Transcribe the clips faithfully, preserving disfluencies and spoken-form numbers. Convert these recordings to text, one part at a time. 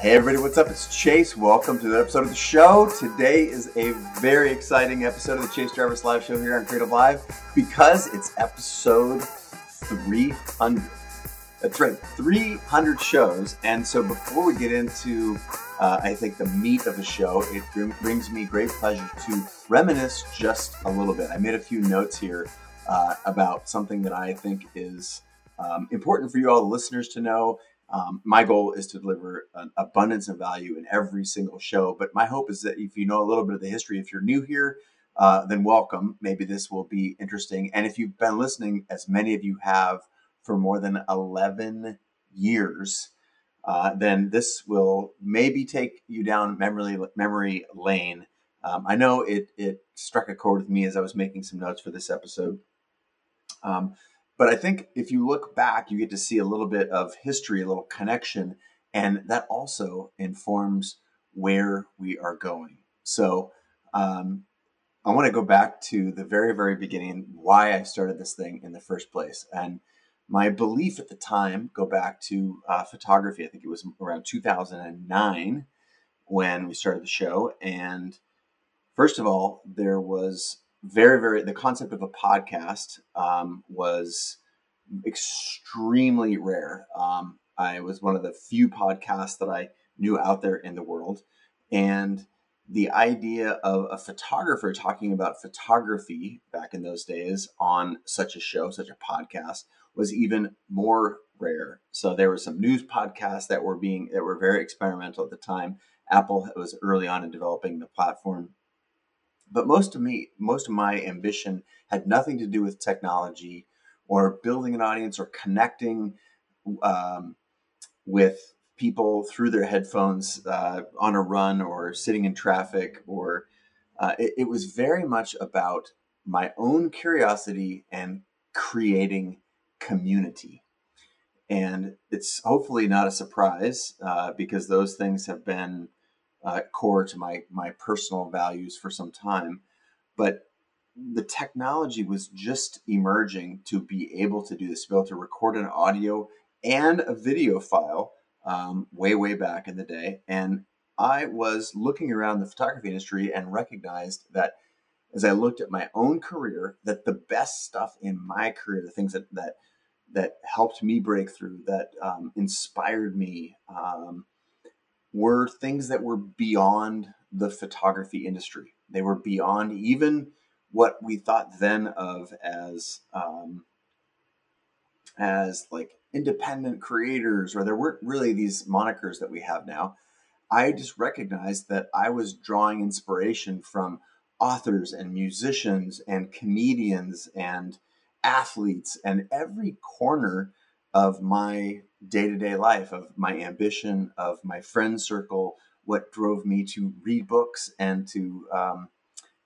Hey everybody, what's up? It's Chase. Welcome to another episode of the show. Today is a very exciting episode of the Chase Jarvis Live Show here on Creative Live because it's episode three hundred. That's right, three hundred shows. And so before we get into, uh, I think, the meat of the show, it brings me great pleasure to reminisce just a little bit. I made a few notes here uh, about something that I think is um, important for you all, the listeners, to know. Um, my goal is to deliver an abundance of value in every single show, but my hope is that if you know a little bit of the history, if you're new here, uh, then welcome. Maybe this will be interesting. And if you've been listening, as many of you have for more than eleven years, uh, then this will maybe take you down memory memory lane. Um, I know it it struck a chord with me as I was making some notes for this episode. Um, But I think if you look back, you get to see a little bit of history, a little connection, and that also informs where we are going. So um, I want to go back to the very, very beginning, why I started this thing in the first place. And my belief at the time, go back to uh, photography. I think it was around two thousand nine when we started the show. And first of all, there was Very, very, the concept of a podcast um, was extremely rare. Um, I was one of the few podcasts that I knew out there in the world. And the idea of a photographer talking about photography back in those days on such a show, such a podcast, was even more rare. So there were some news podcasts that were being, that were very experimental at the time. Apple was early on in developing the platform. But most of me, most of my ambition had nothing to do with technology or building an audience or connecting um, with people through their headphones uh, on a run or sitting in traffic. Or uh, it, it was very much about my own curiosity and creating community. And it's hopefully not a surprise uh, because those things have been Uh, core to my my personal values for some time, but the technology was just emerging to be able to do this, to be able to record an audio and a video file um, way, way back in the day. And I was looking around the photography industry and recognized that as I looked at my own career, that the best stuff in my career, the things that that, that helped me break through, that um, inspired me, um, were things that were beyond the photography industry. They were beyond even what we thought then of as um, as like independent creators, or there weren't really these monikers that we have now. I just recognized that I was drawing inspiration from authors and musicians and comedians and athletes and every corner of my day-to-day life, of my ambition, of my friend circle, what drove me to read books and to um,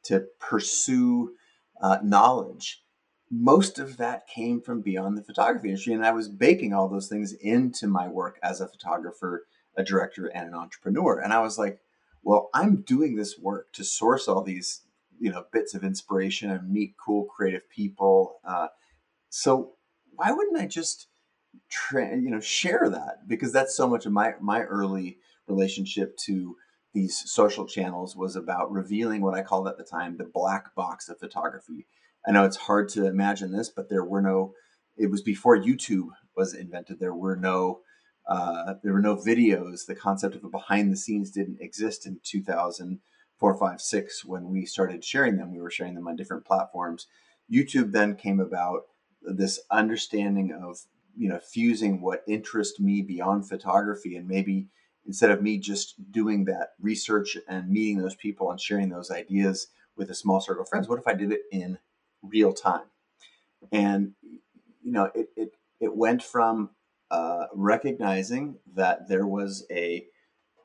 to pursue uh, knowledge. Most of that came from beyond the photography industry, and I was baking all those things into my work as a photographer, a director, and an entrepreneur. And I was like, well, I'm doing this work to source all these, you know, bits of inspiration and meet cool, creative people. Uh, so why wouldn't I just Tra- you know, share that? Because that's so much of my my early relationship to these social channels was about revealing what I called at the time the black box of photography. I know it's hard to imagine this, but there were no. It was before YouTube was invented. There were no uh, there were no videos. The concept of a behind the scenes didn't exist in two thousand four, five, six when we started sharing them. We were sharing them on different platforms. YouTube then came about. This understanding of, you know, fusing what interests me beyond photography. And maybe instead of me just doing that research and meeting those people and sharing those ideas with a small circle of friends, what if I did it in real time? And, you know, it, it, it went from uh, recognizing that there was a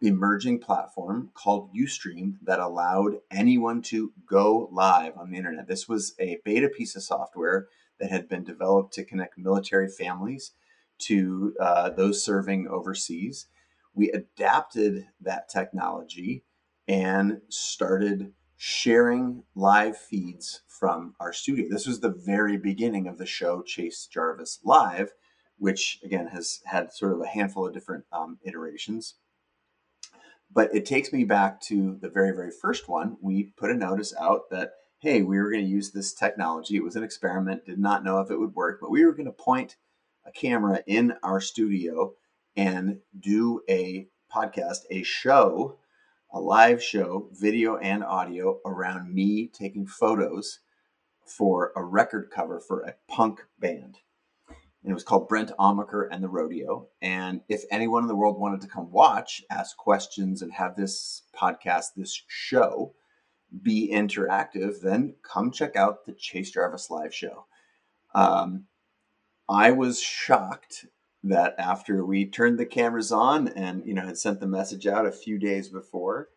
emerging platform called Ustream that allowed anyone to go live on the internet. This was a beta piece of software that had been developed to connect military families to uh, those serving overseas. We adapted that technology and started sharing live feeds from our studio. This was the very beginning of the show Chase Jarvis Live, which again has had sort of a handful of different um, iterations. But it takes me back to the very, very first one. We put a notice out that, hey, we were going to use this technology. It was an experiment, did not know if it would work, but we were going to point a camera in our studio and do a podcast, a show, a live show, video and audio around me taking photos for a record cover for a punk band. And it was called Brent Amaker and the Rodeo. And if anyone in the world wanted to come watch, ask questions, and have this podcast, this show, be interactive, then come check out the Chase Jarvis live show. Um, I was shocked that after we turned the cameras on and, you know, had sent the message out a few days before,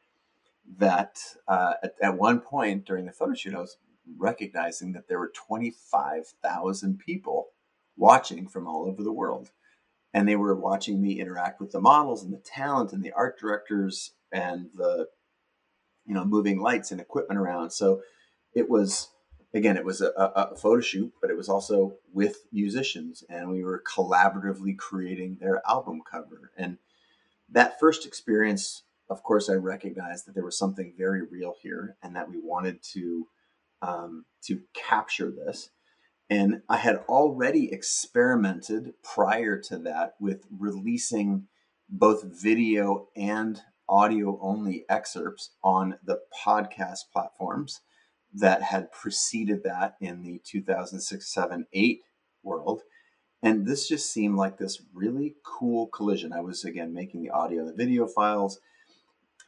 that uh, at, at one point during the photo shoot, I was recognizing that there were twenty-five thousand people watching from all over the world. And they were watching me interact with the models and the talent and the art directors and the, you know, moving lights and equipment around. So it was, again, it was a, a photo shoot, but it was also with musicians, and we were collaboratively creating their album cover. And that first experience, of course, I recognized that there was something very real here and that we wanted to, um, to capture this. And I had already experimented prior to that with releasing both video and audio only excerpts on the podcast platforms that had preceded that in the two thousand six, seven, eight world. And this just seemed like this really cool collision. I was, again, making the audio and the video files,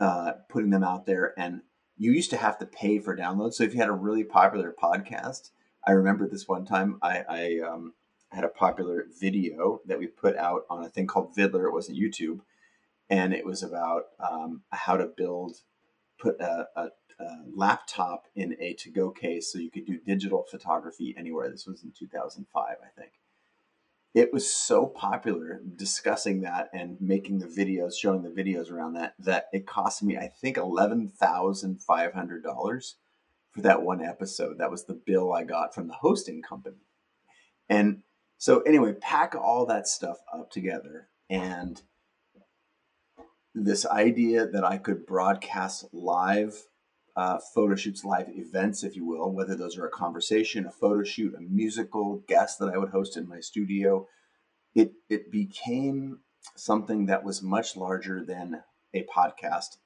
uh, putting them out there. And you used to have to pay for downloads. So if you had a really popular podcast, I remember this one time I, I um, had a popular video that we put out on a thing called Vidler. It wasn't YouTube. And it was about um, how to build, put a, a, a laptop in a to-go case so you could do digital photography anywhere. This was in two thousand five, I think. It was so popular discussing that and making the videos, showing the videos around that, that it cost me, I think, eleven thousand five hundred dollars. For that one episode. That was the bill I got from the hosting company. And so anyway, pack all that stuff up together. And this idea that I could broadcast live uh, photo shoots, live events, if you will, whether those are a conversation, a photo shoot, a musical guest that I would host in my studio, it, it became something that was much larger than a podcast.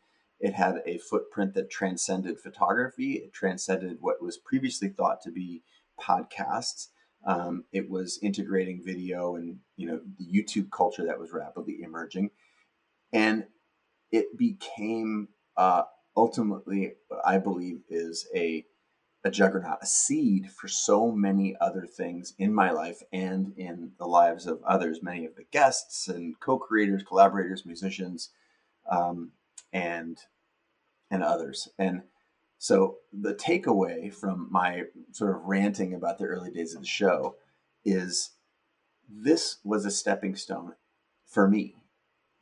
It had a footprint that transcended photography. It transcended what was previously thought to be podcasts. Um, it was integrating video and, you know, the YouTube culture that was rapidly emerging. And it became uh, ultimately, I believe, is a, a juggernaut, a seed for so many other things in my life and in the lives of others, many of the guests and co-creators, collaborators, musicians, um, and and others. And so the takeaway from my sort of ranting about the early days of the show is this was a stepping stone for me.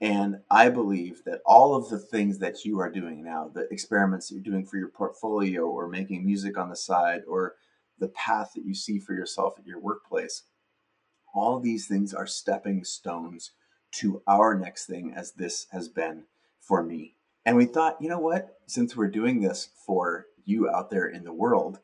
And I believe that all of the things that you are doing now, the experiments that you're doing for your portfolio or making music on the side or the path that you see for yourself at your workplace, all these things are stepping stones to our next thing, as this has been for me. And we thought, you know what, since we're doing this for you out there in the world,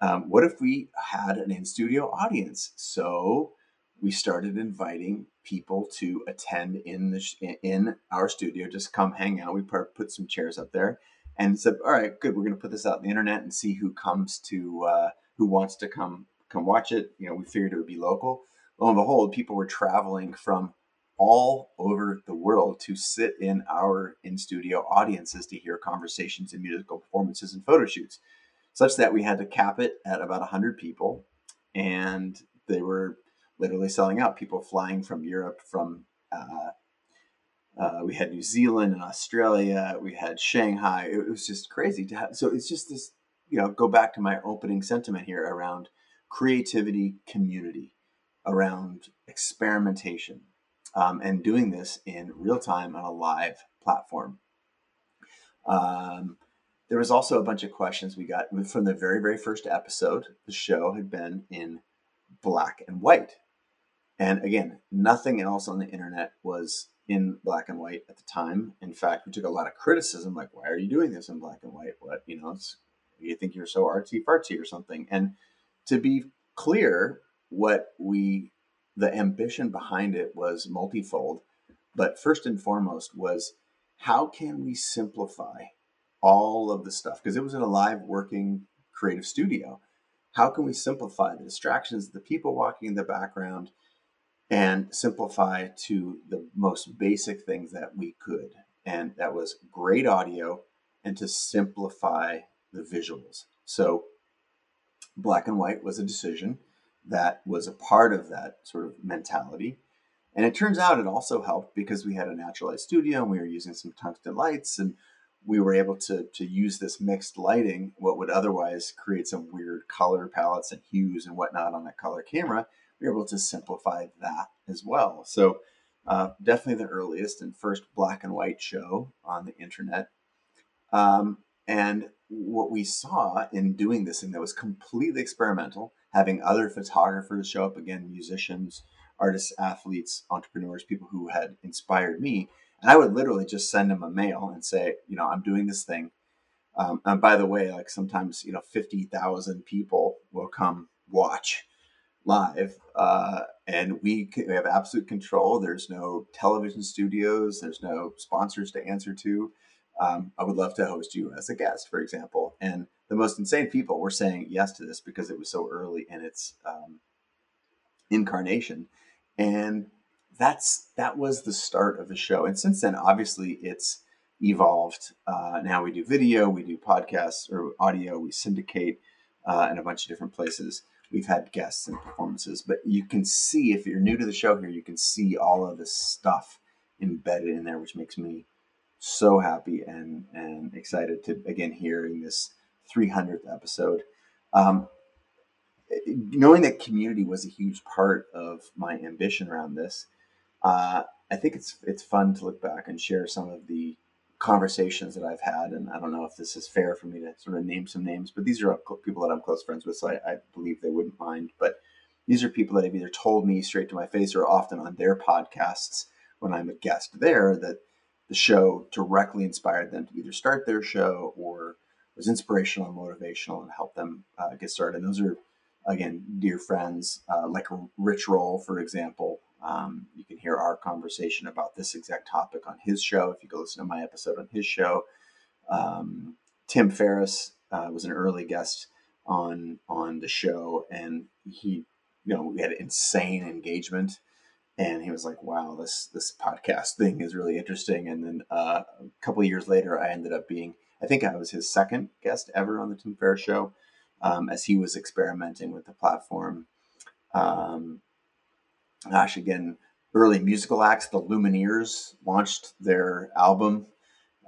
um, what if we had an in-studio audience? So we started inviting people to attend in the in our studio, just come hang out. We put some chairs up there and said, all right, good, we're going to put this out on the internet and see who comes to, uh, who wants to come, come watch it. You know, we figured it would be local. Lo and behold, people were traveling from all over the world to sit in our in-studio audiences to hear conversations and musical performances and photo shoots, such that we had to cap it at about one hundred people. And they were literally selling out, people flying from Europe, from, uh, uh, we had New Zealand and Australia, we had Shanghai. It was just crazy to have. So it's just this, you know, go back to my opening sentiment here around creativity, community, around experimentation. Um, and doing this in real time on a live platform. Um, there was also a bunch of questions we got from the very, very first episode. The show had been in black and white. And again, nothing else on the internet was in black and white at the time. In fact, we took a lot of criticism, like, why are you doing this in black and white? What, you know, it's, you think you're so artsy fartsy or something. And to be clear, what we, the ambition behind it was multifold, but first and foremost was, how can we simplify all of the stuff? Because it was in a live working creative studio. How can we simplify the distractions, the people walking in the background, and simplify to the most basic things that we could? And that was great audio and to simplify the visuals. So black and white was a decision that was a part of that sort of mentality. And it turns out it also helped because we had a natural light studio and we were using some tungsten lights, and we were able to, to use this mixed lighting, what would otherwise create some weird color palettes and hues and whatnot on that color camera. We were able to simplify that as well. So uh, definitely the earliest and first black and white show on the internet. Um, and what we saw in doing this thing that was completely experimental, having other photographers show up, again, musicians, artists, athletes, entrepreneurs, people who had inspired me. And I would literally just send them a mail and say, you know, I'm doing this thing. Um, and by the way, like sometimes, you know, fifty thousand people will come watch live. Uh, and we, can, we have absolute control. There's no television studios. There's no sponsors to answer to. Um, I would love to host you as a guest, for example. And the most insane people were saying yes to this because it was so early in its um, incarnation. And that's, that was the start of the show. And since then, obviously it's evolved. Uh, now we do video, we do podcasts or audio, we syndicate uh, in a bunch of different places. We've had guests and performances, but you can see, if you're new to the show here, you can see all of this stuff embedded in there, which makes me so happy and, and excited to, again, hearing this three hundredth episode. Um, Knowing that community was a huge part of my ambition around this, uh, I think it's it's fun to look back and share some of the conversations that I've had. And I don't know if this is fair for me to sort of name some names, but these are people that I'm close friends with, so I, I believe they wouldn't mind. But these are people that have either told me straight to my face or often on their podcasts when I'm a guest there that the show directly inspired them to either start their show or was inspirational and motivational and helped them uh, get started. And those are, again, dear friends, uh, like Rich Roll, for example. Um, you can hear our conversation about this exact topic on his show if you go listen to my episode on his show. Um, Tim Ferriss uh, was an early guest on on the show, and he, you know, we had insane engagement. And he was like, "Wow, this this podcast thing is really interesting." And then uh, a couple of years later, I ended up being, I think I was his second guest ever on the Tim Ferriss show. Um, as he was experimenting with the platform. Um, gosh, again, early musical acts, the Lumineers launched their album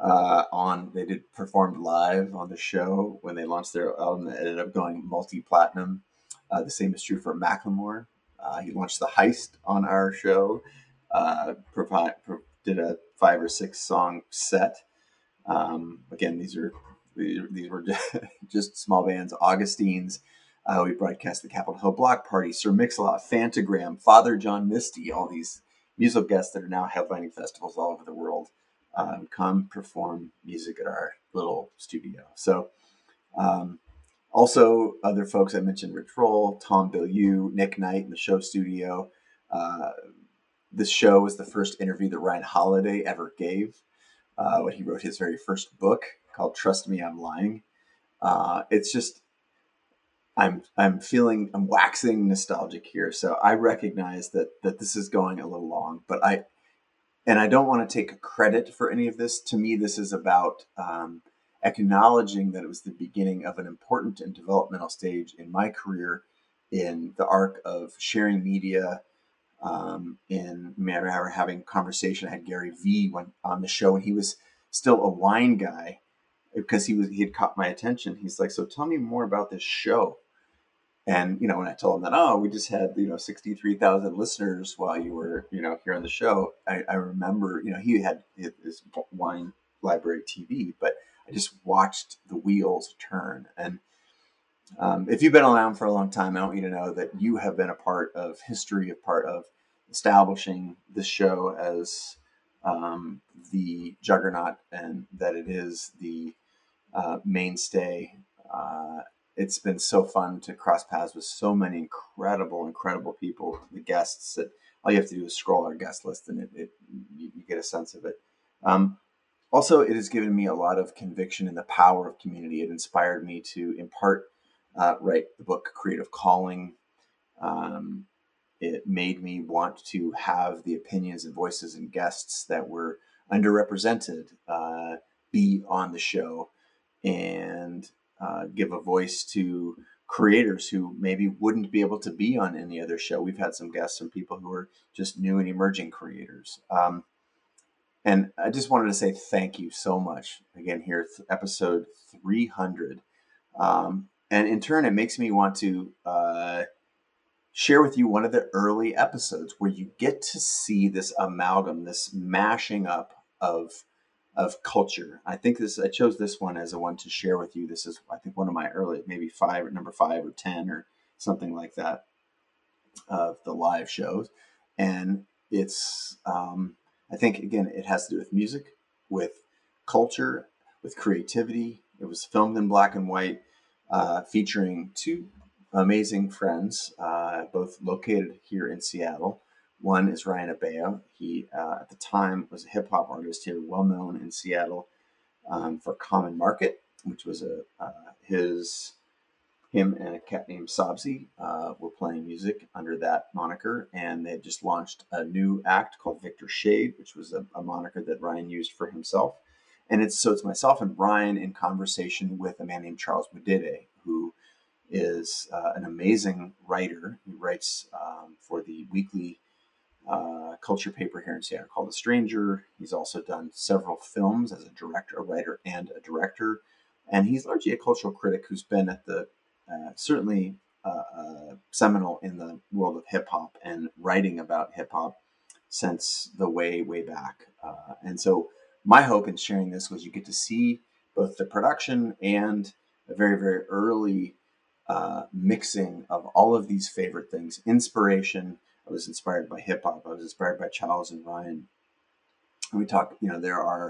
uh, on, they did performed live on the show when they launched their album. It ended up going multi-platinum. Uh, the same is true for Macklemore. Uh, he launched the Heist on our show, uh, provide, did a five or six song set. Um, again, these are These were just small bands. Augustine's, uh, we broadcast the Capitol Hill Block Party, Sir Mix-a-Lot, Fantagram, Father John Misty, all these musical guests that are now headlining festivals all over the world, um, come perform music at our little studio. So um, also other folks, I mentioned Rich Roll, Tom Bilyeu, Nick Knight in the show studio. Uh, this show was the first interview that Ryan Holiday ever gave uh, when he wrote his very first book, called Trust Me, I'm Lying. Uh, it's just, I'm I'm feeling, I'm waxing nostalgic here. So I recognize that that this is going a little long, but I, and I don't want to take credit for any of this. To me, this is about um, acknowledging that it was the beginning of an important and developmental stage in my career, in the arc of sharing media, um, in remember having conversation. I had Gary Vee went on the show, and he was still a wine guy, because he was, he had caught my attention. He's like, "So tell me more about this show." And, you know, when I told him that, oh, we just had, you know, sixty-three thousand listeners while you were, you know, here on the show. I, I remember, you know, he had his wine library T V, but I just watched the wheels turn. And um, if you've been around for a long time, I want you to know that you have been a part of history, a part of establishing this show as um, the juggernaut and that it is the uh, mainstay. Uh, it's been so fun to cross paths with so many incredible, incredible people, the guests that all you have to do is scroll our guest list and it, it you, you get a sense of it. Um, also, it has given me a lot of conviction in the power of community. It inspired me to, in part, uh, write the book Creative Calling. Um, it made me want to have the opinions and voices and guests that were underrepresented uh, be on the show and uh, give a voice to creators who maybe wouldn't be able to be on any other show. We've had some guests, some people who are just new and emerging creators. Um, And I just wanted to say thank you so much again here, episode three hundred. Um, and in turn, it makes me want to uh, share with you one of the early episodes where you get to see this amalgam, this mashing up of of culture. I think this I chose this one as a one to share with you. This is, I think, one of my early, maybe five or number five or ten or something like that of the live shows. And it's... Um, I think, again, it has to do with music, with culture, with creativity. It was filmed in black and white, uh, featuring two amazing friends, uh, both located here in Seattle. One is Ryan Abeo. He, uh, at the time, was a hip-hop artist here, well-known in Seattle um, for Common Market, which was a uh, his... Him and a cat named Sabzi uh, were playing music under that moniker, and they had just launched a new act called Victor Shade, which was a, a moniker that Ryan used for himself. And it's so it's myself and Ryan in conversation with a man named Charles Mudede, who is uh, an amazing writer. He writes um, for the weekly uh, culture paper here in Seattle called The Stranger. He's also done several films as a director, a writer, and a director. And he's largely a cultural critic who's been at the Uh, certainly uh, uh, seminal in the world of hip hop and writing about hip hop since the way, way back. Uh, and so my hope in sharing this was you get to see both the production and a very, very early uh, mixing of all of these favorite things. Inspiration. I was inspired by hip hop. I was inspired by Charles and Ryan. And we talk, you know, there are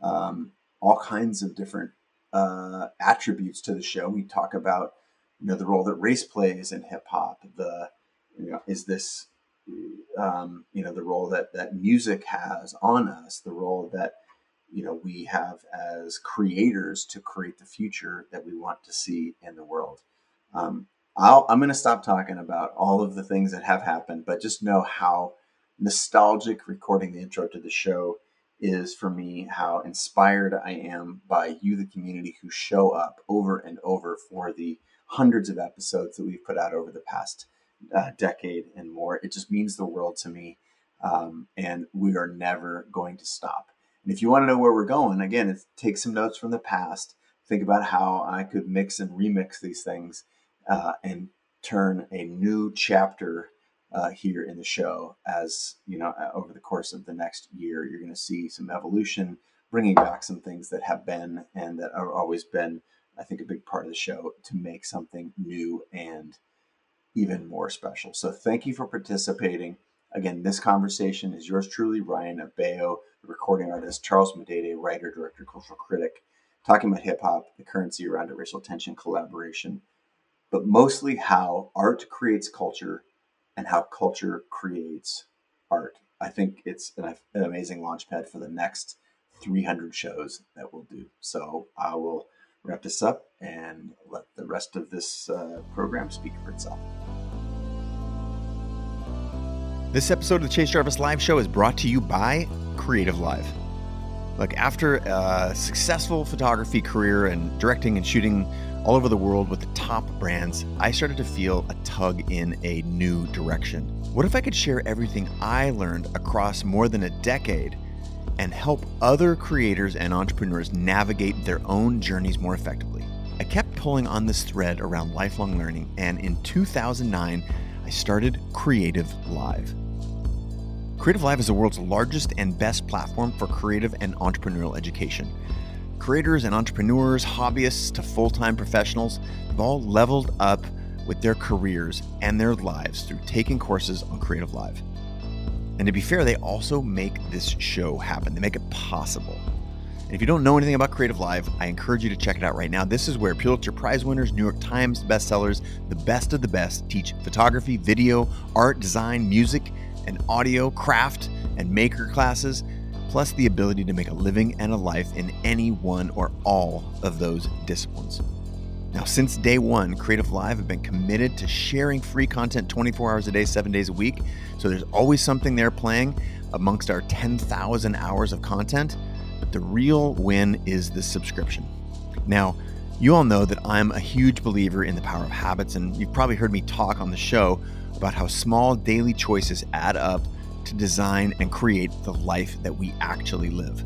um, all kinds of different uh, attributes to the show. We talk about You know, the role that race plays in hip hop, the, you know, is this, um, you know, the role that, that music has on us, the role that, you know, we have as creators to create the future that we want to see in the world. Um, I'll, I'm going to stop talking about all of the things that have happened, but just know how nostalgic recording the intro to the show is for me, how inspired I am by you, the community who show up over and over for the hundreds of episodes that we've put out over the past uh, decade and more. It just means the world to me. Um, and we are never going to stop. And if you want to know where we're going, again, it's take some notes from the past, think about how I could mix and remix these things uh, and turn a new chapter uh, here in the show. As you know, over the course of the next year, you're going to see some evolution, bringing back some things that have been and that are always been, I think, a big part of the show to make something new and even more special. So thank you for participating. Again, this conversation is yours truly, Ryan Abeo, the recording artist, Charles Mudede, writer, director, cultural critic, talking about hip hop, the currency around it, racial tension, collaboration, but mostly how art creates culture and how culture creates art. I think it's an, an amazing launchpad for the next three hundred shows that we'll do. So I will wrap this up and let the rest of this uh, program speak for itself. This episode of the Chase Jarvis Live Show is brought to you by Creative Live. Look, after a successful photography career and directing and shooting all over the world with the top brands, I started to feel a tug in a new direction. What if I could share everything I learned across more than a decade and help other creators and entrepreneurs navigate their own journeys more effectively? I kept pulling on this thread around lifelong learning, and in two thousand nine, I started Creative Live. Creative Live is the world's largest and best platform for creative and entrepreneurial education. Creators and entrepreneurs, hobbyists to full-time professionals, have all leveled up with their careers and their lives through taking courses on Creative Live. And to be fair, they also make this show happen. They make it possible. And if you don't know anything about Creative Live, I encourage you to check it out right now. This is where Pulitzer Prize winners, New York Times bestsellers, the best of the best teach photography, video, art, design, music, and audio, craft, and maker classes, plus the ability to make a living and a life in any one or all of those disciplines. Now, since day one, Creative Live have been committed to sharing free content twenty-four hours a day, seven days a week. So there's always something there playing amongst our ten thousand hours of content. But the real win is the subscription. Now, you all know that I'm a huge believer in the power of habits, and you've probably heard me talk on the show about how small daily choices add up to design and create the life that we actually live.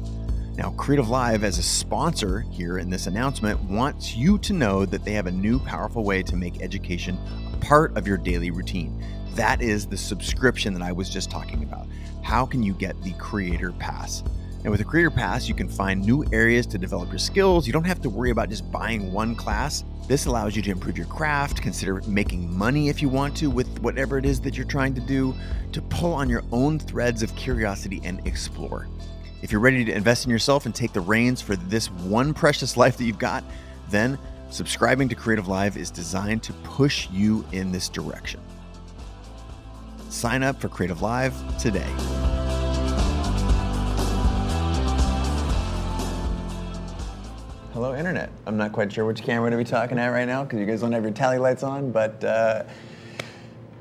Now, Creative Live, as a sponsor here in this announcement, wants you to know that they have a new powerful way to make education a part of your daily routine. That is the subscription that I was just talking about. How can you get the Creator Pass? And with the Creator Pass, you can find new areas to develop your skills. You don't have to worry about just buying one class. This allows you to improve your craft, consider making money if you want to with whatever it is that you're trying to do, to pull on your own threads of curiosity and explore. If you're ready to invest in yourself and take the reins for this one precious life that you've got, then subscribing to Creative Live is designed to push you in this direction. Sign up for Creative Live today. Hello, Internet. I'm not quite sure which camera to be talking at right now because you guys don't have your tally lights on, but uh,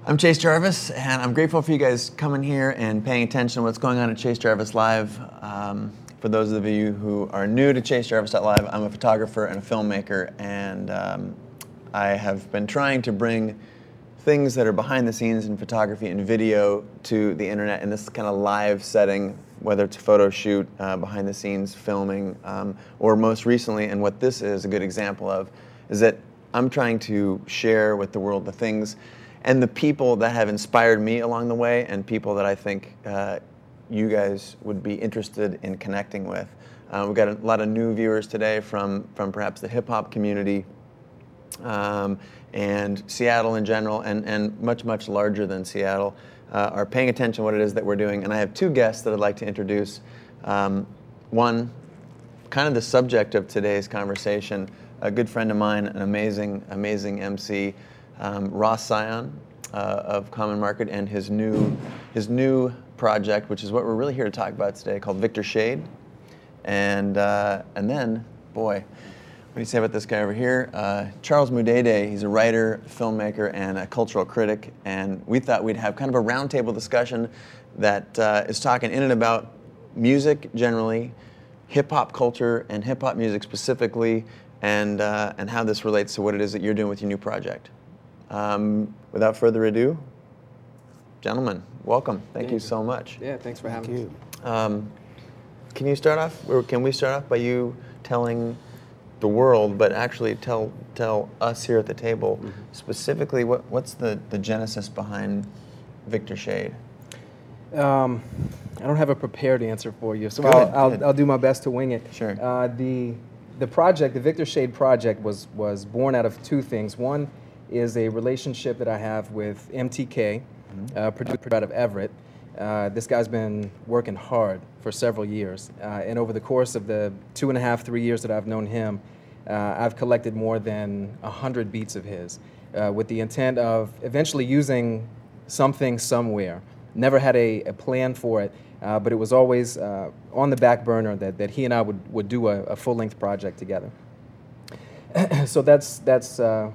I'm Chase Jarvis, and I'm grateful for you guys coming here and paying attention to what's going on at Chase Jarvis Live. Um, for those of you who are new to Chase Jarvis dot live, I'm a photographer and a filmmaker, and um, I have been trying to bring things that are behind the scenes in photography and video to the Internet in this kind of live setting, whether it's a photo shoot, uh, behind the scenes filming, um, or most recently, and what this is a good example of, is that I'm trying to share with the world the things and the people that have inspired me along the way, and people that I think uh, you guys would be interested in connecting with. Uh, we've got a lot of new viewers today from, from perhaps the hip hop community, um, and Seattle in general, and, and much, much larger than Seattle. Uh, are paying attention to what it is that we're doing. And I have two guests that I'd like to introduce. Um, one, kind of the subject of today's conversation, a good friend of mine, an amazing, amazing M C, um, Ross Sion uh, of Common Market, and his new, his new project, which is what we're really here to talk about today, called Victor Shade. And, uh, and then, boy, what do you say about this guy over here? Uh, Charles Mudede. He's a writer, filmmaker, and a cultural critic. And we thought we'd have kind of a roundtable discussion that uh, is talking in and about music generally, hip-hop culture, and hip-hop music specifically, and, uh, and how this relates to what it is that you're doing with your new project. Um, without further ado, gentlemen, welcome. Thank, Thank you so much. Yeah, thanks for having Thank us. You. Um, can you start off, or can we start off by you telling the world, but actually tell tell us here at the table, mm-hmm. specifically what, what's the, the genesis behind Victor Shade? Um, I don't have a prepared answer for you, so I'll, I'll, I'll do my best to wing it. Sure. Uh, the the project, the Victor Shade project, was was born out of two things. One is a relationship that I have with M T K, mm-hmm. uh, produced out of Everett. Uh, this guy's been working hard for several years, uh, and over the course of the two and a half, three years that I've known him, uh, I've collected more than a hundred beats of his, uh, with the intent of eventually using something somewhere. Never had a, a plan for it, uh, but it was always uh, on the back burner that, that he and I would, would do a, a full-length project together. So that's that's uh,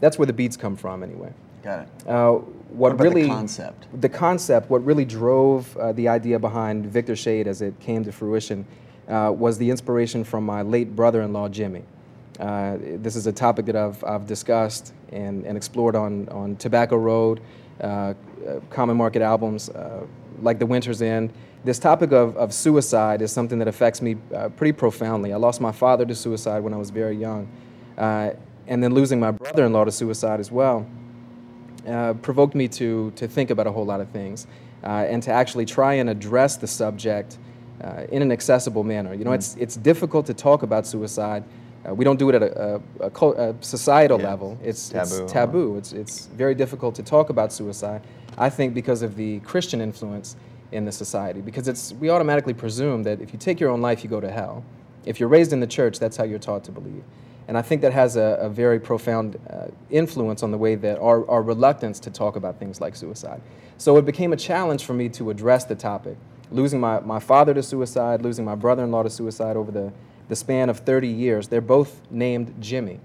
that's where the beats come from, anyway. Got it. Uh, What, what about really, the concept? The concept, what really drove uh, the idea behind Victor Shade as it came to fruition uh, was the inspiration from my late brother-in-law, Jimmy. Uh, this is a topic that I've, I've discussed and, and explored on, on Tobacco Road, uh, uh, Common Market albums, uh, like The Winter's End. This topic of, of suicide is something that affects me uh, pretty profoundly. I lost my father to suicide when I was very young, uh, and then losing my brother-in-law to suicide as well. Uh, provoked me to to think about a whole lot of things, uh, and to actually try and address the subject uh, in an accessible manner. You know, mm. it's it's difficult to talk about suicide. Uh, we don't do it at a, a, a societal yeah. level. It's taboo. It's taboo. It's it's very difficult to talk about suicide. I think because of the Christian influence in this society, because it's we automatically presume that if you take your own life, you go to hell. If you're raised in the church, that's how you're taught to believe. And I think that has a, a very profound uh, influence on the way that our, our reluctance to talk about things like suicide. So it became a challenge for me to address the topic. Losing my, my father to suicide, losing my brother-in-law to suicide over the, the span of thirty years, they're both named Jimmy,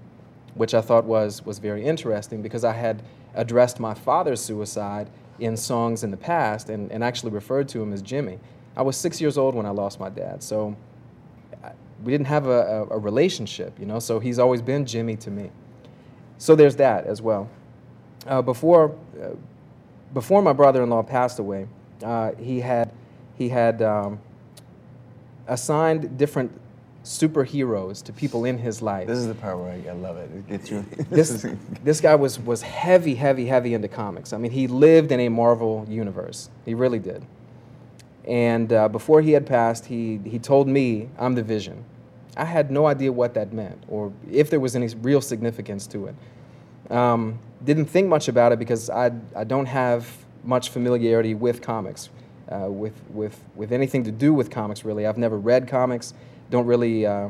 which I thought was, was very interesting because I had addressed my father's suicide in songs in the past and, and actually referred to him as Jimmy. I was six years old when I lost my dad, so we didn't have a, a, a relationship, you know, so he's always been Jimmy to me. So there's that as well. Uh, before uh, before my brother-in-law passed away, uh, he had he had um, assigned different superheroes to people in his life. This is the part where I, I love it. It gets you. this this guy was was heavy, heavy, heavy into comics. I mean, he lived in a Marvel universe. He really did. And uh, before he had passed, he he told me, "I'm the Vision." I had no idea what that meant or if there was any real significance to it. Um, didn't think much about it because I I don't have much familiarity with comics, uh, with with with anything to do with comics really. I've never read comics. Don't really uh,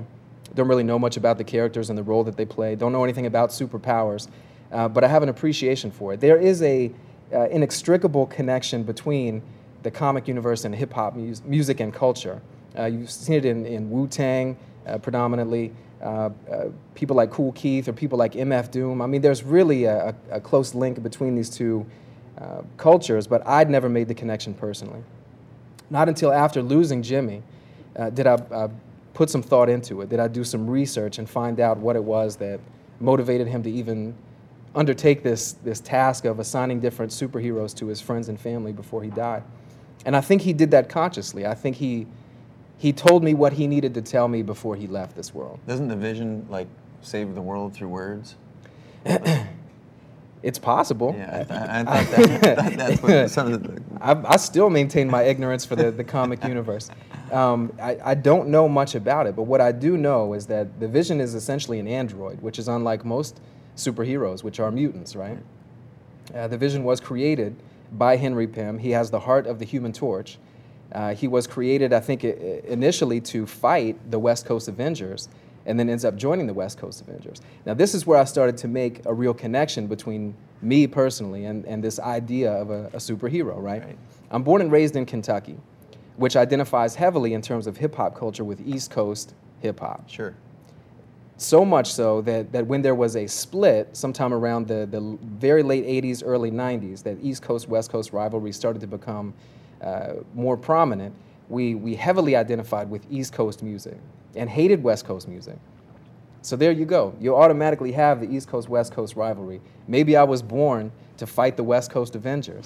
don't really know much about the characters and the role that they play. Don't know anything about superpowers, uh, but I have an appreciation for it. There is a uh, inextricable connection between the comic universe and hip-hop mu- music and culture. Uh, you've seen it in, in Wu-Tang uh, predominantly, uh, uh, people like Kool Keith or people like M F Doom. I mean, there's really a, a close link between these two uh, cultures, but I'd never made the connection personally. Not until after losing Jimmy uh, did I uh, put some thought into it, did I do some research and find out what it was that motivated him to even undertake this, this task of assigning different superheroes to his friends and family before he died. And I think he did that consciously. I think he he told me what he needed to tell me before he left this world. Doesn't the Vision, like, save the world through words? Like, it's possible. Yeah, I, I thought that, that, that's what it sounded like. I, I still maintain my ignorance for the, the comic universe. Um, I, I don't know much about it, but what I do know is that the Vision is essentially an android, which is unlike most superheroes, which are mutants, right? Uh, the Vision was created by Henry Pym. He has the heart of the Human Torch. Uh, he was created, I think, initially to fight the West Coast Avengers and then ends up joining the West Coast Avengers. Now, this is where I started to make a real connection between me personally and, and this idea of a, a superhero, right? right? I'm born and raised in Kentucky, which identifies heavily in terms of hip-hop culture with East Coast hip-hop. Sure. So much so that, that when there was a split sometime around the, the very late eighties, early nineties, that East Coast, West Coast rivalry started to become uh, more prominent, we, we heavily identified with East Coast music and hated West Coast music. So there you go. You automatically have the East Coast, West Coast rivalry. Maybe I was born to fight the West Coast Avengers.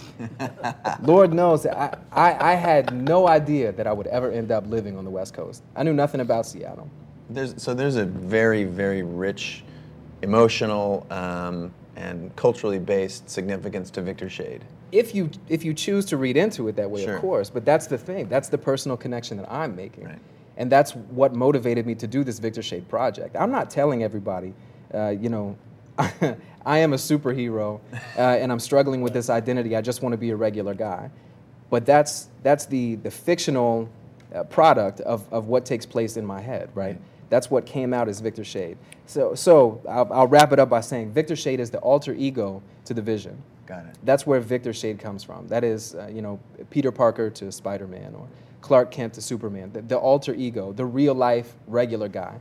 Lord knows I, I, I had no idea that I would ever end up living on the West Coast. I knew nothing about Seattle. There's, so there's a very, very rich, emotional, um, and culturally based significance to Victor Shade. If you if you choose to read into it that way, sure. Of course. But that's the thing. That's the personal connection that I'm making. Right. And that's what motivated me to do this Victor Shade project. I'm not telling everybody, uh, you know, I am a superhero uh, and I'm struggling with this identity. I just want to be a regular guy. But that's that's the, the fictional uh, product of, of what takes place in my head, right? right. That's what came out as Victor Shade. So so I'll, I'll wrap it up by saying Victor Shade is the alter ego to the Vision. Got it. That's where Victor Shade comes from. That is, uh, you know, Peter Parker to Spider-Man or Clark Kent to Superman. The, the alter ego, the real-life regular guy.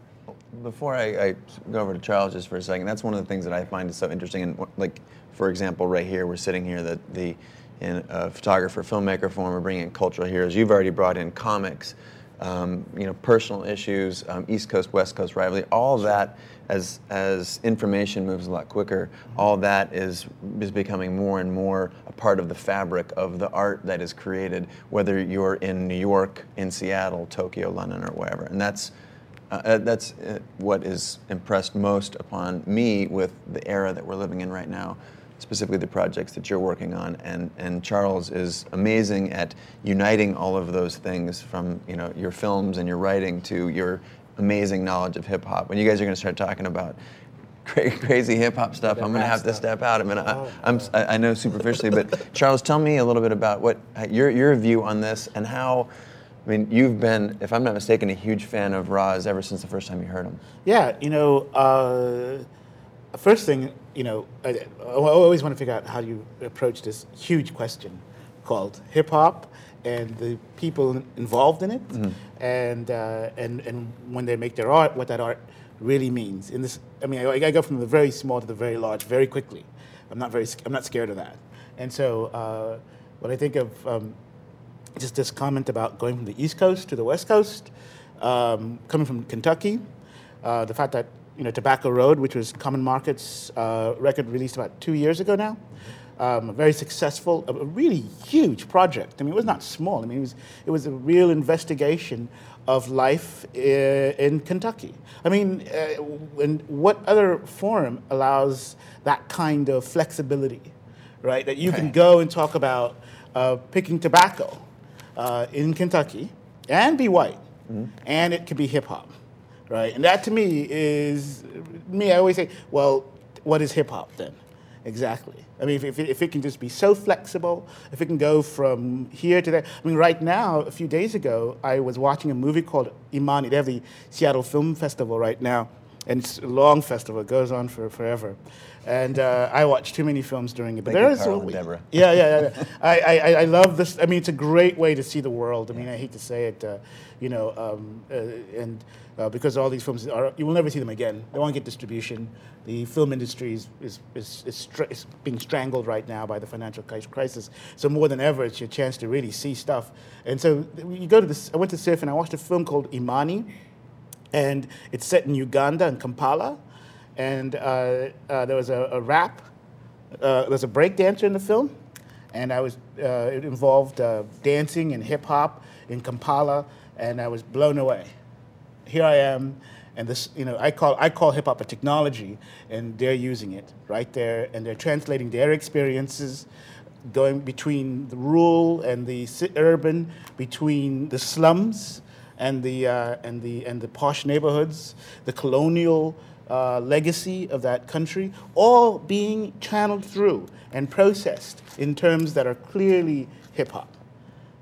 Before I, I go over to Charles just for a second, that's one of the things that I find is so interesting. And like, for example, right here, we're sitting here, that the in a photographer, filmmaker form, we're bringing in cultural heroes. You've already brought in comics. Um, you know, personal issues, um, East Coast, West Coast rivalry, all that, as as information moves a lot quicker, all that is is becoming more and more a part of the fabric of the art that is created, whether you're in New York, in Seattle, Tokyo, London, or wherever. And that's uh, that's what is impressed most upon me with the era that we're living in right now, specifically the projects that you're working on, and, and Charles is amazing at uniting all of those things, from, you know, your films and your writing to your amazing knowledge of hip hop. When you guys are going to start talking about crazy hip hop stuff. I'm gonna have to step out. I mean, I, I'm, I know superficially, but Charles, tell me a little bit about what your your view on this and how. I mean, you've been, if I'm not mistaken, a huge fan of Roz ever since the first time you heard him. Yeah, you know, uh, first thing, you know, I, I always want to figure out how you approach this huge question called hip hop and the people involved in it, mm-hmm. and uh, and and when they make their art, what that art really means. In this, I mean, I, I go from the very small to the very large very quickly. I'm not very, I'm not scared of that. And so, uh, when I think of um, just this comment about going from the East Coast to the West Coast, um, coming from Kentucky, uh, the fact that you know Tobacco Road, which was Common Market's uh, record released about two years ago now. Um, a very successful, a really huge project. I mean, it was not small. I mean, it was it was a real investigation of life I- in Kentucky. I mean, uh, and what other forum allows that kind of flexibility, right? That you okay. can go and talk about uh, picking tobacco uh, in Kentucky and be white, mm-hmm. and it could be hip hop, right? And that to me is me. I always say, well, what is hip hop then? Exactly. I mean, if, if, it, if it can just be so flexible, if it can go from here to there. I mean, right now, a few days ago, I was watching a movie called Imani. They have the Seattle Film Festival right now, and it's a long festival. It goes on for forever. And uh, I watch too many films during it. But there is Carl and Deborah. Yeah, yeah, yeah. yeah. I, I, I love this. I mean, it's a great way to see the world. I mean, I hate to say it, uh, you know, um, uh, and uh, because all these films are, you will never see them again. They won't get distribution. The film industry is is is, is, stra- is being strangled right now by the financial crisis. So more than ever, it's your chance to really see stuff. And so you go to this. I went to surf and I watched a film called Imani, and it's set in Uganda and Kampala. And uh, uh, there was a, a rap, uh, there was a break dancer in the film, and I was uh, it involved uh, dancing and hip hop in Kampala, and I was blown away. Here I am, and this you know I call I call hip hop a technology, and they're using it right there, and they're translating their experiences, going between the rural and the urban, between the slums and the uh, and the and the posh neighborhoods, the colonial. Uh, legacy of that country, all being channeled through and processed in terms that are clearly hip hop.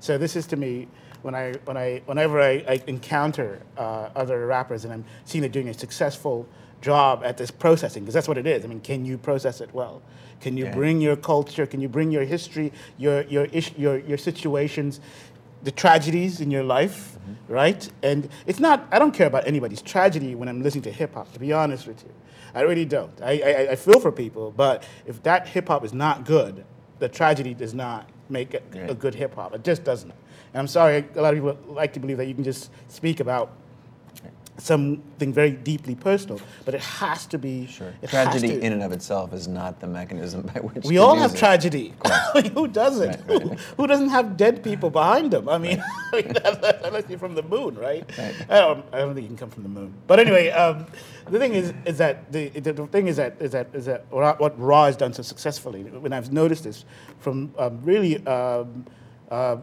So this is to me, when I when I whenever I, I encounter uh, other rappers and I'm seeing they're doing a successful job at this processing, because that's what it is. I mean, can you process it well? Can you yeah. bring your culture? Can you bring your history? Your your ish, your your situations. The tragedies in your life, mm-hmm. right? And it's not, I don't care about anybody's tragedy when I'm listening to hip hop, to be honest with you. I really don't. I, I, I feel for people, but if that hip hop is not good, the tragedy does not make a, yeah. a good hip hop. It just doesn't. And I'm sorry, a lot of people like to believe that you can just speak about something very deeply personal, but it has to be. Sure. Tragedy to, in and of itself is not the mechanism by which we all have it. Tragedy. Who doesn't? Right, right, right. Who, who doesn't have dead people behind them? I mean, unless you're from the moon, right? right. I, don't, I don't think you can come from the moon. But anyway, um, the thing is, is that the, the thing is that is that is that what Ra has done so successfully. When I've noticed this from um, really um, uh,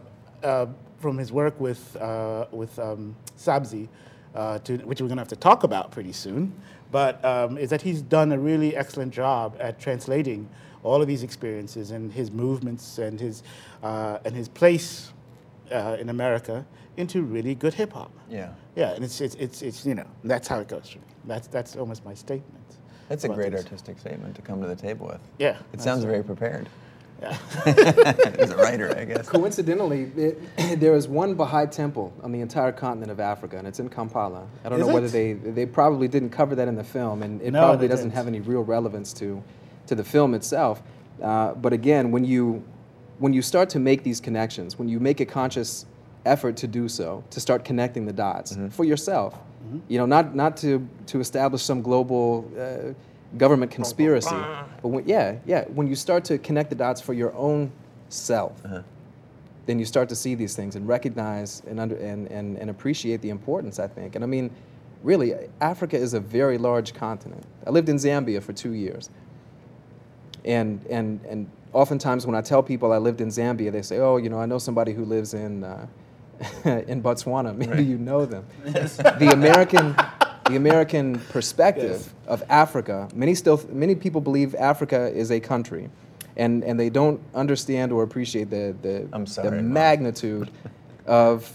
uh, from his work with uh, with um, Sabzi. Uh, to, which we're going to have to talk about pretty soon, but um, is that he's done a really excellent job at translating all of these experiences and his movements and his uh, and his place uh, in America into really good hip hop. Yeah, yeah, and it's, it's it's it's you know that's how it goes for me. That's that's almost my statement. That's a great this. artistic statement to come to the table with. Yeah, it sounds very prepared. Yeah, as a writer, I guess. Coincidentally, it, there is one Baha'i temple on the entire continent of Africa, and it's in Kampala. I don't is know it? whether they they probably didn't cover that in the film, and it no, probably doesn't didn't. have any real relevance to to the film itself. Uh, but again, when you when you start to make these connections, when you make a conscious effort to do so, to start connecting the dots mm-hmm. for yourself, mm-hmm. you know, not not to to establish some global. Uh, government conspiracy, but when, yeah, yeah. when you start to connect the dots for your own self, uh-huh. then you start to see these things and recognize and, under, and, and, and appreciate the importance, I think. And I mean, really, Africa is a very large continent. I lived in Zambia for two years. And and and oftentimes when I tell people I lived in Zambia, they say, oh, you know, I know somebody who lives in, uh, in Botswana. Maybe right. you know them. Yes. The American... the American perspective yes. of Africa. Many still, many people believe Africa is a country, and, and they don't understand or appreciate the the, I'm sorry, the magnitude of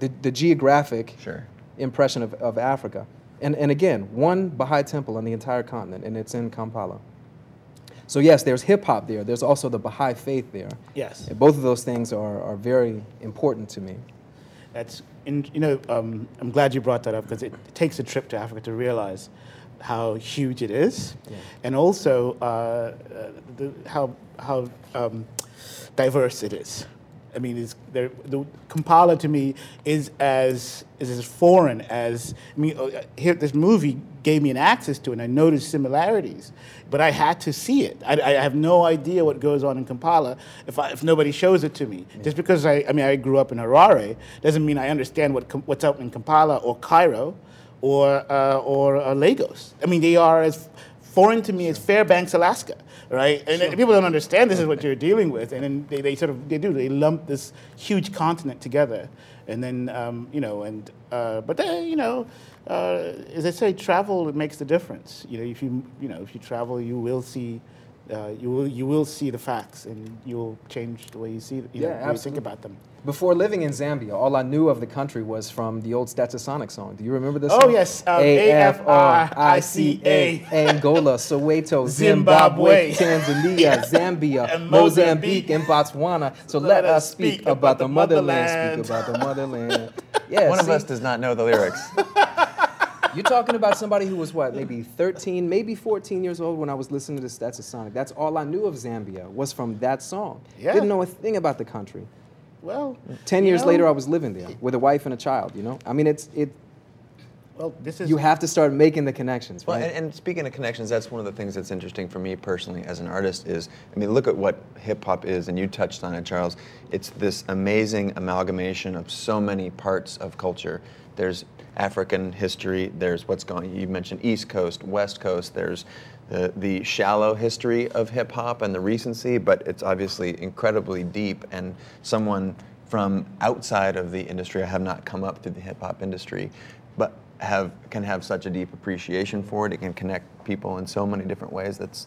the the geographic sure. impression of, of Africa. And and again, one Baha'i temple on the entire continent, and it's in Kampala. So yes, there's hip hop there. There's also the Baha'i faith there. Yes, and both of those things are are very important to me. That's in, you know um, I'm glad you brought that up because it, it takes a trip to Africa to realize how huge it is, yeah. and also uh, the, how how um, diverse it is. I mean, it's, the Kampala to me is as is as foreign as I mean. Here, this movie gave me an access to it, and I noticed similarities, but I had to see it. I, I have no idea what goes on in Kampala if I, if nobody shows it to me. Yeah. Just because I, I mean, I grew up in Harare doesn't mean I understand what what's up in Kampala or Cairo, or uh, or uh, Lagos. I mean, they are as foreign to me as Fairbanks, Alaska, right? And sure. people don't understand this is what you're dealing with, and then they, they sort of, they do, they lump this huge continent together. And then, um, you know, and, uh, but then, you know, uh, as I say, travel, it makes the difference. You know, if you, you know, if you travel, you will see, uh, you will you will see the facts, and you'll change the way you see, you yeah, know, how you think about them. Before living in Zambia, all I knew of the country was from the old Stetsasonic song. Do you remember this song? Oh, yes. Um, A F R I C A. Angola, Soweto, Zimbabwe, Tanzania, Zambia, and Mozambique, and Botswana. So let, let us speak about, about the motherland. motherland. Speak about the motherland. Yeah, One see, of us does not know the lyrics. You're talking about somebody who was, what, maybe thirteen, maybe fourteen years old when I was listening to Stetsasonic. That's all I knew of Zambia was from that song. Yeah. Didn't know a thing about the country. Well, ten years know, later, I was living there with a wife and a child. You know, I mean, it's it. Well, this is. You have to start making the connections. Well, right? and, and speaking of connections, that's one of the things that's interesting for me personally as an artist. Is I mean, look at what hip hop is, and you touched on it, Charles. It's this amazing amalgamation of so many parts of culture. There's African history. There's what's going. You mentioned East Coast, West Coast. There's the the shallow history of hip hop and the recency, but it's obviously incredibly deep. And someone from outside of the industry, I have not come up through the hip hop industry, but have can have such a deep appreciation for it. It can connect people in so many different ways. That's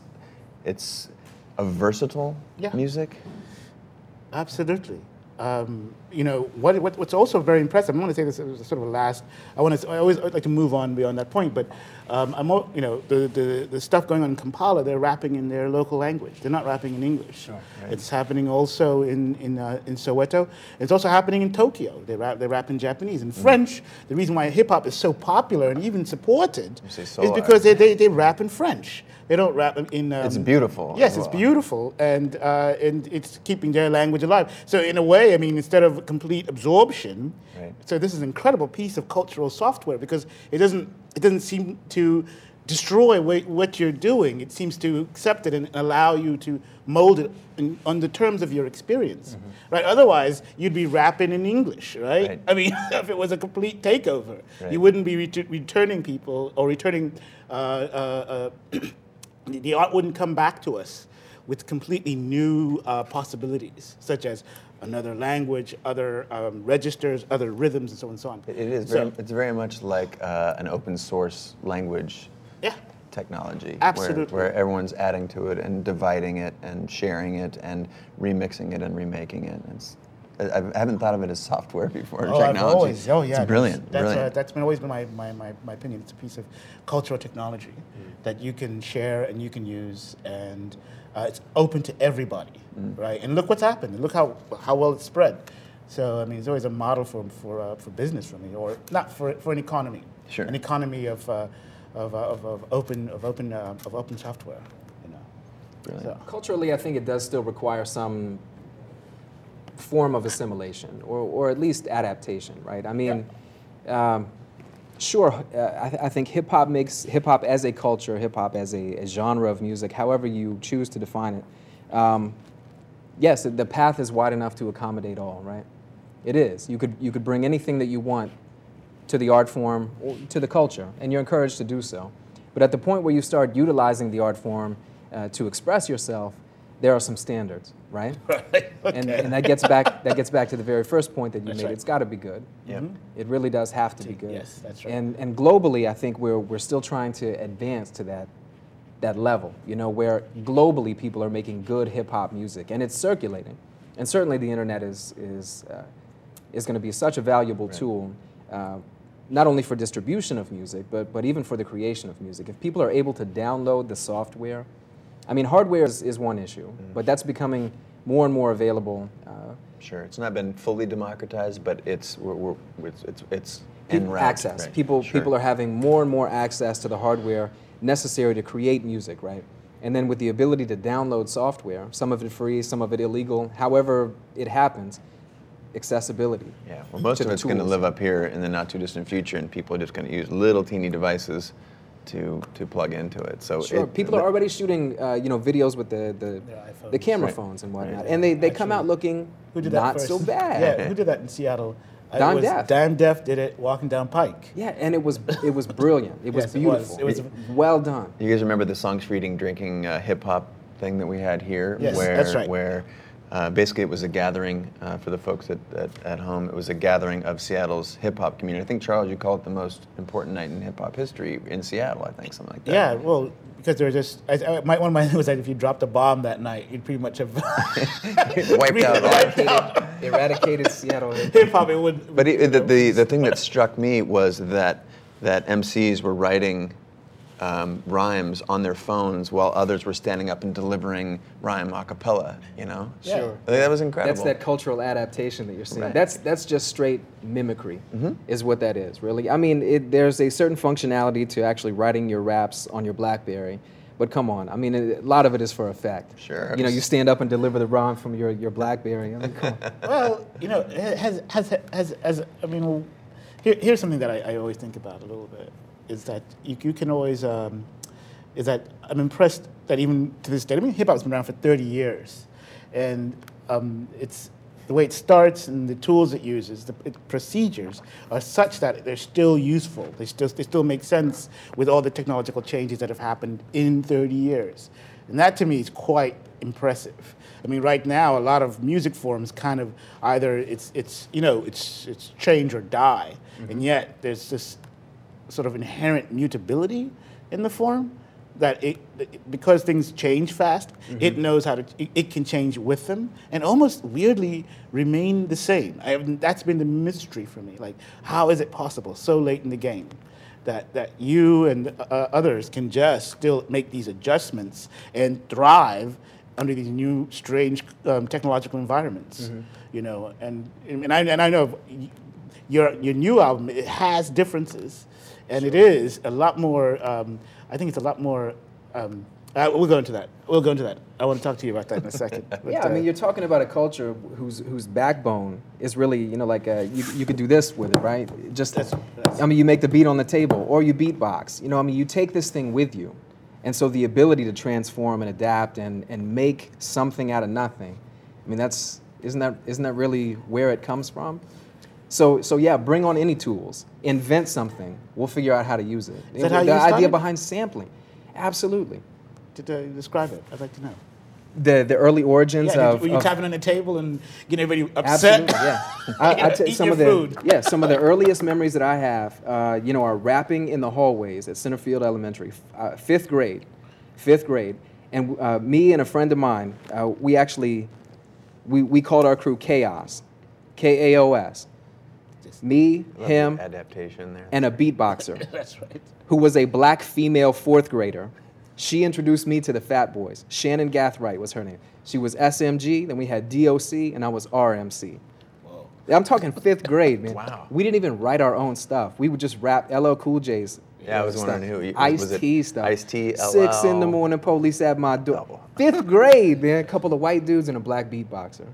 it's a versatile yeah. music. Absolutely. Um, you know what, what? What's also very impressive. I want to say this is sort of a last. I want to. I always like to move on beyond that point, but um, I'm. You know the, the the stuff going on in Kampala. They're rapping in their local language. They're not rapping in English. Oh, right. It's happening also in in uh, in Soweto. It's also happening in Tokyo. They rap. They rap in Japanese and mm-hmm. French. The reason why hip hop is so popular and even supported is because they, they they rap in French. They don't rap in. Um, it's beautiful. Yes, well. It's beautiful, and uh, and it's keeping their language alive. So in a way, I mean, instead of complete absorption, right. so this is an incredible piece of cultural software because it doesn't it doesn't seem to destroy what you're doing. It seems to accept it and allow you to mold it in, on the terms of your experience, mm-hmm. right? Otherwise, you'd be rapping in English, right? right. I mean, if it was a complete takeover, right. you wouldn't be ret- returning people or returning. Uh, uh, uh, The art wouldn't come back to us with completely new uh, possibilities, such as another language, other um, registers, other rhythms, and so on and so on. It is. Very, so, it's very much like uh, an open source language yeah. technology. Absolutely. Where, where everyone's adding to it and dividing it and sharing it and remixing it and remaking it. It's, I haven't thought of it as software before, oh, technology. I've always, oh, yeah. It's brilliant. That's, brilliant. Uh, that's been always been my, my, my, my opinion. It's a piece of cultural technology mm. that you can share and you can use, and uh, it's open to everybody, mm. right? And look what's happened. Look how how well it's spread. So, I mean, it's always a model for for uh, for business for me, or not for for an economy. Sure. An economy of uh, of, uh, of of open of open uh, of open software. You know. Brilliant. So. Culturally, I think it does still require some form of assimilation, or or at least adaptation, right? I mean, yeah. um, sure, uh, I, th- I think hip hop makes hip hop as a culture, hip hop as a, a genre of music, however you choose to define it. Um, yes, the path is wide enough to accommodate all, right? It is. You could you could bring anything that you want to the art form, or to the culture, and you're encouraged to do so. But at the point where you start utilizing the art form uh, to express yourself, there are some standards, right? Right. Okay. And, and that gets back that gets back to the very first point that you that's made. Right. It's got to be good. Yeah. Mm-hmm. It really does have to be good. Yes, that's right. And and globally, I think we're we're still trying to advance to that that level, you know, where globally people are making good hip hop music and it's circulating. And certainly the internet is is uh, is going to be such a valuable right. tool. Uh, not only for distribution of music, but, but even for the creation of music. If people are able to download the software, I mean, hardware is, is one issue, mm. but that's becoming more and more available. Uh, sure, it's not been fully democratized, but it's we're, we're, it's it's, it's people access. Right. People sure. people are having more and more access to the hardware necessary to create music, right? And then with the ability to download software, some of it free, some of it illegal, however it happens, accessibility. Yeah, well, most of it's going to live up here in the not too distant future, and people are just going to use little teeny devices to to plug into it. So sure, it, people are already shooting, uh, you know, videos with the the, the camera right. phones and whatnot, right. and they, they Actually, come out looking who did that not first? So bad. Yeah, who did that in Seattle? Dime Def. Dime Def did it walking down Pike. Yeah, and it was it was brilliant. It was yes, beautiful. It was, it was it, well done. You guys remember the songs for eating, drinking, uh, hip hop thing that we had here? Yes, where, that's right. Where Uh, basically, it was a gathering uh, for the folks at, at, at home. It was a gathering of Seattle's hip-hop community. I think, Charles, you call it the most important night in hip-hop history in Seattle, I think, something like that. Yeah, well, because there was just... I, I, my, one of my things was that if you dropped a bomb that night, you'd pretty much have... wiped out. Eradicated, out. eradicated Seattle. Hip-hop, it would... But it, the, the, the thing that struck me was that that M Cs were writing... Um, rhymes on their phones while others were standing up and delivering rhyme a cappella, you know? Yeah. Sure. I think that was incredible. That's that cultural adaptation that you're seeing. Right. That's that's just straight mimicry mm-hmm. is what that is, really. I mean, it, there's a certain functionality to actually writing your raps on your BlackBerry, but come on. I mean, a lot of it is for effect. Sure. You know, you stand up and deliver the rhyme from your, your BlackBerry. I mean, come on. Well, you know, has, has, has, has, I mean, here, here's something that I, I always think about a little bit. Is that you, you can always, um, is that I'm impressed that even to this day, I mean, hip-hop's been around for thirty years. And um, it's the way it starts and the tools it uses, the it, procedures are such that they're still useful. They still, they still make sense with all the technological changes that have happened in thirty years. And that, to me, is quite impressive. I mean, right now, a lot of music forms kind of either it's, it's you know, it's, it's change or die. Mm-hmm. And yet there's this sort of inherent mutability in the form that it, it because things change fast, mm-hmm. it knows how to, it, it can change with them and almost weirdly remain the same. I have, that's been the mystery for me. Like, how is it possible so late in the game that, that you and uh, others can just still make these adjustments and thrive under these new strange um, technological environments, mm-hmm. you know? And, and, I, and I know your, your new album, it has differences. And sure. it is a lot more, um, I think it's a lot more, um, uh, we'll go into that. We'll go into that. I want to talk to you about that in a second. But, yeah, I mean, uh, you're talking about a culture whose whose backbone is really, you know, like a, you, you could do this with it, right? Just, that's, that's, I mean, you make the beat on the table or you beatbox. You know, I mean, you take this thing with you. And so the ability to transform and adapt and, and make something out of nothing, I mean, that's, isn't that isn't that really where it comes from? So, so yeah, bring on any tools, invent something, we'll figure out how to use it. Is that how you started? The idea behind sampling, absolutely. Did uh, describe it? I'd like to know. The the early origins yeah, of... Were you of, tapping on the table and getting everybody upset? Absolutely, yeah. I, I t- Eat some your of the, food. Yeah, some of the earliest memories that I have, uh, you know, are rapping in the hallways at Centerfield Elementary, uh, fifth grade, fifth grade. And uh, me and a friend of mine, uh, we actually, we, we called our crew Chaos, K A O S. Me, him, adaptation there. And a beatboxer. That's right. Who was a black female fourth grader. She introduced me to the Fat Boys. Shannon Gathright was her name. She was S M G, then we had D O C, and I was R M C. Whoa. I'm talking fifth grade, man. Wow. We didn't even write our own stuff. We would just rap L L Cool J's. Yeah, I was stuff. Wondering who. You, Ice-T stuff. Ice-T, L L. Six in the morning, police at my door. Double. Fifth grade, man. A couple of white dudes and a black beatboxer.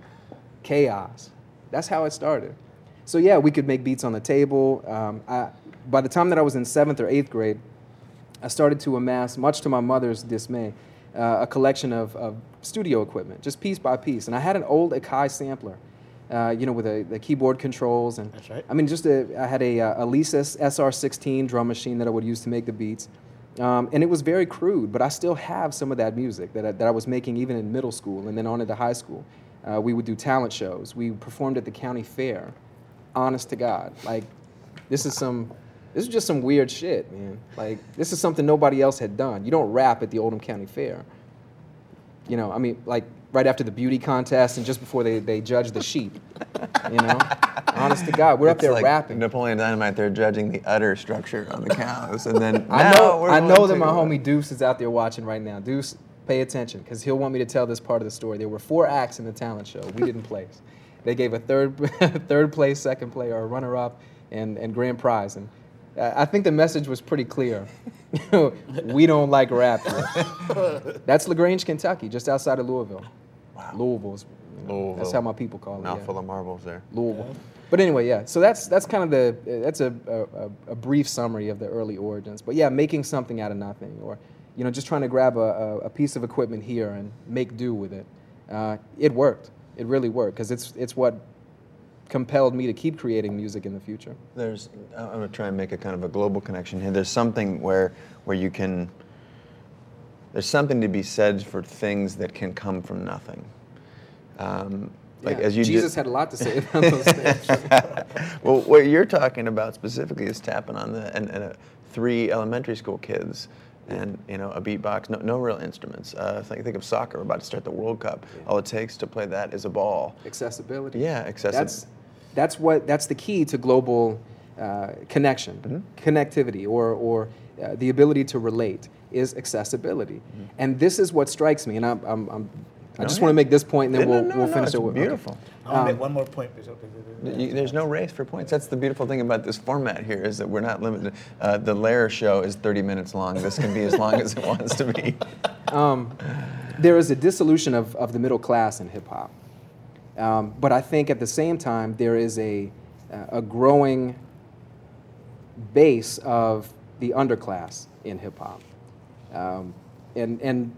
Chaos. That's how it started. So yeah, we could make beats on the table. Um, I, by the time that I was in seventh or eighth grade, I started to amass, much to my mother's dismay, uh, a collection of, of studio equipment, just piece by piece. And I had an old Akai sampler, uh, you know, with a, the keyboard controls. And that's right. I mean, just a, I had a, a Alesis S R sixteen drum machine that I would use to make the beats. Um, and it was very crude, but I still have some of that music that I, that I was making even in middle school and then on into high school. Uh, we would do talent shows. We performed at the county fair. Honest to God, like this is some, this is just some weird shit, man. Like this is something nobody else had done. You don't rap at the Oldham County Fair. You know, I mean, like right after the beauty contest and just before they, they judge the sheep. You know, honest to God, we're it's up there like rapping. Napoleon Dynamite, they're judging the udder structure on the cows, and then I know I know that my homie Deuce is out there watching right now. Deuce, pay attention, because he'll want me to tell this part of the story. There were four acts in the talent show. We didn't place. They gave a third, third place, second place, or a runner-up, and, and grand prize. And uh, I think the message was pretty clear. We don't like rap. That's LaGrange, Kentucky, just outside of Louisville. Wow. Louisville's, you know, Louisville. That's how my people call it. Mouthful yeah. of marbles there. Louisville. Yeah. But anyway, yeah. So that's that's kind of the that's a, a a brief summary of the early origins. But yeah, making something out of nothing, or you know, just trying to grab a, a piece of equipment here and make do with it. Uh, it worked. It really worked, because it's it's what compelled me to keep creating music in the future. There's, I'm going to try and make a kind of a global connection here. There's something where where you can, there's something to be said for things that can come from nothing. Um, like yeah, as you Jesus had a lot to say about those things. Well, what you're talking about specifically is tapping on the and, and uh, three elementary school kids. And you know, a beatbox, no, no real instruments. Uh, think, think of soccer. We're about to start the World Cup. Yeah. All it takes to play that is a ball. Accessibility. Yeah, accessibility. That's that's what that's the key to global uh, connection, mm-hmm. connectivity, or or uh, the ability to relate is accessibility. Mm-hmm. And this is what strikes me. And I'm, I'm, I'm I no, just yeah. want to make this point, and then no, we'll no, we'll no, finish it. Beautiful. Okay. I'll um, make one more point. You, there's no race for points. That's the beautiful thing about this format here, is that we're not limited. Uh, the Lair show is thirty minutes long. This can be as long as it wants to be. Um, there is a dissolution of, of the middle class in hip hop, um, but I think at the same time there is a a growing base of the underclass in hip hop, um, and and.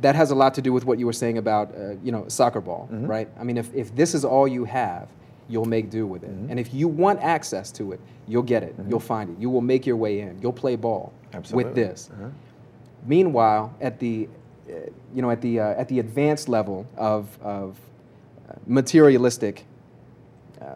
That has a lot to do with what you were saying about, uh, you know, soccer ball, mm-hmm. right? I mean, if, if this is all you have, you'll make do with it. Mm-hmm. And if you want access to it, you'll get it. Mm-hmm. You'll find it. You will make your way in. You'll play ball Absolutely. With this. Uh-huh. Meanwhile, at the, uh, you know, at the uh, at the advanced level of of uh, materialistic, uh,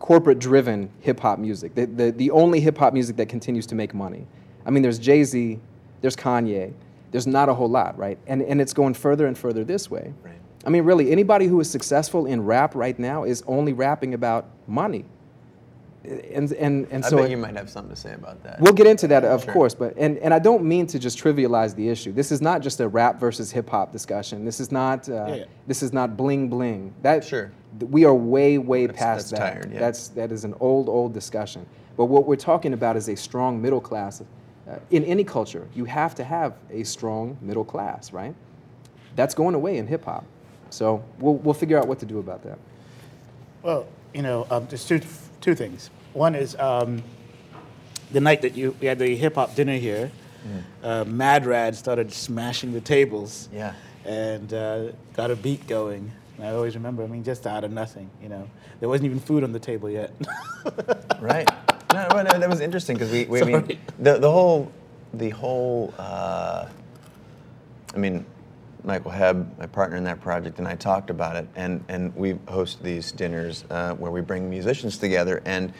corporate-driven hip hop music, the, the the only hip hop music that continues to make money. I mean, there's Jay-Z, there's Kanye. There's not a whole lot, right? And and it's going further and further this way. Right. I mean, really, anybody who is successful in rap right now is only rapping about money. And and and I so bet it, you might have something to say about that. We'll get into that, of sure. course. But and, and I don't mean to just trivialize the issue. This is not just a rap versus hip hop discussion. This is not uh, yeah, yeah. this is not bling bling. That sure. We are way way that's, past that's that. Tired, yeah. That's that is an old old discussion. But what we're talking about is a strong middle class. Uh, in any culture, you have to have a strong middle class, right? That's going away in hip hop, so we'll we'll figure out what to do about that. Well, you know, um, there's two two things. One is um, the night that you we had the hip hop dinner here, mm. uh, Mad Rad started smashing the tables, yeah, and uh, got a beat going. And I always remember. I mean, just out of nothing, you know, there wasn't even food on the table yet. Right. No, no, no, that was interesting because we, we I mean, the the whole, the whole. Uh, I mean, Michael Hebb, my partner in that project, and I talked about it, and and we host these dinners uh, where we bring musicians together, and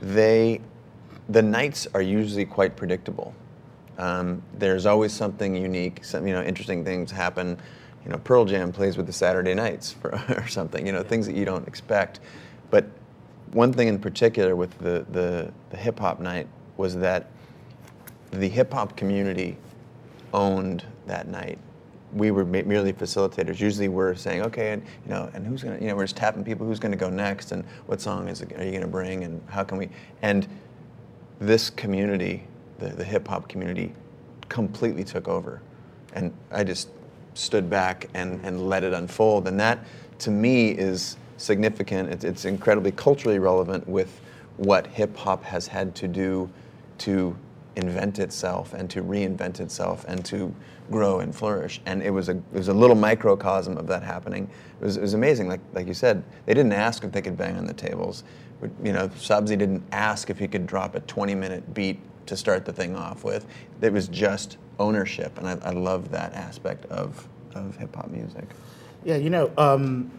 they, the nights are usually quite predictable. Um, there's always something unique, some you know, interesting things happen. You know, Pearl Jam plays with the Saturday Nights for, or something. You know, things that you don't expect, but. One thing in particular with the, the, the hip-hop night was that the hip-hop community owned that night. We were ma- merely facilitators. Usually we're saying, okay, and you know, and who's gonna, you know, we're just tapping people, who's gonna go next, and what song is it, are you gonna bring, and how can we, and this community, the, the hip-hop community, completely took over. And I just stood back and, and let it unfold, and that, to me, is significant. It's, it's incredibly culturally relevant with what hip hop has had to do to invent itself and to reinvent itself and to grow and flourish. And it was a it was a little microcosm of that happening. It was, it was amazing. Like like you said, they didn't ask if they could bang on the tables. You know, Sabzi didn't ask if he could drop a twenty minute beat to start the thing off with. It was just ownership, and I, I love that aspect of of hip hop music. Yeah, you know, um,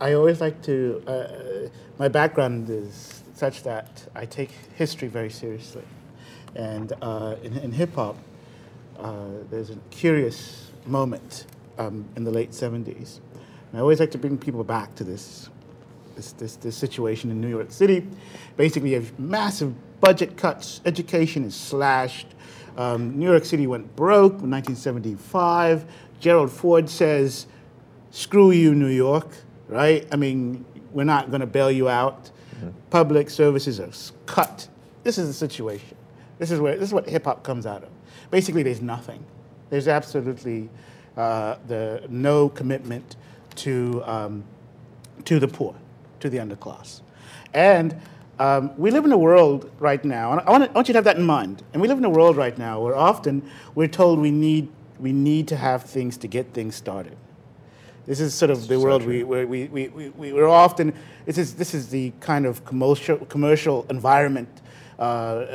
I always like to. Uh, my background is such that I take history very seriously. And uh, in, in hip-hop, uh, there's a curious moment um, in the late seventies. And I always like to bring people back to this, this, this, this situation in New York City. Basically, you have massive budget cuts. Education is slashed. Um, New York City went broke in nineteen seventy-five. Gerald Ford says, screw you, New York, right? I mean, we're not going to bail you out. Mm-hmm. Public services are cut. This is the situation. This is where this is what hip hop comes out of. Basically, there's nothing. There's absolutely uh, the no commitment to um, to the poor, to the underclass, and um, we live in a world right now. And I want, to, I want you to have that in mind. And we live in a world right now where often we're told we need we need to have things to get things started. This is sort of the world so we, where we we we we we're often. This is this is the kind of commercial commercial environment. Uh, uh,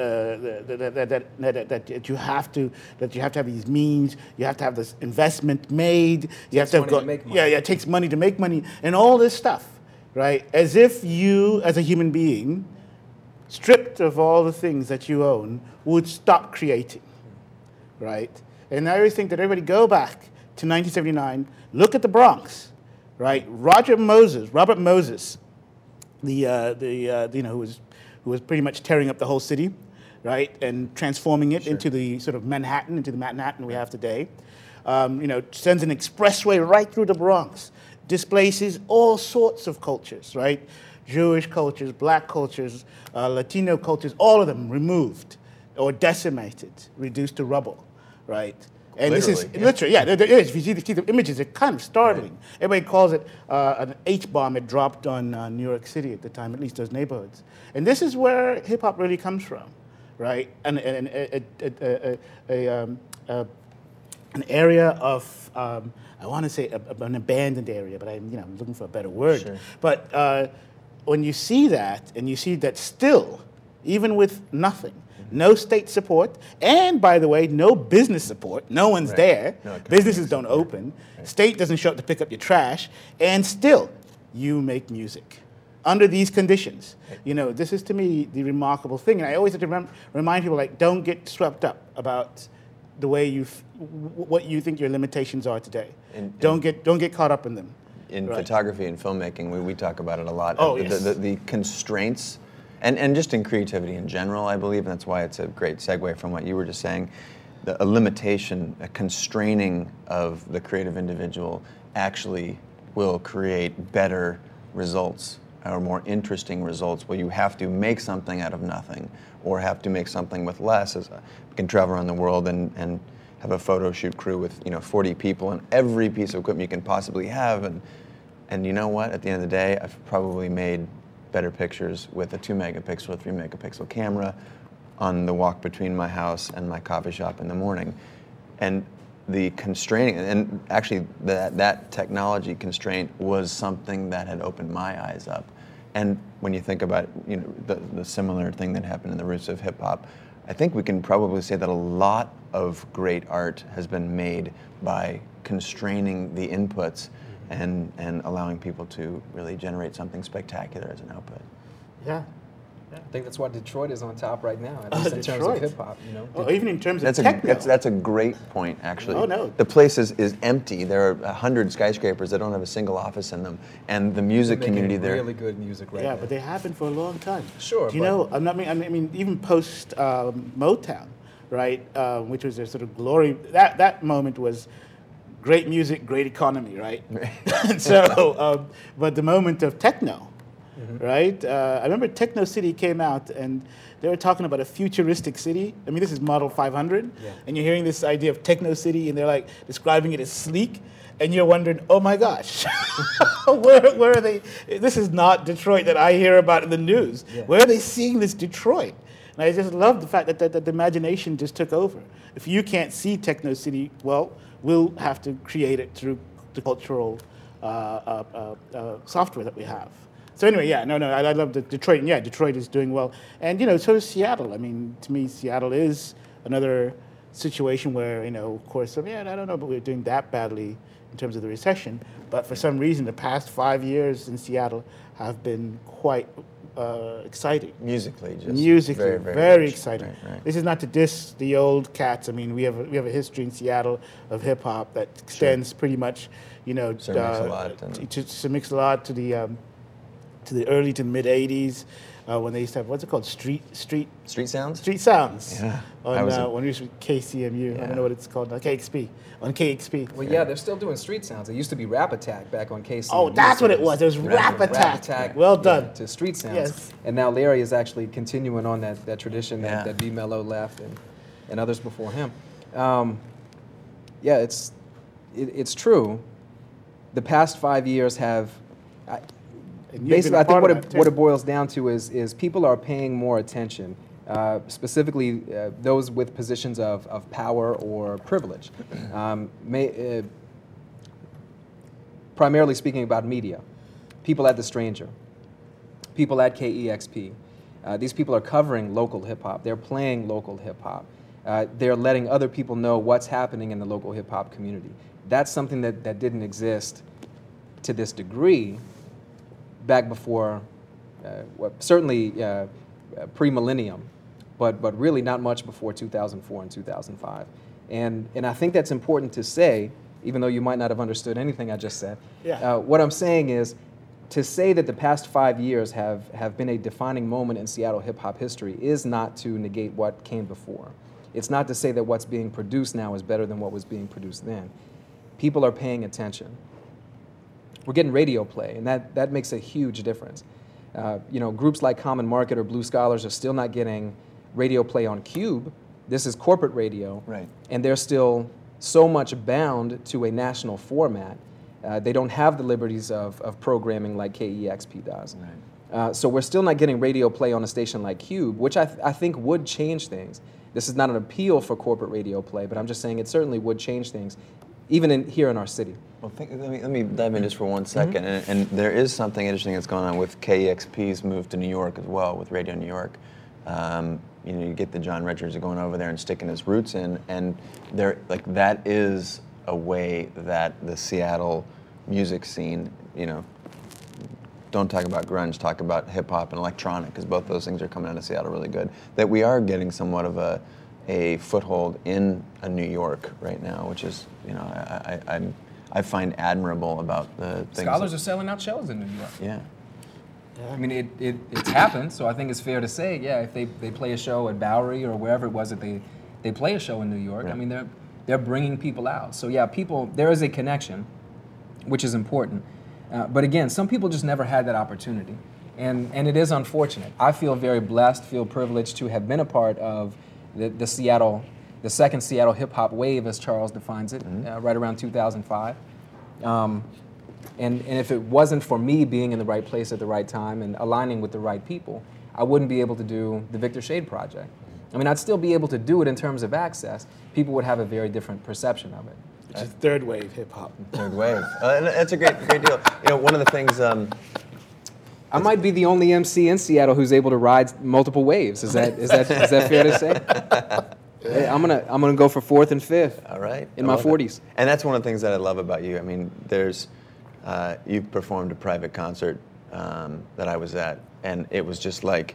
that, that, that, that, that you have to that you have to have these means. You have to have this investment made. You have to, have go, to make money. Yeah, yeah. It takes money to make money, and all this stuff, right? As if you, as a human being, stripped of all the things that you own, would stop creating, right? And I always think that everybody go back to nineteen seventy-nine. Look at the Bronx, right? Roger Moses, Robert Moses, the uh, the uh, you know who was. who was pretty much tearing up the whole city, right, and transforming it sure. into the sort of Manhattan, into the Manhattan we have today. Um, you know, sends an expressway right through the Bronx, displaces all sorts of cultures, right? Jewish cultures, black cultures, uh, Latino cultures, all of them removed or decimated, reduced to rubble, right? And literally, this is yeah. literally, yeah. There, there is. If you see the, see the images, they're kind of startling. Right. Everybody calls it uh, an H bomb. It dropped on uh, New York City at the time, at least those neighborhoods. And this is where hip hop really comes from, right? And, and, and a, a, a, um, a, an area of um, I want to say a, an abandoned area, but I'm you know I'm looking for a better word. Sure. But uh, when you see that, and you see that still, even with nothing. No state support, and by the way, no business support. No one's right. there. No, businesses don't support. Open. Right. State doesn't show up to pick up your trash, and still, you make music under these conditions. Right. You know, this is to me the remarkable thing, and I always have to rem- remind people like, don't get swept up about the way you, f- what you think your limitations are today. And, don't and get don't get caught up in them. In right. photography and filmmaking, we we talk about it a lot. Oh, the, yes. the, the, the constraints. And and just in creativity in general, I believe, and that's why it's a great segue from what you were just saying, the, a limitation, a constraining of the creative individual actually will create better results or more interesting results where you have to make something out of nothing or have to make something with less. As a, we can travel around the world and, and have a photo shoot crew with, you know, forty people and every piece of equipment you can possibly have. And, and you know what? At the end of the day, I've probably made better pictures with a two megapixel, three megapixel camera on the walk between my house and my coffee shop in the morning. And the constraining, and actually that, that technology constraint was something that had opened my eyes up. And when you think about, you know, the, the similar thing that happened in the roots of hip hop, I think we can probably say that a lot of great art has been made by constraining the inputs and and allowing people to really generate something spectacular as an output. Yeah. yeah. I think that's why Detroit is on top right now, at least oh, in Detroit. terms of hip hop, you know. Well, even in terms that's of a, techno. That's, that's a great point, actually. Oh, no. The place is, is empty. There are a hundred skyscrapers that don't have a single office in them, and the music community there. Really good music right yeah, now. Yeah, but they have been for a long time. Sure. Do you know, I'm not, I mean, even post um, Motown, right, uh, which was their sort of glory, that, that moment was, great music, great economy, right? right. so, um, but the moment of techno, mm-hmm. right? Uh, I remember Techno City came out and they were talking about a futuristic city. I mean, this is Model five hundred, yeah. and you're hearing this idea of Techno City and they're like describing it as sleek, and you're wondering, oh my gosh, where, where are they? This is not Detroit that I hear about in the news. Yeah. Where are they seeing this Detroit? And I just love the fact that, that, that the imagination just took over. If you can't see Techno City, well, we'll have to create it through the cultural uh, uh, uh, uh, software that we have. So anyway, yeah, no, no, I, I love the Detroit. And yeah, Detroit is doing well. And, you know, so is Seattle. I mean, to me, Seattle is another situation where, you know, of course, I mean, I don't know, but we're doing that badly in terms of the recession. But for some reason, the past five years in Seattle have been quite uh, exciting. Musically, just Musically, very, very, very exciting. Right, right. This is not to diss the old cats. I mean, we have a, we have a history in Seattle of hip-hop that extends sure. pretty much, you know, Sir uh, Mix-a-Lot, to Sir Mix-a-Lot to the... Um, to the early to mid eighties, uh, when they used to have what's it called, street street street sounds, street sounds. Yeah, on, I was uh, a... when we used to be K C M U. Yeah. I don't know what it's called. Now. K X P on K X P. Well, yeah. yeah, they're still doing street sounds. It used to be Rap Attack back on K C M U. Oh, that's what it was. It was Rap, Rap Attack. Rap Attack. Well done yeah, to street sounds. Yes. And now Larry is actually continuing on that that tradition yeah. that, that B Mello left and and others before him. Um, yeah, it's it, it's true. The past five years have. I, Basically, I think what it, what it boils down to is is people are paying more attention, uh, specifically uh, those with positions of, of power or privilege. Um, may, uh, primarily speaking about media, people at The Stranger, people at K E X P. Uh, these people are covering local hip-hop. They're playing local hip-hop. Uh, they're letting other people know what's happening in the local hip-hop community. That's something that, that didn't exist to this degree back before, uh, well, certainly uh, pre-millennium, but but really not much before two thousand four and two thousand five. And and I think that's important to say, even though you might not have understood anything I just said. Yeah. Uh, what I'm saying is, to say that the past five years have, have been a defining moment in Seattle hip-hop history is not to negate what came before. It's not to say that what's being produced now is better than what was being produced then. People are paying attention. We're getting radio play, and that, that makes a huge difference. Uh, you know, groups like Common Market or Blue Scholars are still not getting radio play on Cube. This is corporate radio, right. And they're still so much bound to a national format. Uh, they don't have the liberties of, of programming like K E X P does. Right. Uh, so we're still not getting radio play on a station like Cube, which I, th- I think would change things. This is not an appeal for corporate radio play, but I'm just saying it certainly would change things. Even in, here in our city. Well, think, let me, let me dive in just for one second. Mm-hmm. And, and there is something interesting that's going on with K E X P's move to New York as well, with Radio New York. Um, you know, you get the John Richards going over there and sticking his roots in, and there, like that is a way that the Seattle music scene, you know, don't talk about grunge, talk about hip hop and electronic, because both those things are coming out of Seattle really good. That we are getting somewhat of a a foothold in a New York right now, which is, you know, I I, I, I find admirable about the things. Scholars are selling out shows in New York. Yeah. yeah. I mean, it, it it's happened, so I think it's fair to say, yeah, if they, they play a show at Bowery or wherever it was that they, they play a show in New York, right. I mean, they're, they're bringing people out. So yeah, people, there is a connection, which is important. Uh, but again, some people just never had that opportunity. And, and it is unfortunate. I feel very blessed, feel privileged to have been a part of The, the Seattle, the second Seattle hip-hop wave, as Charles defines it, mm-hmm. uh, right around two thousand five. Um, and, and if it wasn't for me being in the right place at the right time and aligning with the right people, I wouldn't be able to do the Victor Shade project. I mean, I'd still be able to do it in terms of access. People would have a very different perception of it. Which is third wave hip-hop. Third wave. uh, that's a great, great deal. You know, one of the things... Um, I might be the only M C in Seattle who's able to ride multiple waves. Is that is that is that fair to say? Hey, I'm gonna I'm gonna go for fourth and fifth. All right. In my forties. And that's one of the things that I love about you. I mean, there's uh, you've performed a private concert um, that I was at, and it was just like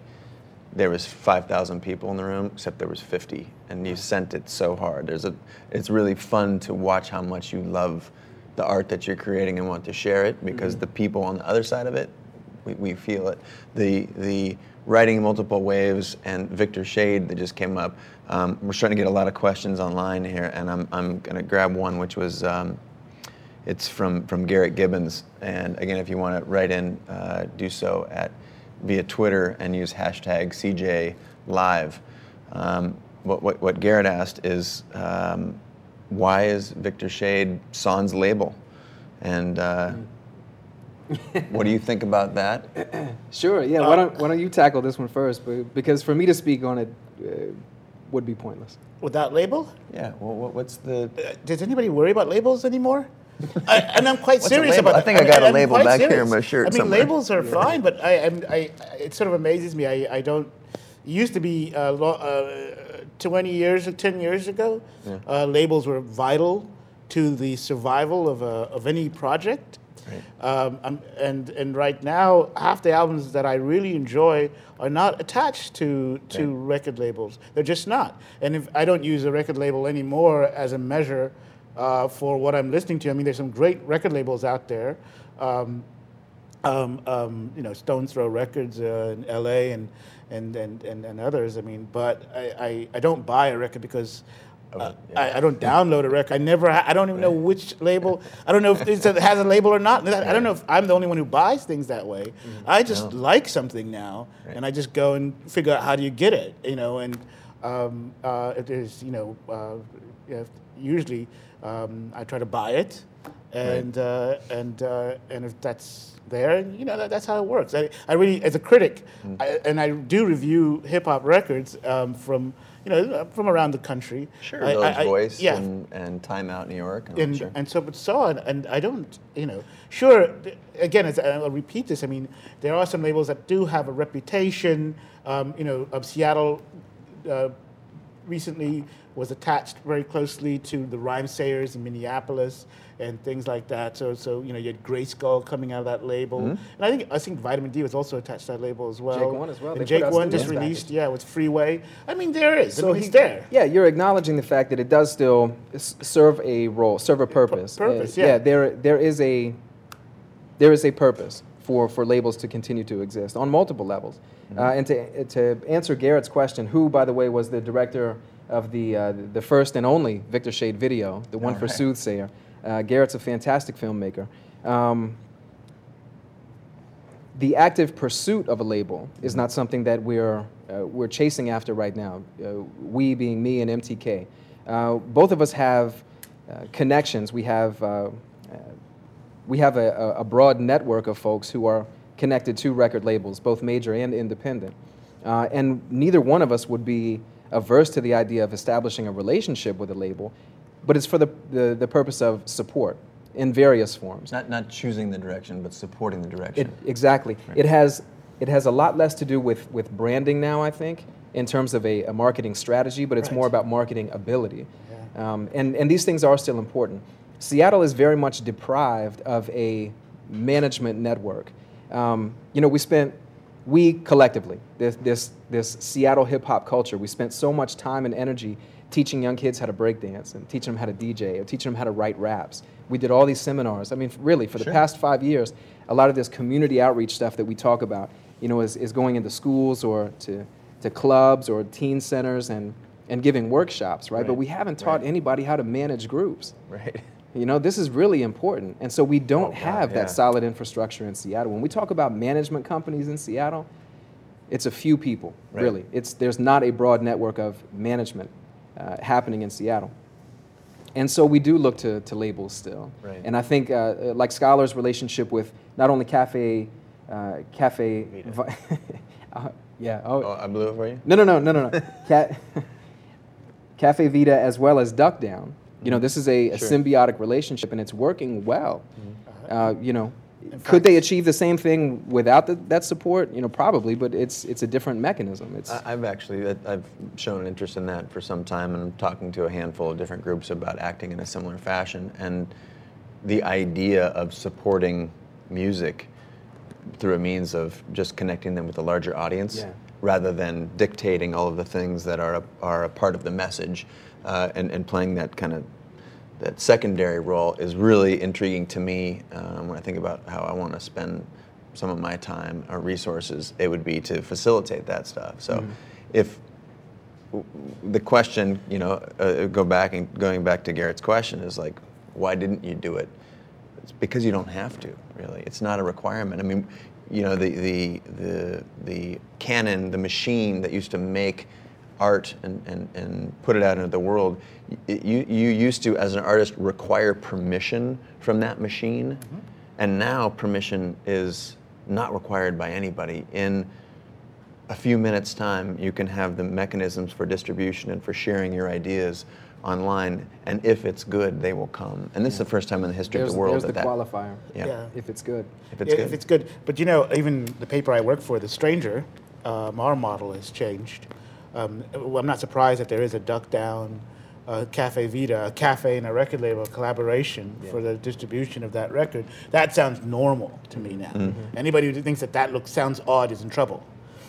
there was five thousand people in the room, except there was fifty, and you sent it so hard. There's a it's really fun to watch how much you love the art that you're creating and want to share it because mm-hmm. the people on the other side of it. We, we feel it. The the writing multiple waves and Victor Shade that just came up. Um, we're starting to get a lot of questions online here, and I'm I'm gonna grab one, which was um, it's from from Garrett Gibbons. And again, if you want to write in, uh, do so at via Twitter and use hashtag C J Live. Um, what, what what Garrett asked is um, why is Victor Shade Sans label, and uh, mm. What do you think about that? Sure, yeah. Uh, why don't Why don't you tackle this one first? Because for me to speak on it uh, would be pointless. Without label? Yeah. Well, what's the? Uh, does anybody worry about labels anymore? I, and I'm quite serious about. I think I got I, a label back serious. here in my shirt. I mean, somewhere. Labels are yeah. fine, but I, I'm, I, it sort of amazes me. I, I don't. It used to be uh, lo, uh, twenty years or ten years ago, yeah. uh, labels were vital to the survival of a, of any project. Right. Um, I'm, and and right now, half the albums that I really enjoy are not attached to to yeah. record labels. They're just not. And if I don't use a record label anymore as a measure uh, for what I'm listening to. I mean, there's some great record labels out there. Um, um, um, you know, Stone's Throw Records uh, in L A and and and and, and others. I mean, but I, I, I don't buy a record because. Uh, yeah. I, I don't download a record. I never. I don't even know which label. I don't know if it has a label or not. I don't know if I'm the only one who buys things that way. Mm-hmm. I just no. like something now, right. and I just go and figure out how do you get it, you know. And um, uh, if there's, you know, uh, usually um, I try to buy it, and right. uh, and uh, and if that's there, you know, that, that's how it works. I, I really, as a critic, mm-hmm. I, and I do review hip hop records um, from. You know, from around the country. Sure, I, Village I, Voice yeah. and, and Time Out New York. I'm and, sure. and so, but so, and, and I don't, you know, sure, again, as I'll repeat this, I mean, there are some labels that do have a reputation, um, you know, of Seattle uh, recently was attached very closely to the Rhymesayers in Minneapolis and things like that. So, so you know, you had Grayskull coming out of that label. Mm-hmm. And I think I think Vitamin D was also attached to that label as well. Jake One as well. And they Jake One just released, package. yeah, with Freeway. I mean, there is. So I mean, he's there. Yeah, you're acknowledging the fact that it does still serve a role, serve a purpose. P- purpose, uh, yeah. Yeah, there, there, is a, there is a purpose for, for labels to continue to exist on multiple levels. Mm-hmm. Uh, and to, to answer Garrett's question, who, by the way, was the director of the uh, the first and only Victor Shade video, the one All for right. Soothsayer. Uh, Garrett's a fantastic filmmaker. Um, the active pursuit of a label mm-hmm. is not something that we're uh, we're chasing after right now. Uh, we being me and M T K, uh, both of us have uh, connections. We have uh, uh, we have a, a broad network of folks who are connected to record labels, both major and independent. Uh, and neither one of us would be averse to the idea of establishing a relationship with a label, but it's for the, the, the purpose of support in various forms. Not not choosing the direction, but supporting the direction. It, exactly. Right. It has it has a lot less to do with, with branding now, I think, in terms of a, a marketing strategy, but it's right. more about marketing ability. Yeah. Um, and, and these things are still important. Seattle is very much deprived of a management network. Um, you know, we spent... We collectively, this this this Seattle hip hop culture, we spent so much time and energy teaching young kids how to breakdance and teaching them how to D J or teaching them how to write raps. We did all these seminars. I mean, really, for the sure. past five years, a lot of this community outreach stuff that we talk about, you know, is, is going into schools or to to clubs or teen centers and, and giving workshops, right? right? But we haven't taught right. anybody how to manage groups. Right. You know, this is really important. And so we don't oh, God, have that yeah. solid infrastructure in Seattle. When we talk about management companies in Seattle, it's a few people, right. really. It's there's not a broad network of management uh, happening in Seattle. And so we do look to, to labels still. Right. And I think, uh, like Scholar's relationship with not only Cafe... Uh, Cafe... Vi- uh, yeah. Oh. oh, I blew it for you? No, no, no, no, no, no. Ca- Cafe Vita as well as Duck Down. You know, this is a, a sure. symbiotic relationship, and it's working well. Mm-hmm. Uh, you know, fact, could they achieve the same thing without the, that support? You know, probably, but it's it's a different mechanism. It's I've actually I've shown an interest in that for some time, and I'm talking to a handful of different groups about acting in a similar fashion. And the idea of supporting music through a means of just connecting them with a larger audience, yeah. rather than dictating all of the things that are a, are a part of the message. Uh, and, and playing that kind of that secondary role is really intriguing to me um, when I think about how I want to spend some of my time or resources. It would be to facilitate that stuff. So, mm-hmm. if w- the question, you know, uh, go back and going back to Garrett's question is like, why didn't you do it? It's because you don't have to. Really, it's not a requirement. I mean, you know, the the the the canon, the machine that used to make art and, and, and put it out into the world, you, you used to, as an artist, require permission from that machine. Mm-hmm. And now permission is not required by anybody. In a few minutes' time, you can have the mechanisms for distribution and for sharing your ideas online, and if it's good, they will come. And this yeah. is the first time in the history there's, of the world that the that... There's the qualifier. Yeah. yeah. If it's good. If it's yeah, good. If it's good. But you know, even the paper I work for, The Stranger, um, our model has changed. Um, well, I'm not surprised that there is a Duck Down, uh, Cafe Vita, a cafe and a record label collaboration yeah. for the distribution of that record. That sounds normal to me now. Mm-hmm. Anybody who thinks that that looks sounds odd is in trouble.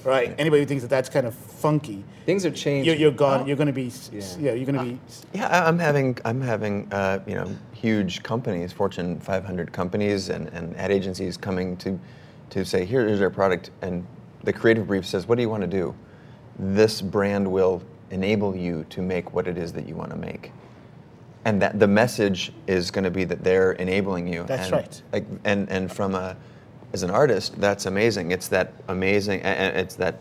Right. Yeah. Anybody who thinks that that's kind of funky. Things are changing. You're, you're gone. Oh. You're going to be. Yeah. yeah you're going to be. Yeah. I'm having. I'm having. Uh, you know, huge companies, Fortune five hundred companies, and, and ad agencies coming to, to say, here is our product, and the creative brief says, what do you want to do? This brand will enable you to make what it is that you want to make, and that the message is going to be that they're enabling you. That's and, right. Like, and and from a. As an artist, that's amazing. It's that amazing, it's that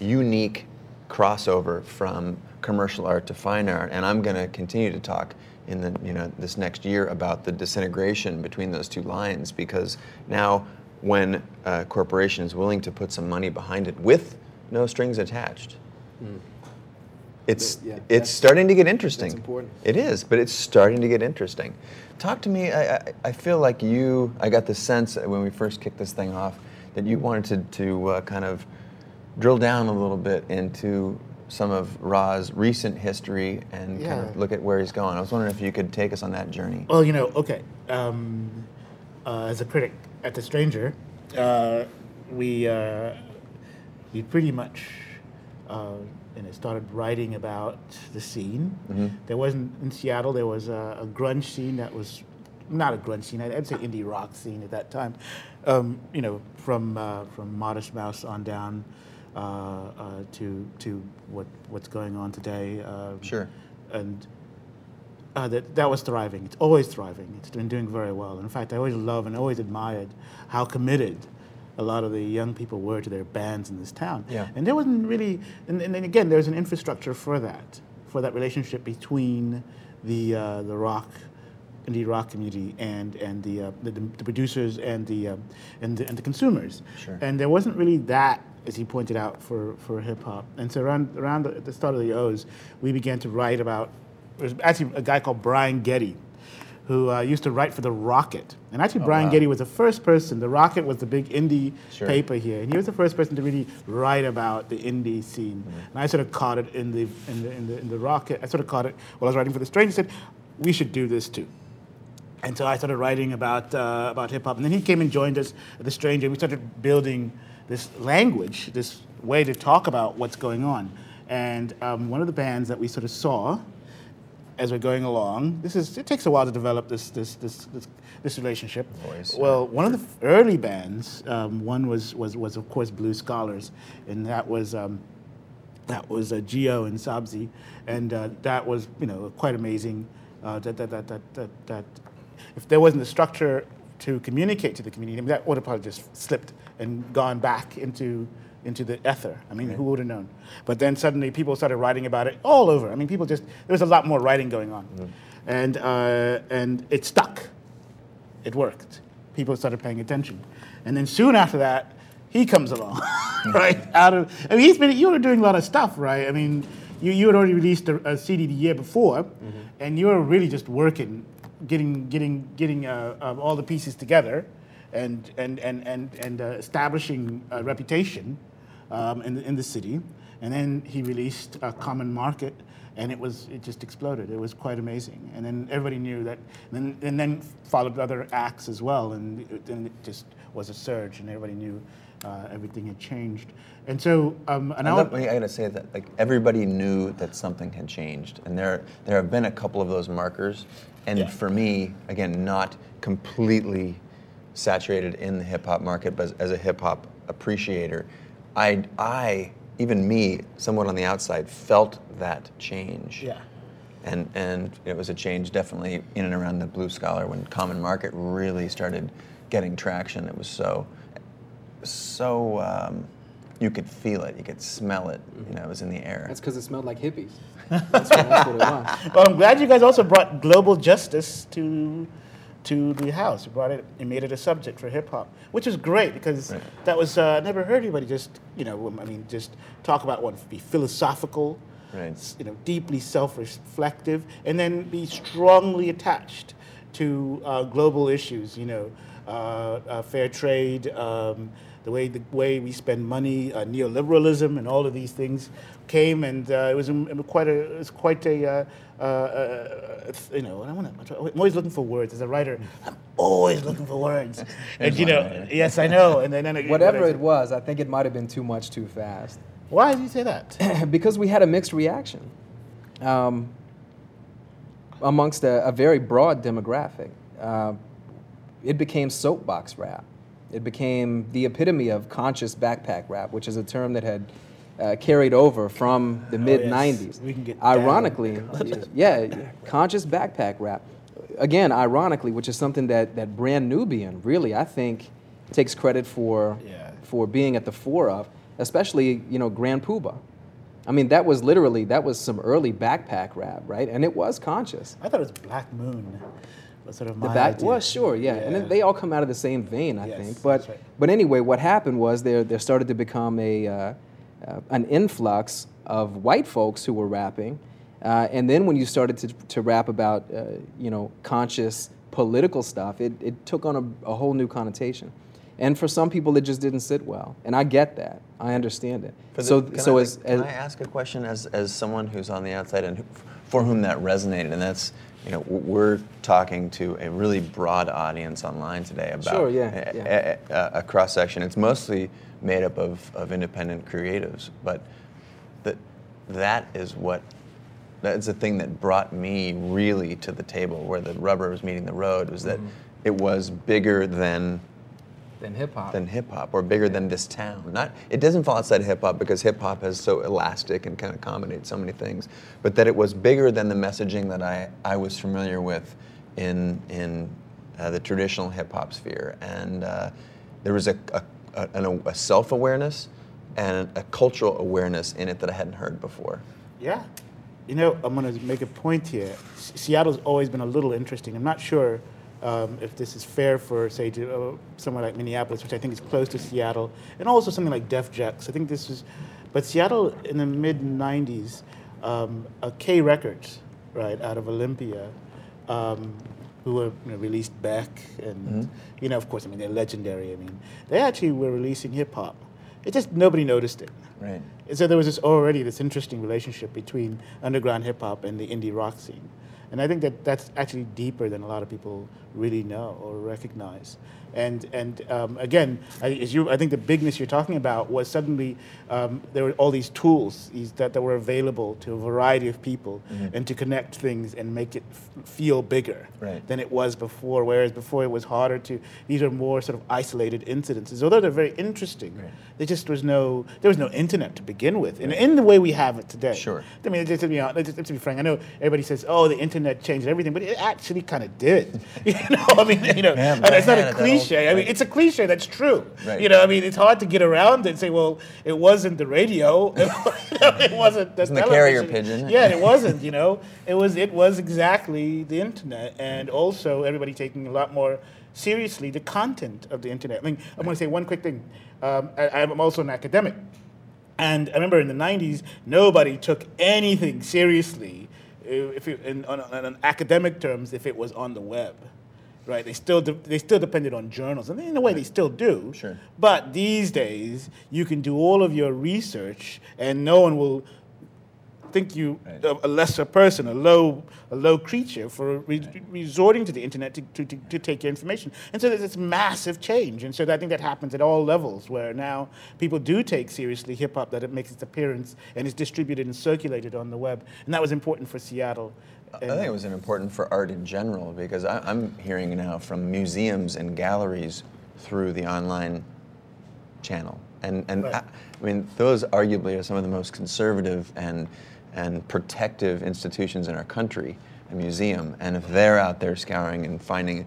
unique crossover from commercial art to fine art. And I'm going to continue to talk in the you know this next year about the disintegration between those two lines, because now when a corporation is willing to put some money behind it with no strings attached, mm. it's yeah, it's starting to get interesting. That's important. It is, but it's starting to get interesting. Talk to me, I, I, I feel like you, I got the sense when we first kicked this thing off that you wanted to, to uh, kind of drill down a little bit into some of Ra's recent history and yeah. kind of look at where he's going. I was wondering if you could take us on that journey. Well, you know, okay. Um, uh, as a critic at The Stranger, uh, we, uh, we pretty much... Uh, and I started writing about the scene. Mm-hmm. There wasn't, in Seattle, there was a, a grunge scene that was, not a grunge scene, I'd, I'd say indie rock scene at that time. Um, you know, from uh, from Modest Mouse on down uh, uh, to to what what's going on today. Um, sure. And uh, that, that was thriving. It's always thriving. It's been doing very well. And in fact, I always loved and always admired how committed a lot of the young people were to their bands in this town. Yeah. And there wasn't really, and, and then again, there's an infrastructure for that, for that relationship between the uh, the rock, indie rock community and and the uh, the, the producers and the, uh, and the and the consumers. Sure. And there wasn't really that, as he pointed out, for, for hip hop. And so around around the, at the start of the O's, we began to write about, there was actually a guy called Brian Getty, who uh, used to write for The Rocket. And actually, oh, Brian wow. Getty was the first person. The Rocket was the big indie sure. paper here. And he was the first person to really write about the indie scene. Mm-hmm. And I sort of caught it in the in the, in the in the Rocket. I sort of caught it while I was writing for The Stranger. Said, we should do this too. And so I started writing about, uh, about hip-hop. And then he came and joined us at The Stranger. We started building this language, this way to talk about what's going on. And um, one of the bands that we sort of saw as we're going along, this is it takes a while to develop this this this this, this relationship. Voice, well, yeah. one of the f- early bands, um, one was, was was of course Blue Scholars, and that was um, that was uh, Geo and Sabzi, and uh, that was you know quite amazing. Uh, that, that that that that that if there wasn't a structure to communicate to the community, I mean, that would have probably just slipped and gone back into. into the ether. I mean, right. who would have known? But then suddenly people started writing about it all over. I mean, people just, there was a lot more writing going on. Mm. And uh, and it stuck. It worked. People started paying attention. And then soon after that, he comes along, right? Out of, I mean, he's been, you were doing a lot of stuff, right? I mean, you, you had already released a, a C D the year before, mm-hmm. and you were really just working, getting getting getting uh, uh, all the pieces together and and, and, and, and uh, establishing a reputation. Um, in, the, in the city, and then he released uh, Common Market, and it was it just exploded. It was quite amazing, and then everybody knew that, and then, and then followed other acts as well, and then it, it just was a surge, and everybody knew uh, everything had changed. And so, um, and I, I gotta say that like everybody knew that something had changed, and there there have been a couple of those markers, and yeah. for me, again, not completely saturated in the hip hop market, but as, as a hip hop appreciator. I, I, even me, someone on the outside, felt that change. Yeah. And and it was a change definitely in and around the Blue Scholar when Common Market really started getting traction. It was so, so um, you could feel it, you could smell it. You know, it was in the air. That's because it smelled like hippies. That's what, that's what it was. Well, I'm glad you guys also brought global justice to to the house. We brought it and made it a subject for hip hop, which was great because right. that was uh, never heard anybody just you know I mean just talk about what be philosophical, right. you know, deeply self-reflective, and then be strongly attached to uh, global issues. You know, uh, uh, fair trade, um, the way the way we spend money, uh, neoliberalism, and all of these things came, and uh, it was quite a it was quite a. Uh, Uh, uh, you know, I want to. I'm always looking for words. As a writer, I'm always looking for words. And you know, writer. Yes, I know. And then, and then whatever what it was, I think it might have been too much, too fast. Why did you say that? Because we had a mixed reaction um, amongst a, a very broad demographic. Uh, it became soapbox rap. It became the epitome of conscious backpack rap, which is a term that had. Uh, carried over from the mid nineties. We can get ironically, yeah, conscious backpack rap. Again, ironically, which is something that, that Brand Nubian really, I think, takes credit for yeah. for being at the fore of, especially, you know, Grand Poobah. I mean, that was literally, that was some early backpack rap, right? And it was conscious. I thought it was Black Moon. That's sort of my the back, idea. Well, sure, yeah. yeah. And then they all come out of the same vein, I yes, think. But right. but anyway, what happened was there, there started to become a... Uh, Uh, an influx of white folks who were rapping, uh, and then when you started to, to rap about uh, you know conscious political stuff, it, it took on a, a whole new connotation, and for some people it just didn't sit well. And I get that, I understand it. The, so can so I, as, as can I ask a question as as someone who's on the outside and who, for whom that resonated, and that's. You know, we're talking to a really broad audience online today about sure, yeah, yeah. A, a, a cross section. It's mostly made up of, of independent creatives, but that that is what that's the thing that brought me really to the table, where the rubber was meeting the road, was that mm-hmm. it was bigger than than hip hop, than hip hop, or bigger yeah. than this town. Not it doesn't fall outside hip hop because hip hop is so elastic and can accommodate so many things. But that it was bigger than the messaging that I, I was familiar with in in uh, the traditional hip hop sphere. And uh, there was a a, a, a self awareness and a cultural awareness in it that I hadn't heard before. Yeah, you know, I'm gonna make a point here. S- Seattle's always been a little interesting. I'm not sure. Um, if this is fair for, say, to, uh, somewhere like Minneapolis, which I think is close to Seattle, and also something like Def Jux. I think this is, but Seattle in the mid nineties, um, a K Records, right, out of Olympia, um, who were you know, released Beck, and, mm-hmm. you know, of course, I mean, they're legendary. I mean, they actually were releasing hip hop. It just, nobody noticed it. Right. And so there was this already this interesting relationship between underground hip hop and the indie rock scene. And I think that that's actually deeper than a lot of people really know or recognize. And and um, again, I, as you, I think the bigness you're talking about was suddenly um, there were all these tools these, that, that were available to a variety of people mm-hmm. and to connect things and make it f- feel bigger right. than it was before, whereas before it was harder to, these are more sort of isolated incidences. Although they're very interesting, right. there just was no, there was no internet to begin with, and right. in the way we have it today. Sure. I mean, just to be, honest, just to be frank, I know everybody says, oh, the internet changed everything, but it actually kind of did. You know, I mean, you know, Man, it's not a cliche. I mean, it's a cliche that's true. Right. You know, I mean, it's hard to get around and say, well, it wasn't the radio, it wasn't the, the carrier pigeon. Yeah, it wasn't. You know, it was it was exactly the internet, and also everybody taking a lot more seriously the content of the internet. I mean, I right. want to say one quick thing. Um, I, I'm also an academic, and I remember in the nineties, nobody took anything seriously, if it, in, on, on, on academic terms, if it was on the web. Right, they still de- they still depended on journals, and in a way they still do. Sure. But these days, you can do all of your research, and no one will think you right. a, a lesser person, a low a low creature for re- right. resorting to the internet to, to, to, to take your information. And so there's this massive change, and so I think that happens at all levels, where now people do take seriously hip hop that it makes its appearance and is distributed and circulated on the web, and that was important for Seattle. I think it was important for art in general, because I, I'm hearing now from museums and galleries through the online channel, and and right. I, I mean those arguably are some of the most conservative and and protective institutions in our country, a museum, and if they're out there scouring and finding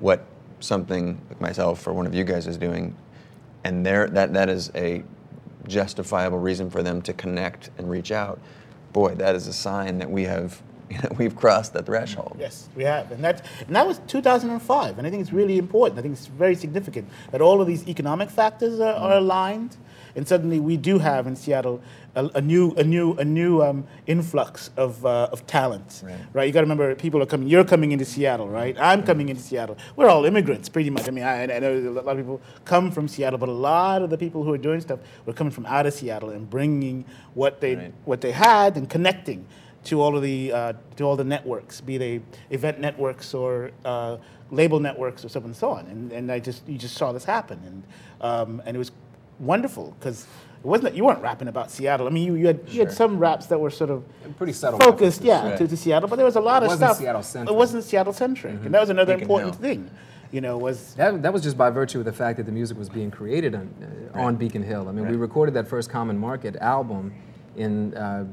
what something like myself or one of you guys is doing, and there that that is a justifiable reason for them to connect and reach out, boy, that is a sign that we have you know, we've crossed the threshold. Yes, we have. And, that's, and that was two thousand five. And I think it's really important. I think it's very significant that all of these economic factors are, are aligned. And suddenly we do have in Seattle a, a new a new, a new um, influx of uh, of talent, right? right? You got to remember, people are coming. You're coming into Seattle, right? I'm right. coming into Seattle. We're all immigrants, pretty much. I mean, I, I know a lot of people come from Seattle, but a lot of the people who are doing stuff were coming from out of Seattle and bringing what they right. what they had and connecting to all of the uh, to all the networks, be they event networks or uh, label networks or so and so on. And and I just you just saw this happen, and um, and it was. Wonderful, because it wasn't that you weren't rapping about Seattle. I mean, you, you had you sure. had some raps that were sort of pretty subtle focused, references. yeah, right. to, to Seattle. But there was a lot it of stuff. Seattle-centric. It wasn't Seattle-centric, mm-hmm. and that was another Beacon important Hill. thing. You know, was that that was just by virtue of the fact that the music was being created on, uh, right. on Beacon Hill. I mean, right. we recorded that first Common Market album in uh,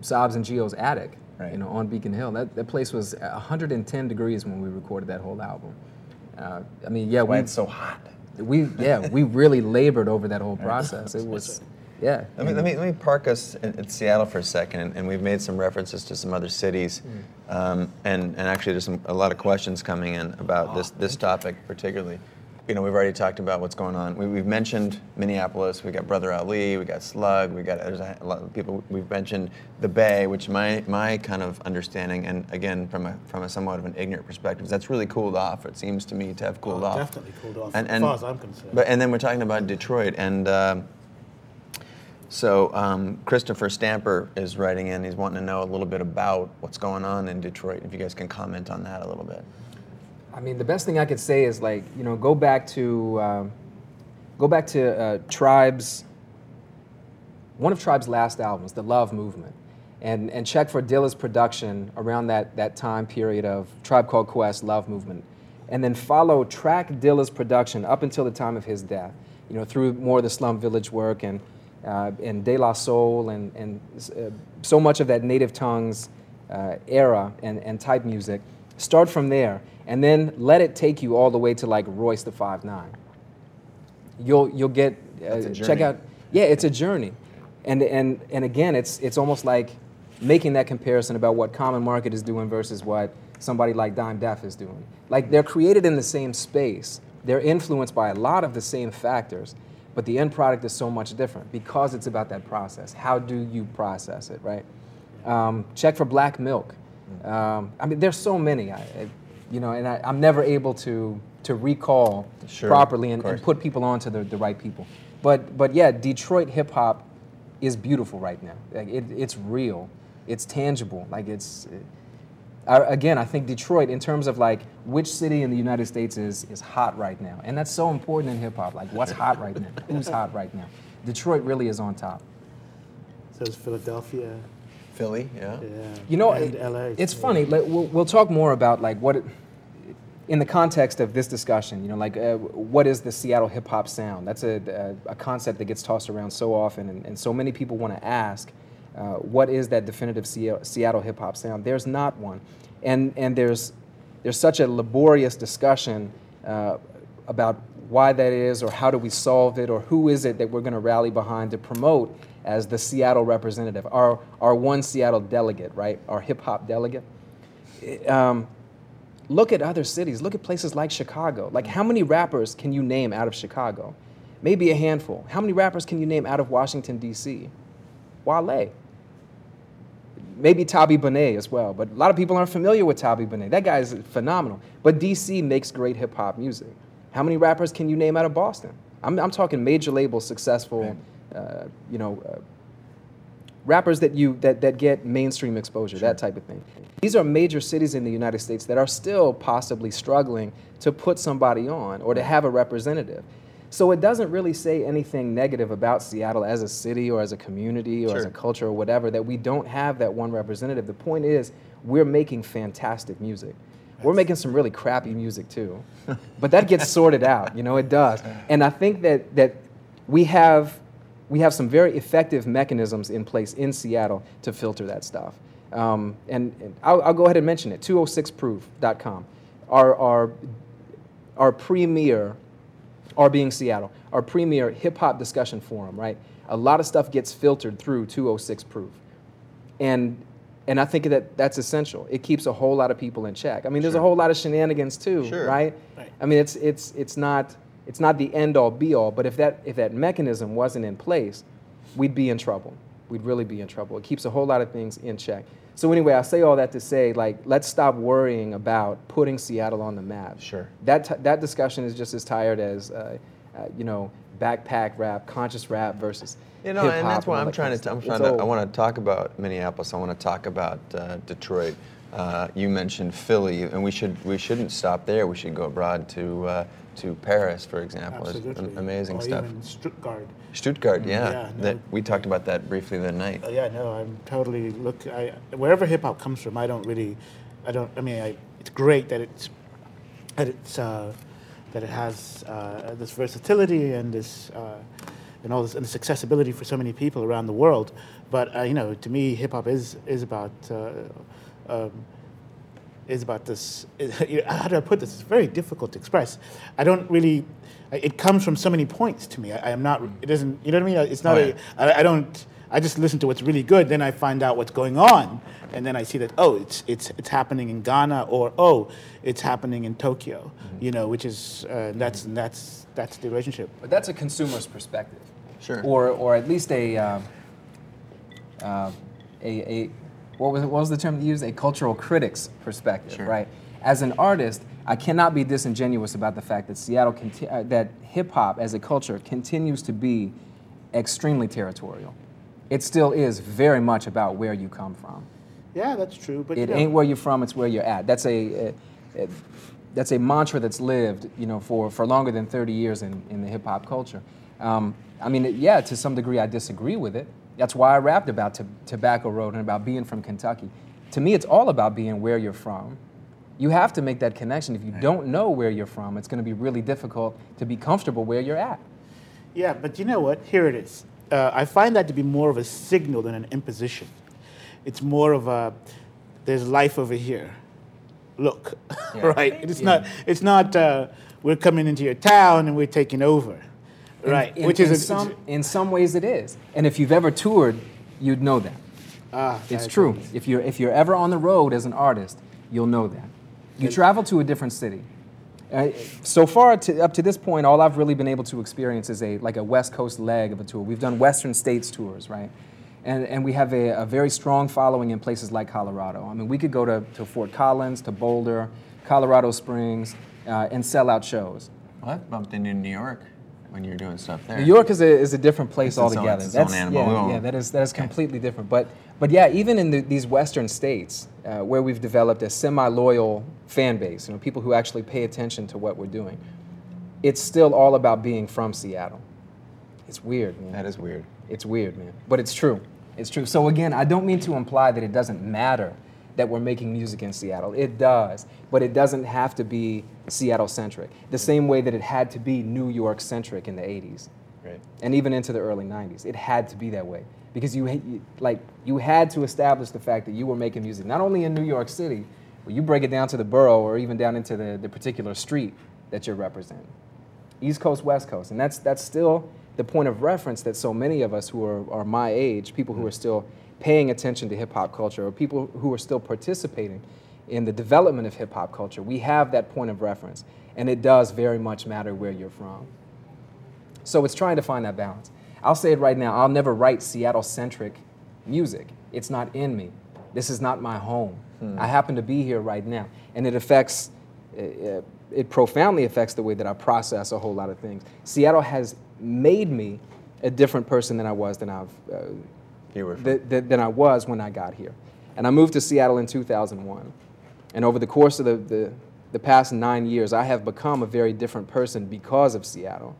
Sabzi and Geo's attic. Right. You know, on Beacon Hill. That that place was one hundred ten degrees when we recorded that whole album. Uh, I mean, yeah, why it's so hot. We yeah we really labored over that whole process. It was yeah. Let me let me let me park us at, at Seattle for a second, and, and we've made some references to some other cities, mm. um, and and actually there's some, a lot of questions coming in about oh, this this topic particularly. You know, we've already talked about what's going on. We, we've mentioned Minneapolis. We got Brother Ali. We got Slug. We got there's a lot of people. We've mentioned the Bay, which my my kind of understanding, and again from a from a somewhat of an ignorant perspective, that's really cooled off. It seems to me to have cooled oh, off. Definitely cooled off, and, and, as far as I'm concerned. But and then we're talking about Detroit, and uh, so um, Christopher Stamper is writing in. He's wanting to know a little bit about what's going on in Detroit. If you guys can comment on that a little bit. I mean, the best thing I could say is, like, you know, go back to um, go back to uh, Tribe's, one of Tribe's last albums, The Love Movement, and and check for Dilla's production around that that time period of Tribe Called Quest, Love Movement, and then follow track Dilla's production up until the time of his death, you know, through more of the Slum Village work and uh, and De La Soul and and uh, so much of that native tongues uh, era and and type music. Start from there, and then let it take you all the way to like Royce the five nine. You'll you'll get uh, check out. Yeah, it's a journey, and and and again, it's it's almost like making that comparison about what Common Market is doing versus what somebody like Dime Def is doing. Like, they're created in the same space. They're influenced by a lot of the same factors, but the end product is so much different because it's about that process. How do you process it, right? Um, check for Black Milk. Um, I mean, there's so many, I, I, you know, and I, I'm never able to to recall sure, properly and, and put people on to the, the right people. But but yeah, Detroit hip hop is beautiful right now. Like, it, it's real, it's tangible. Like it's, it, I, again, I think Detroit in terms of like which city in the United States is is hot right now, and that's so important in hip hop. Like, what's hot right now? Who's hot right now? Detroit really is on top. So it's Philadelphia. Philly, yeah. yeah. You know, it, L A, it's yeah. funny. Like, we'll, we'll talk more about like what, it, in the context of this discussion, you know, like uh, what is the Seattle hip hop sound? That's a, a, a concept that gets tossed around so often, and, and so many people want to ask, uh, what is that definitive Seattle, Seattle hip hop sound? There's not one, and and there's there's such a laborious discussion uh, about why that is, or how do we solve it, or who is it that we're going to rally behind to promote as the Seattle representative, our our one Seattle delegate, right? Our hip hop delegate. Um, look at other cities. Look at places like Chicago. Like, how many rappers can you name out of Chicago? Maybe a handful. How many rappers can you name out of Washington, D C? Wale. Maybe Tabi Benet as well, but a lot of people aren't familiar with Tabi Benet. That guy is phenomenal. But D C makes great hip hop music. How many rappers can you name out of Boston? I'm, I'm talking major label, successful, right. Uh, you know, uh, rappers that you that, that get mainstream exposure, sure. that type of thing. These are major cities in the United States that are still possibly struggling to put somebody on or to have a representative. So it doesn't really say anything negative about Seattle as a city or as a community or sure. as a culture or whatever that we don't have that one representative. The point is, we're making fantastic music. We're making some really crappy music too, but that gets sorted out. You know, it does. And I think that that we have. We have some very effective mechanisms in place in Seattle to filter that stuff. Um, and and I'll, I'll go ahead and mention it, two oh six proof dot com. Our, our, our premier, our being Seattle, our premier hip-hop discussion forum, right? A lot of stuff gets filtered through two oh six proof. And And I think that that's essential. It keeps a whole lot of people in check. I mean, there's sure. a whole lot of shenanigans too, sure. right? right? I mean, it's it's it's not it's not the end all be all. But if that if that mechanism wasn't in place, we'd be in trouble. We'd really be in trouble. It keeps a whole lot of things in check. So anyway, I say all that to say, like, let's stop worrying about putting Seattle on the map. Sure. That t- that discussion is just as tired as, uh, uh, you know, backpack rap, conscious rap versus you know, hip-hop. And that's what I'm trying to. T- I'm trying to. I want to talk about Minneapolis. I want to talk about uh, Detroit. Uh, you mentioned Philly, and we should we shouldn't stop there. We should go abroad to uh, to Paris, for example. Absolutely. It's amazing or stuff. Even Stuttgart. Stuttgart, yeah. yeah no. that, we talked about that briefly the night. Uh, yeah, no, I'm totally look. I, wherever hip hop comes from, I don't really, I don't. I mean, I, it's great that it's that it's. Uh, that it has uh, this versatility and this uh, and all this, and this accessibility for so many people around the world. But uh, you know, to me, hip hop is is about uh, um, is about this. It, how do I put this? It's very difficult to express. I don't really. It comes from so many points to me. I, I am not. It doesn't. You know what I mean? It's not. Oh, yeah. a, I, I don't. I just listen to what's really good, then I find out what's going on, and then I see that oh, it's it's it's happening in Ghana, or oh, it's happening in Tokyo, mm-hmm. you know, which is uh, that's mm-hmm. that's that's the relationship. But that's a consumer's perspective, sure, or or at least a um, uh, a a what was what was the term they used? A cultural critic's perspective, sure. right? As an artist, I cannot be disingenuous about the fact that Seattle conti- uh, that hip hop as a culture continues to be extremely territorial. It still is very much about where you come from. Yeah, that's true. But it you know. ain't where you're from; it's where you're at. That's a, a, a that's a mantra that's lived, you know, for, for longer than thirty years in, in the hip hop culture. Um, I mean, it, yeah, to some degree, I disagree with it. That's why I rapped about to, Tobacco Road and about being from Kentucky. To me, it's all about being where you're from. You have to make that connection. If you right. don't know where you're from, it's going to be really difficult to be comfortable where you're at. Yeah, but you know what? Here it is. Uh, I find that to be more of a signal than an imposition. It's more of a, there's life over here. Look, yeah. right? It's yeah. not, It's not. Uh, we're coming into your town and we're taking over, in, right? In, Which in is a, some, in some ways it is. And if you've ever toured, you'd know that. Ah, it's that true. Is. If you're if you're ever on the road as an artist, you'll know that. You travel to a different city. Uh, so far, to, up to this point, all I've really been able to experience is a like a West Coast leg of a tour. We've done Western States tours, right? And and we have a, a very strong following in places like Colorado. I mean, we could go to, to Fort Collins, to Boulder, Colorado Springs, uh, and sell out shows. Well, I bumped into New York when you were doing stuff there. New York is a is a different place it's altogether. Its own, it's its own That's animal. Yeah, yeah, that is that is okay. completely different. But but yeah, even in the, these Western states uh, where we've developed a semi-loyal fan base, you know, people who actually pay attention to what we're doing, it's still all about being from Seattle. It's weird, man. That is weird. It's weird, man. But it's true. It's true. So again, I don't mean to imply that it doesn't matter that we're making music in Seattle. It does, but it doesn't have to be Seattle-centric, the same way that it had to be New York-centric in the eighties, right. and even into the early nineties. It had to be that way because you like you had to establish the fact that you were making music not only in New York City, but you break it down to the borough or even down into the, the particular street that you're representing, East Coast, West Coast, and that's that's still the point of reference that so many of us who are, are my age, people who mm-hmm. are still paying attention to hip-hop culture, or people who are still participating in the development of hip-hop culture, we have that point of reference. And it does very much matter where you're from. So it's trying to find that balance. I'll say it right now, I'll never write Seattle-centric music. It's not in me. This is not my home. Hmm. I happen to be here right now. And it affects, it, it profoundly affects the way that I process a whole lot of things. Seattle has made me a different person than I was than I've... Uh, Th- th- than I was when I got here. And I moved to Seattle in two thousand one. And over the course of the, the, the past nine years, I have become a very different person because of Seattle.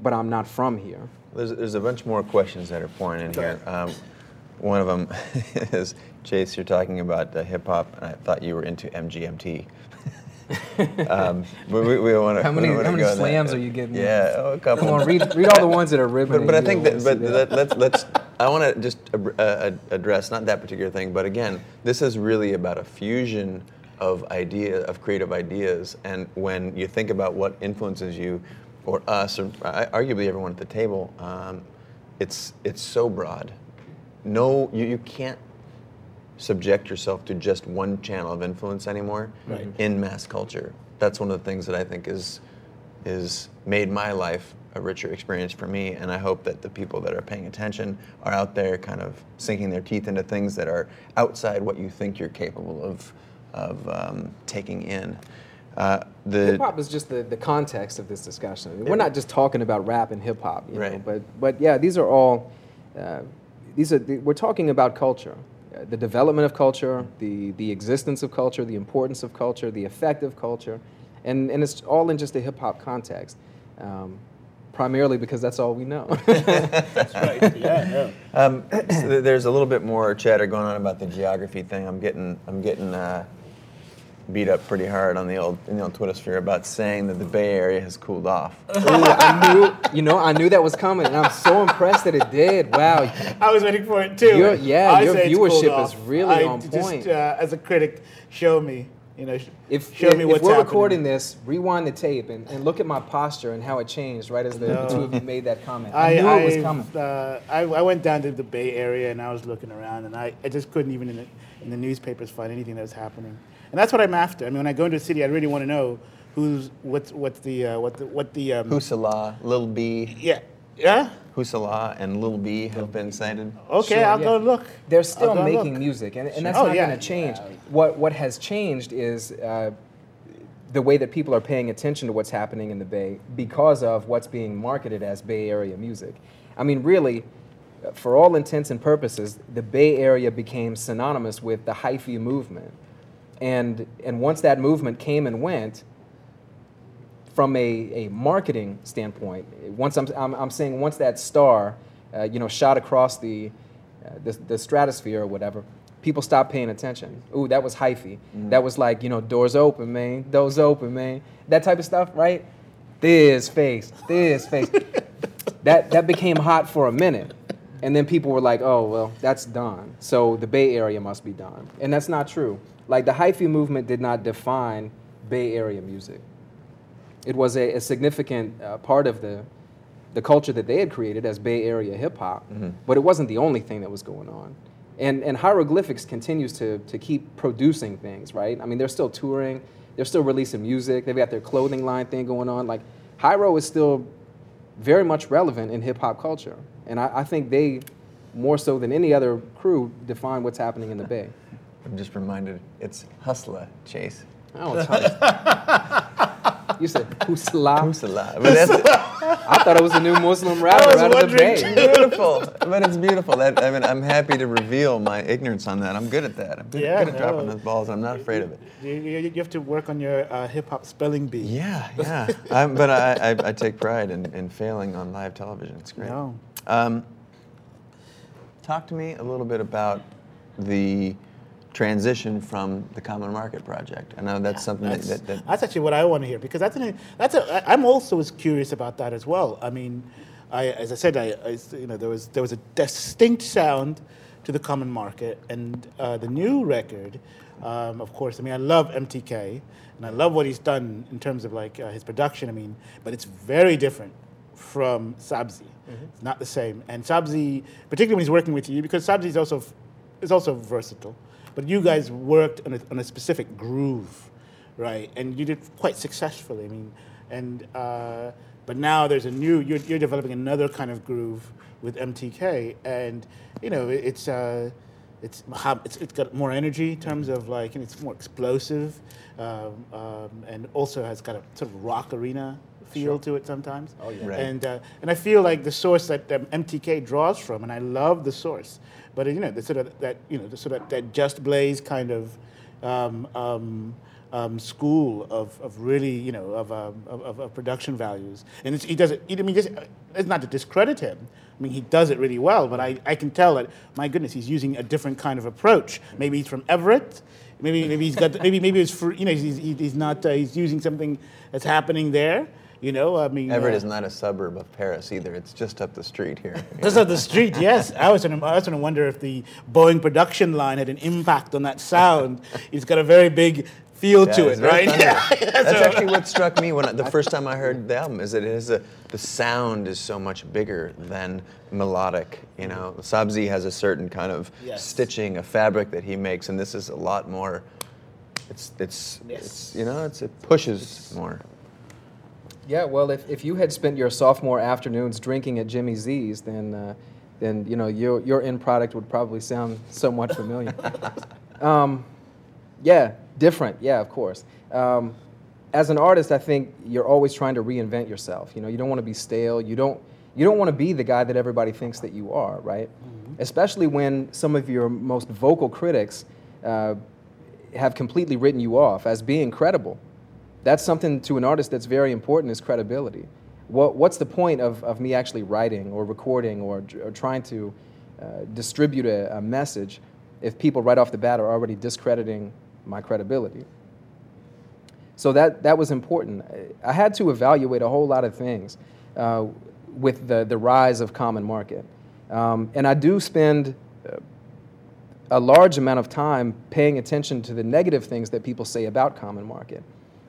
But I'm not from here. There's, there's a bunch more questions that are pouring in here. Um, one of them is, Chase, you're talking about uh, hip-hop, and I thought you were into M G M T. um, but we, we wanna, how many, we how many slams that. Are you getting? Yeah, oh, a couple. Come on, read, read all the ones that are ribbon. But, but I think that. But that. Let, let's. let's I want to just uh, address not that particular thing, but again, this is really about a fusion of idea of creative ideas. And when you think about what influences you, or us, or arguably everyone at the table, um, it's it's so broad. No, you, you can't. subject yourself to just one channel of influence anymore right. in mass culture. That's one of the things that I think is is made my life a richer experience for me, and I hope that the people that are paying attention are out there kind of sinking their teeth into things that are outside what you think you're capable of of um, taking in. Uh, the hip-hop is just the, the context of this discussion. I mean, we're not just talking about rap and hip-hop, you right. know, but, but yeah, these are all, uh, these are the, we're talking about culture, uh, the development of culture, the, the existence of culture, the importance of culture, the effect of culture, and, and it's all in just the hip-hop context, um, primarily because that's all we know. That's right, yeah, yeah. Um, so there's a little bit more chatter going on about the geography thing. I'm getting, I'm getting, uh, beat up pretty hard on the old in the old Twitter sphere about saying that the Bay Area has cooled off. Ooh, I knew, you know, I knew that was coming, and I'm so impressed that it did. Wow. I was waiting for it too. Your, yeah, I your viewership is really I on just, point. Just uh, as a critic, show me, you know, sh- if, show if, me what's happening. If we're happening. Recording this, rewind the tape and, and look at my posture and how it changed right as the, no. the two of you made that comment. I, I knew I, it was coming. Uh, I, I went down to the Bay Area and I was looking around, and I, I just couldn't even in the, in the newspapers find anything that was happening. And that's what I'm after. I mean, when I go into a city, I really want to know who's what's what's the uh, what the what the um, Husala, Lil B. Yeah, yeah. Husala and Lil B have been cited. Okay, sure, I'll yeah. go look. They're still making look. music, and, and sure. that's oh, not yeah. going to change. Yeah. What what has changed is uh, the way that people are paying attention to what's happening in the Bay because of what's being marketed as Bay Area music. I mean, really. For all intents and purposes, the Bay Area became synonymous with the hyphy movement. And and once that movement came and went, from a, a marketing standpoint, once I'm I'm, I'm saying once that star, uh, you know, shot across the, uh, the the stratosphere or whatever, people stopped paying attention. Ooh, that was hyphy. Mm-hmm. That was like, you know, doors open, man. Doors open, man. That type of stuff, right? This face, this face. that that became hot for a minute. And then people were like, oh, well, that's done. So the Bay Area must be done. And that's not true. Like, the hyphy movement did not define Bay Area music. It was a, a significant uh, part of the the culture that they had created as Bay Area hip-hop, mm-hmm. but it wasn't the only thing that was going on. And and Hieroglyphics continues to to keep producing things, right? I mean, they're still touring. They're still releasing music. They've got their clothing line thing going on. Like, Hyro is still very much relevant in hip-hop culture. And I, I think they, more so than any other crew, define what's happening in the Bay. I'm just reminded, it's Hustla, Chase. Oh, it's Hustla. You said Hustla. Hustla. I thought it was a new Muslim rapper out of the Bay. Beautiful. But it's beautiful. That, I mean, I'm happy to reveal my ignorance on that. I'm good at that. I'm good, yeah, good at no. dropping those balls. I'm not afraid of it. You, you, you have to work on your uh, hip-hop spelling bee. Yeah, yeah. I'm, but I, I, I take pride in, in failing on live television. It's great. No. Um, talk to me a little bit about the transition from the Common Market project. I know that's yeah, something that's, that, that, that... That's actually what I want to hear, because that's an, that's a, I'm also as curious about that as well. I mean, I, as I said, I, I, you know, there was there was a distinct sound to the Common Market, and uh, the new record, um, of course, I mean, I love M T K, and I love what he's done in terms of, like, uh, his production, I mean, but it's very different from Sabzi. Mm-hmm. It's not the same. And Sabzi, particularly when he's working with you, because Sabzi is also, is also versatile, but you guys worked on a, on a specific groove, right? And you did quite successfully. I mean, and uh, but now there's a new. You're, you're developing another kind of groove with M T K, and you know it's uh, it's it's it's got more energy in terms of, like, and it's more explosive, um, um, and also has got a sort of rock arena feel sure. to it sometimes. Oh yeah. Right. And uh, and I feel like the source that um, M T K draws from, and I love the source. But you know, the sort of that you know, the sort of that Just Blaze kind of um, um, um, school of, of really you know of um, of, of production values, and it's, he does it. I mean, just, it's not to discredit him. I mean, he does it really well. But I, I can tell that, my goodness, he's using a different kind of approach. Maybe he's from Everett. Maybe maybe he's got maybe maybe it's for, you know he's he's not uh, he's using something that's happening there. You know, I mean, Everett uh, is not a suburb of Paris either. It's just up the street here. Just up the street, yes. I was going to wonder if the Boeing production line had an impact on that sound. It's got a very big feel yeah, to it, right? Yeah, that's that's actually what struck me when I, the first time I heard the album, is that it is a, the sound is so much bigger than melodic, you know? Sabzi has a certain kind of yes. stitching, a fabric that he makes, and this is a lot more, it's, it's, yes. it's you know, it's, it pushes it's, more. Yeah, well, if, if you had spent your sophomore afternoons drinking at Jimmy Z's, then, uh, then you know, your, your end product would probably sound somewhat familiar. um, yeah, different, yeah, of course. Um, as an artist, I think you're always trying to reinvent yourself. You know, you don't want to be stale. You don't, you don't want to be the guy that everybody thinks that you are, right? Mm-hmm. Especially when some of your most vocal critics uh, have completely written you off as being credible. That's something to an artist that's very important, is credibility. What, what's the point of, of me actually writing or recording or, or trying to uh, distribute a, a message if people right off the bat are already discrediting my credibility? So that, that was important. I had to evaluate a whole lot of things uh, with the, the rise of Common Market. Um, and I do spend a large amount of time paying attention to the negative things that people say about Common Market.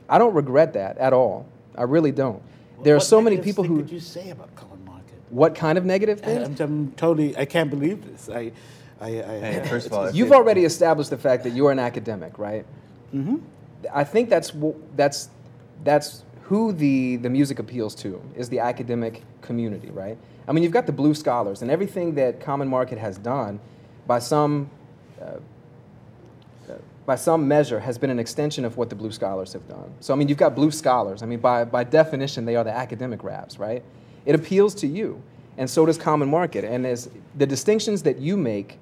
I don't regret that at all. I really don't. Well, there are so many people who. What did you say about Common Market? What kind of negative things? I, I'm, I'm totally. I can't believe this. I, I, I, hey, I first of all, you've already established the fact that you are an academic, right? Mm-hmm. I think that's that's that's who the the music appeals to, is the academic community, right? I mean, you've got the Blue Scholars, and everything that Common Market has done, by some. Uh, by some measure, has been an extension of what the Blue Scholars have done. So, I mean, you've got Blue Scholars. I mean, by, by definition, they are the academic raps, right? It appeals to you, and so does Common Market. And as the distinctions that you make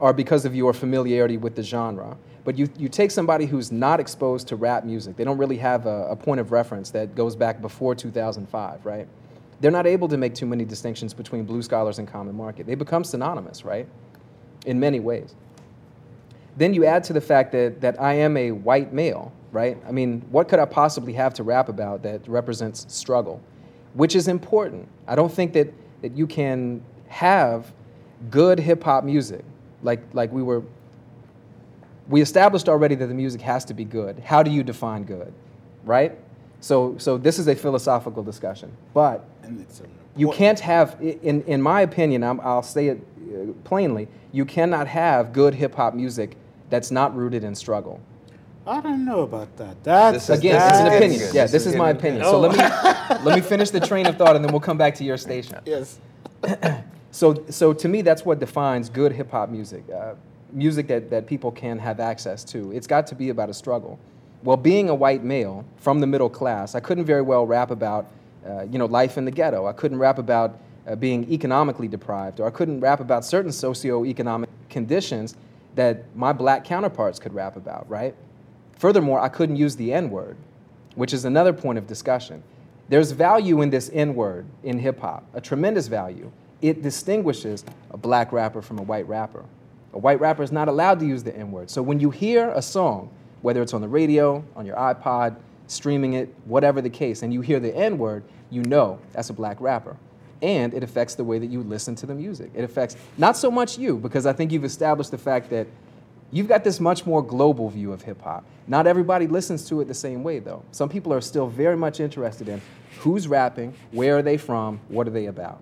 are because of your familiarity with the genre. But you, you take somebody who's not exposed to rap music. They don't really have a, a point of reference that goes back before two thousand five, right? They're not able to make too many distinctions between Blue Scholars and Common Market. They become synonymous, right, in many ways. Then you add to the fact that, that I am a white male, right? I mean, what could I possibly have to rap about that represents struggle, which is important. I don't think that, that you can have good hip-hop music. Like, like we were, we established already that the music has to be good. How do you define good, right? So, so this is a philosophical discussion. But you can't have, in, in my opinion, I'm, I'll say it plainly, you cannot have good hip-hop music that's not rooted in struggle. I don't know about that. That's this is, again, that's, it's an opinion. Yeah, this, this is, is my opinion. Oh. So let me let me finish the train of thought, and then we'll come back to your station. Yes. so so to me, that's what defines good hip-hop music, uh, music that, that people can have access to. It's got to be about a struggle. Well, being a white male from the middle class, I couldn't very well rap about uh, you know life in the ghetto. I couldn't rap about Uh, being economically deprived, or I couldn't rap about certain socioeconomic conditions that my black counterparts could rap about, right? Furthermore, I couldn't use the N-word, which is another point of discussion. There's value in this N-word in hip-hop, a tremendous value. It distinguishes a black rapper from a white rapper. A white rapper is not allowed to use the N-word. So when you hear a song, whether it's on the radio, on your iPod, streaming it, whatever the case, and you hear the N-word, you know that's a black rapper. And it affects the way that you listen to the music. It affects not so much you, because I think you've established the fact that you've got this much more global view of hip-hop. Not everybody listens to it the same way, though. Some people are still very much interested in who's rapping, where are they from, what are they about.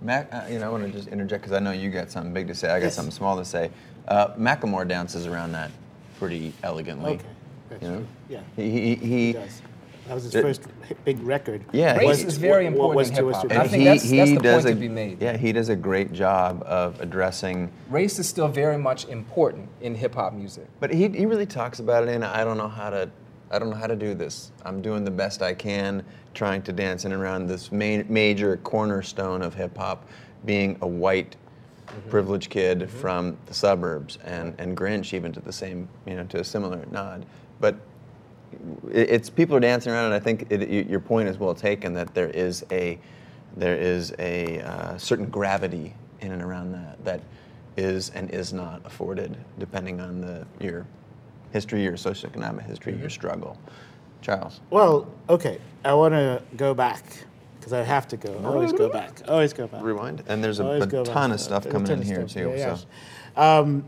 Mac, uh, you know, I want to just interject, because I know you got something big to say. I got yes. something small to say. Uh, Macklemore dances around that pretty elegantly. Okay. Gotcha. You know? Yeah. He, he, he, he does. That was his it, first big record. Yeah, race is very important in hip-hop. And I think he, that's, he that's the does point a, to be made. Yeah, he does a great job of addressing... Race is still very much important in hip-hop music. But he he really talks about it in, I don't know how to I don't know how to do this. I'm doing the best I can, trying to dance in and around this ma- major cornerstone of hip-hop, being a white mm-hmm. privileged kid mm-hmm. from the suburbs, and, and Grinch even to the same, you know, to a similar nod. But it's people are dancing around, and I think it, your point is well taken. That there is a, there is a uh, certain gravity in and around that that is and is not afforded depending on the your history, your socioeconomic history, mm-hmm. your struggle. Charles. Well, okay, I want to go back because I have to go. I always go back. I always go back. Rewind. And there's a, a ton of stuff coming in here too. Yeah, yeah. So. Um,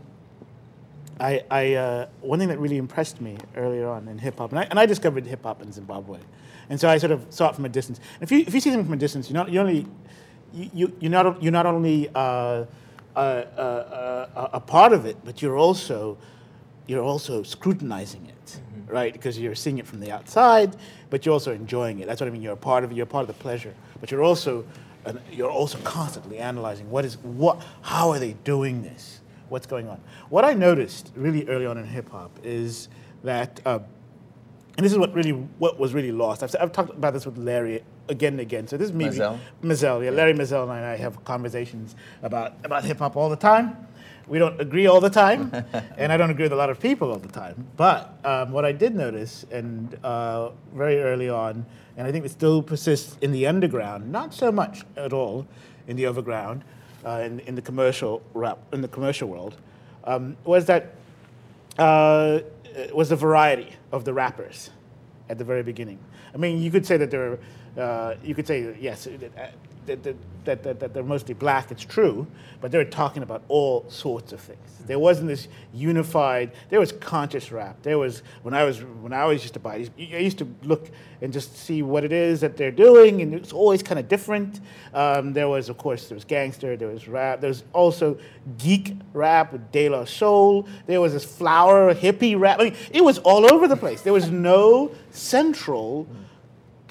I, I uh, one thing that really impressed me earlier on in hip hop, and I, and I discovered hip hop in Zimbabwe, and so I sort of saw it from a distance. And if you if you see them from a distance, you're not you only you you not you're not only uh, uh, uh, a part of it, but you're also you're also scrutinizing it, mm-hmm. right? Because you're seeing it from the outside, but you're also enjoying it. That's what I mean. You're a part of it. You're part of the pleasure, but you're also and you're also constantly analyzing what is what. How are they doing this? What's going on? What I noticed really early on in hip hop is that, uh, and this is what really what was really lost. I've, I've talked about this with Larry again and again. So this is me, Mazel, Mazel yeah, yeah. Larry Mazel and I have conversations about about hip hop all the time. We don't agree all the time, and I don't agree with a lot of people all the time. But um, what I did notice, and uh, very early on, and I think it still persists in the underground, not so much at all in the overground. Uh, in, in the commercial rap, in the commercial world, um, was that uh, was the variety of the rappers at the very beginning. I mean, you could say that there, uh, you could say yes, that, that, that, that, that they're mostly black. It's true, but they were talking about all sorts of things. There wasn't this unified. There was conscious rap. There was when I was when I was used to buy these. I used to look and just see what it is that they're doing, and it's always kind of different. Um, there was, of course, there was gangster, there was rap, there was also geek rap with De La Soul, there was this flower hippie rap. I mean, it was all over the place. There was no central,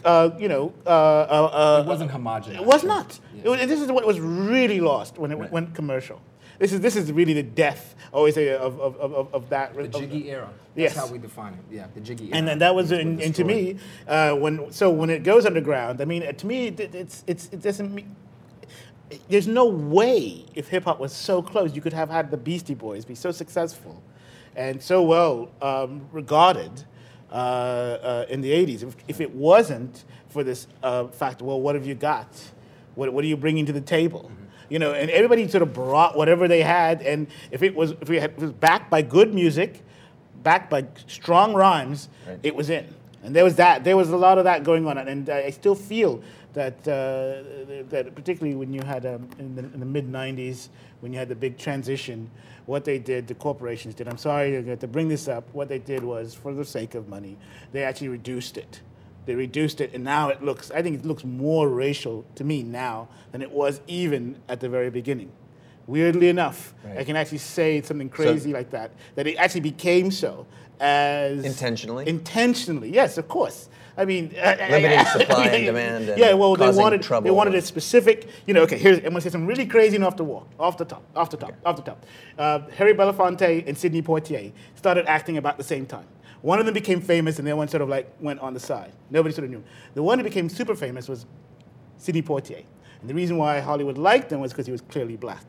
uh, you know. Uh, uh, it wasn't homogenous. It was not. Yeah. It was, and this is what was really lost when it right. went commercial. This is this is really the death, I always say, of of, of, of that. The jiggy era. That's yes. how we define it. Yeah, the jiggy era. And then that was, and, and to me, uh, when so when it goes underground, I mean, to me, it, it's it's it doesn't mean. There's no way if hip hop was so close, you could have had the Beastie Boys be so successful, and so well um, regarded uh, uh, in the eighties. If, if it wasn't for this uh, fact, well, what have you got? What what are you bringing to the table? Mm-hmm. You know, and everybody sort of brought whatever they had, and if it was if we had, it was backed by good music, backed by strong rhymes, right. it was in. And there was that. There was a lot of that going on, and I still feel that uh, that particularly when you had um, in the, in the mid nineties, when you had the big transition, what they did, the corporations did. I'm sorry to bring this up. What they did was, for the sake of money, they actually reduced it. They reduced it, and now it looks, I think it looks more racial to me now than it was even at the very beginning. Weirdly enough, right. I can actually say something crazy so, like that, that it actually became so as... Intentionally? Intentionally, yes, of course. I mean... Limiting supply and demand and yeah, well, they wanted, trouble. They wanted a specific, you know, okay, here's, I'm going to say something really crazy and off the wall, off the top, off the top, okay. off the top. Uh, Harry Belafonte and Sidney Poitier started acting about the same time. One of them became famous, and the other one sort of like went on the side. Nobody sort of knew. The one who became super famous was Sidney Poitier. And the reason why Hollywood liked him was because he was clearly black,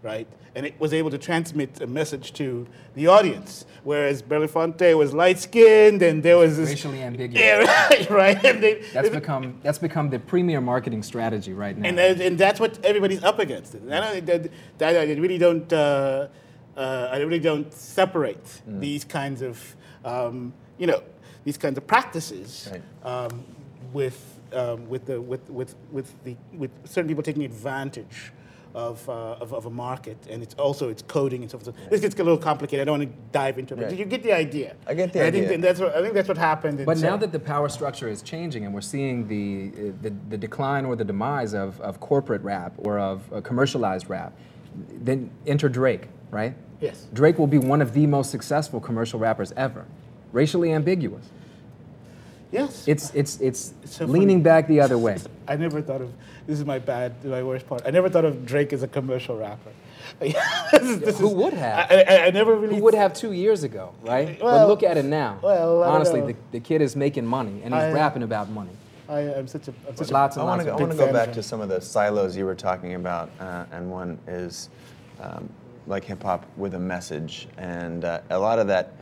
right? And it was able to transmit a message to the audience, whereas Belafonte was light-skinned, and there was this... Racially ambiguous. Yeah, right, right. And they, that's, they, become, that's become the premier marketing strategy right now. And, and that's what everybody's up against. And I, don't, I really don't, uh, uh, I really don't separate mm. these kinds of... Um, you know, these kinds of practices right. um, with, um, with, the, with, with, with, the, with certain people taking advantage of, uh, of, of a market, and it's also its coding and so forth. Right. This gets a little complicated. I don't want to dive into it. Right. But you get the idea. I get the and idea. I think that's what, I think that's what happened. But now that the power structure is changing, and we're seeing the, uh, the, the decline or the demise of, of corporate rap or of uh, commercialized rap, then enter Drake, right? Yes. Drake will be one of the most successful commercial rappers ever. Racially ambiguous. Yes. It's it's it's, it's so leaning funny. Back the other way. I never thought of this is my bad, my worst part. I never thought of Drake as a commercial rapper. this is, this Who is, would have? I, I, I never really. Who would have two years ago, right? Well, but look at it now. Well, honestly, the, the kid is making money and he's I, rapping about money. I, I'm such a. I'm such lots a, and I lots. Go, of I want to go back to some of the silos you were talking about, uh, and one is. Um, like hip-hop with a message, and uh, a lot of that,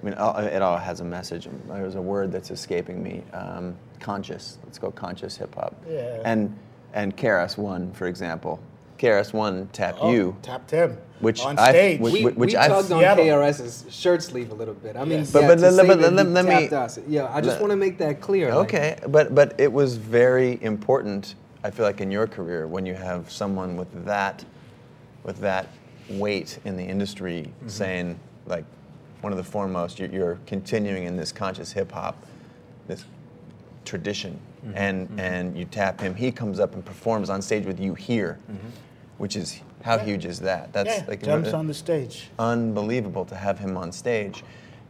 I mean, it all has a message. There's a word that's escaping me, um, conscious. Let's go conscious hip-hop. Yeah. And and K R S One, for example. K R S One, Tap oh, You. Tapped him. Which on I, stage. Which, we which we I, tugged on K R S's shirt sleeve a little bit. I mean, yes. yeah, but, but, let, but let, let me... Us. Yeah, I just let, want to make that clear. Okay, like. but but it was very important, I feel like, in your career, when you have someone with that, with that, weight in the industry mm-hmm. saying like one of the foremost. You're, you're continuing in this conscious hip hop, this tradition, mm-hmm. and mm-hmm. and you tap him. He comes up and performs on stage with you here, mm-hmm. which is how yeah. huge is that? That's yeah. like jumps on the stage. Unbelievable to have him on stage,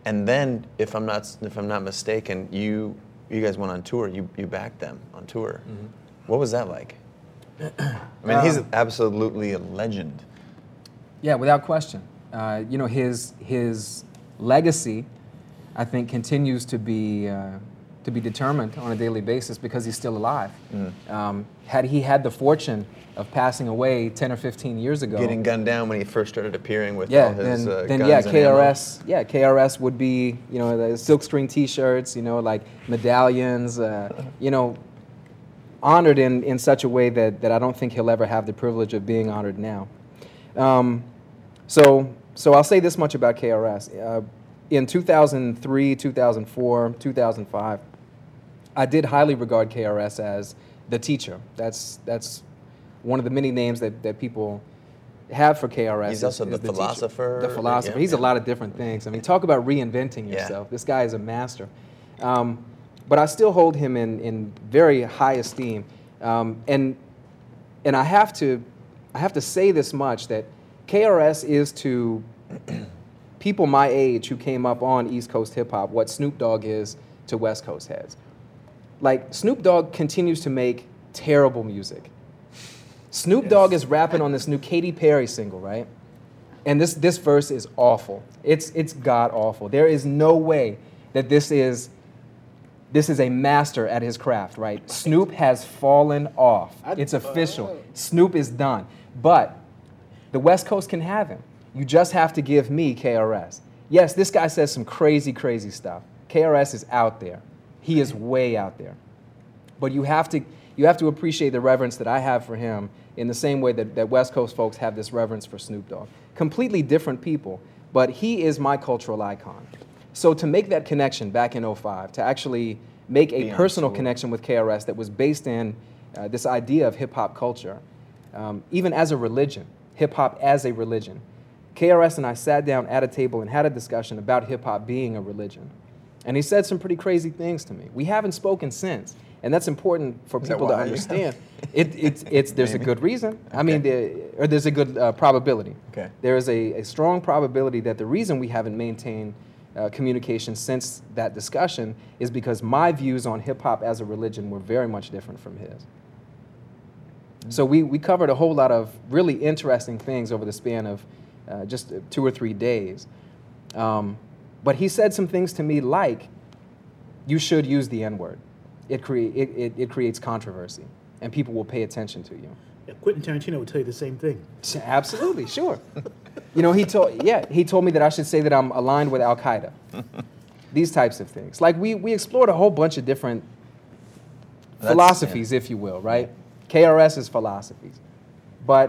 and then if I'm not if I'm not mistaken, you you guys went on tour. You you backed them on tour. Mm-hmm. What was that like? I mean, um, he's absolutely a legend. Yeah, without question. Uh, you know, his his legacy, I think, continues to be uh, to be determined on a daily basis because he's still alive. Mm. Um, had he had the fortune of passing away ten or fifteen years ago, getting gunned down when he first started appearing with yeah, all his then, uh, then, guns yeah, K R S, and ammo. Yeah, K R S would be, you know, the silkscreen T-shirts, you know, like medallions, uh, you know. Honored in, in such a way that, that I don't think he'll ever have the privilege of being honored now. Um, so so I'll say this much about K R S. Uh, in two thousand three, two thousand four, two thousand five, I did highly regard K R S as the teacher. That's that's one of the many names that, that people have for K R S. He's also the, the philosopher. Teacher. The philosopher. Yeah, He's yeah. a lot of different things. I mean, talk about reinventing yourself. Yeah. This guy is a master. Um, But I still hold him in, in very high esteem, um, and and I have to I have to say this much that K R S is to people my age who came up on East Coast hip hop what Snoop Dogg is to West Coast heads. Like Snoop Dogg continues to make terrible music. Snoop yes. Dogg is rapping on this new Katy Perry single, right? And this this verse is awful. It's it's god awful. There is no way that this is. This is a master at his craft, right? Snoop has fallen off. It's official. Snoop is done. But the West Coast can have him. You just have to give me K R S. Yes, this guy says some crazy, crazy stuff. K R S is out there. He is way out there. But you have to you have to appreciate the reverence that I have for him in the same way that, that West Coast folks have this reverence for Snoop Dogg. Completely different people, but he is my cultural icon. So to make that connection back in oh five, to actually make a yeah, personal absolutely. connection with K R S that was based in uh, this idea of hip-hop culture, um, even as a religion, hip-hop as a religion, K R S and I sat down at a table and had a discussion about hip-hop being a religion. And he said some pretty crazy things to me. We haven't spoken since, and that's important for people to understand. it, it's, it's, there's Maybe. a good reason. Okay. I mean, there, or there's a good uh, probability. Okay. There is a, a strong probability that the reason we haven't maintained Uh, communication since that discussion is because my views on hip-hop as a religion were very much different from his. Mm-hmm. So we, we covered a whole lot of really interesting things over the span of uh, just two or three days. Um, but he said some things to me like, you should use the N-word. It, crea- it, it, it creates controversy, and people will pay attention to you. Yeah, Quentin Tarantino would tell you the same thing. Absolutely, sure. You know, he told yeah, he told me that I should say that I'm aligned with Al-Qaeda. These types of things. Like we we explored a whole bunch of different That's, philosophies, yeah. if you will, right? Yeah. KRS's philosophies. But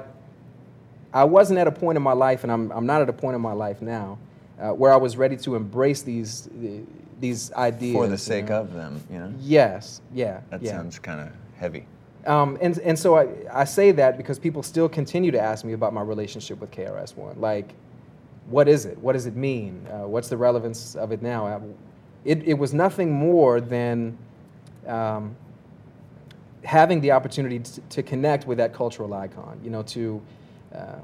I wasn't at a point in my life, and I'm I'm not at a point in my life now, uh, where I was ready to embrace these uh, these ideas. For the sake you know? of them, you know? Yes, yeah. That yeah. sounds kind of heavy. Um, and and so I, I say that because people still continue to ask me about my relationship with K R S-One. Like, what is it? What does it mean? Uh, what's the relevance of it now? I, it, it was nothing more than um, having the opportunity to, to connect with that cultural icon. You know, to uh,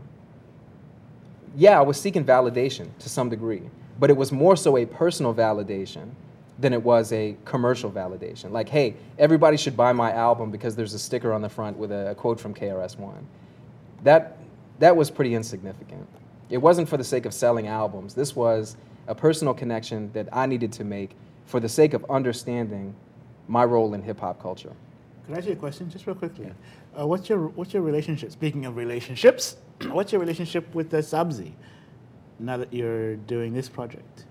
yeah, I was seeking validation to some degree, but it was more so a personal validation than it was a commercial validation. Like, hey, everybody should buy my album because there's a sticker on the front with a, a quote from K R S-One. That that was pretty insignificant. It wasn't for the sake of selling albums. This was a personal connection that I needed to make for the sake of understanding my role in hip hop culture. Could I ask you a question, just real quickly? Yeah. Uh, what's your what's your relationship? Speaking of relationships, what's your relationship with uh, Sabzi now that you're doing this project?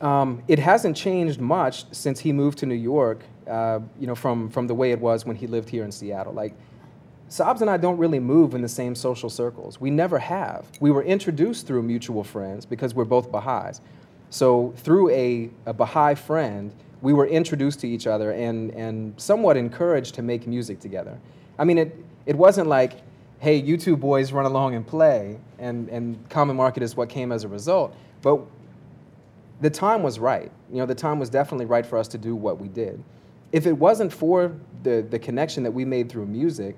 Um, it hasn't changed much since he moved to New York, uh, you know, from, from the way it was when he lived here in Seattle. Like, Sabzi and I don't really move in the same social circles. We never have. We were introduced through mutual friends because we're both Baha'is. So through a, a Baha'i friend, we were introduced to each other and, and somewhat encouraged to make music together. I mean, it, it wasn't like, hey, you two boys run along and play, and, and Common Market is what came as a result. But the time was right. You know, the time was definitely right for us to do what we did. If it wasn't for the, the connection that we made through music,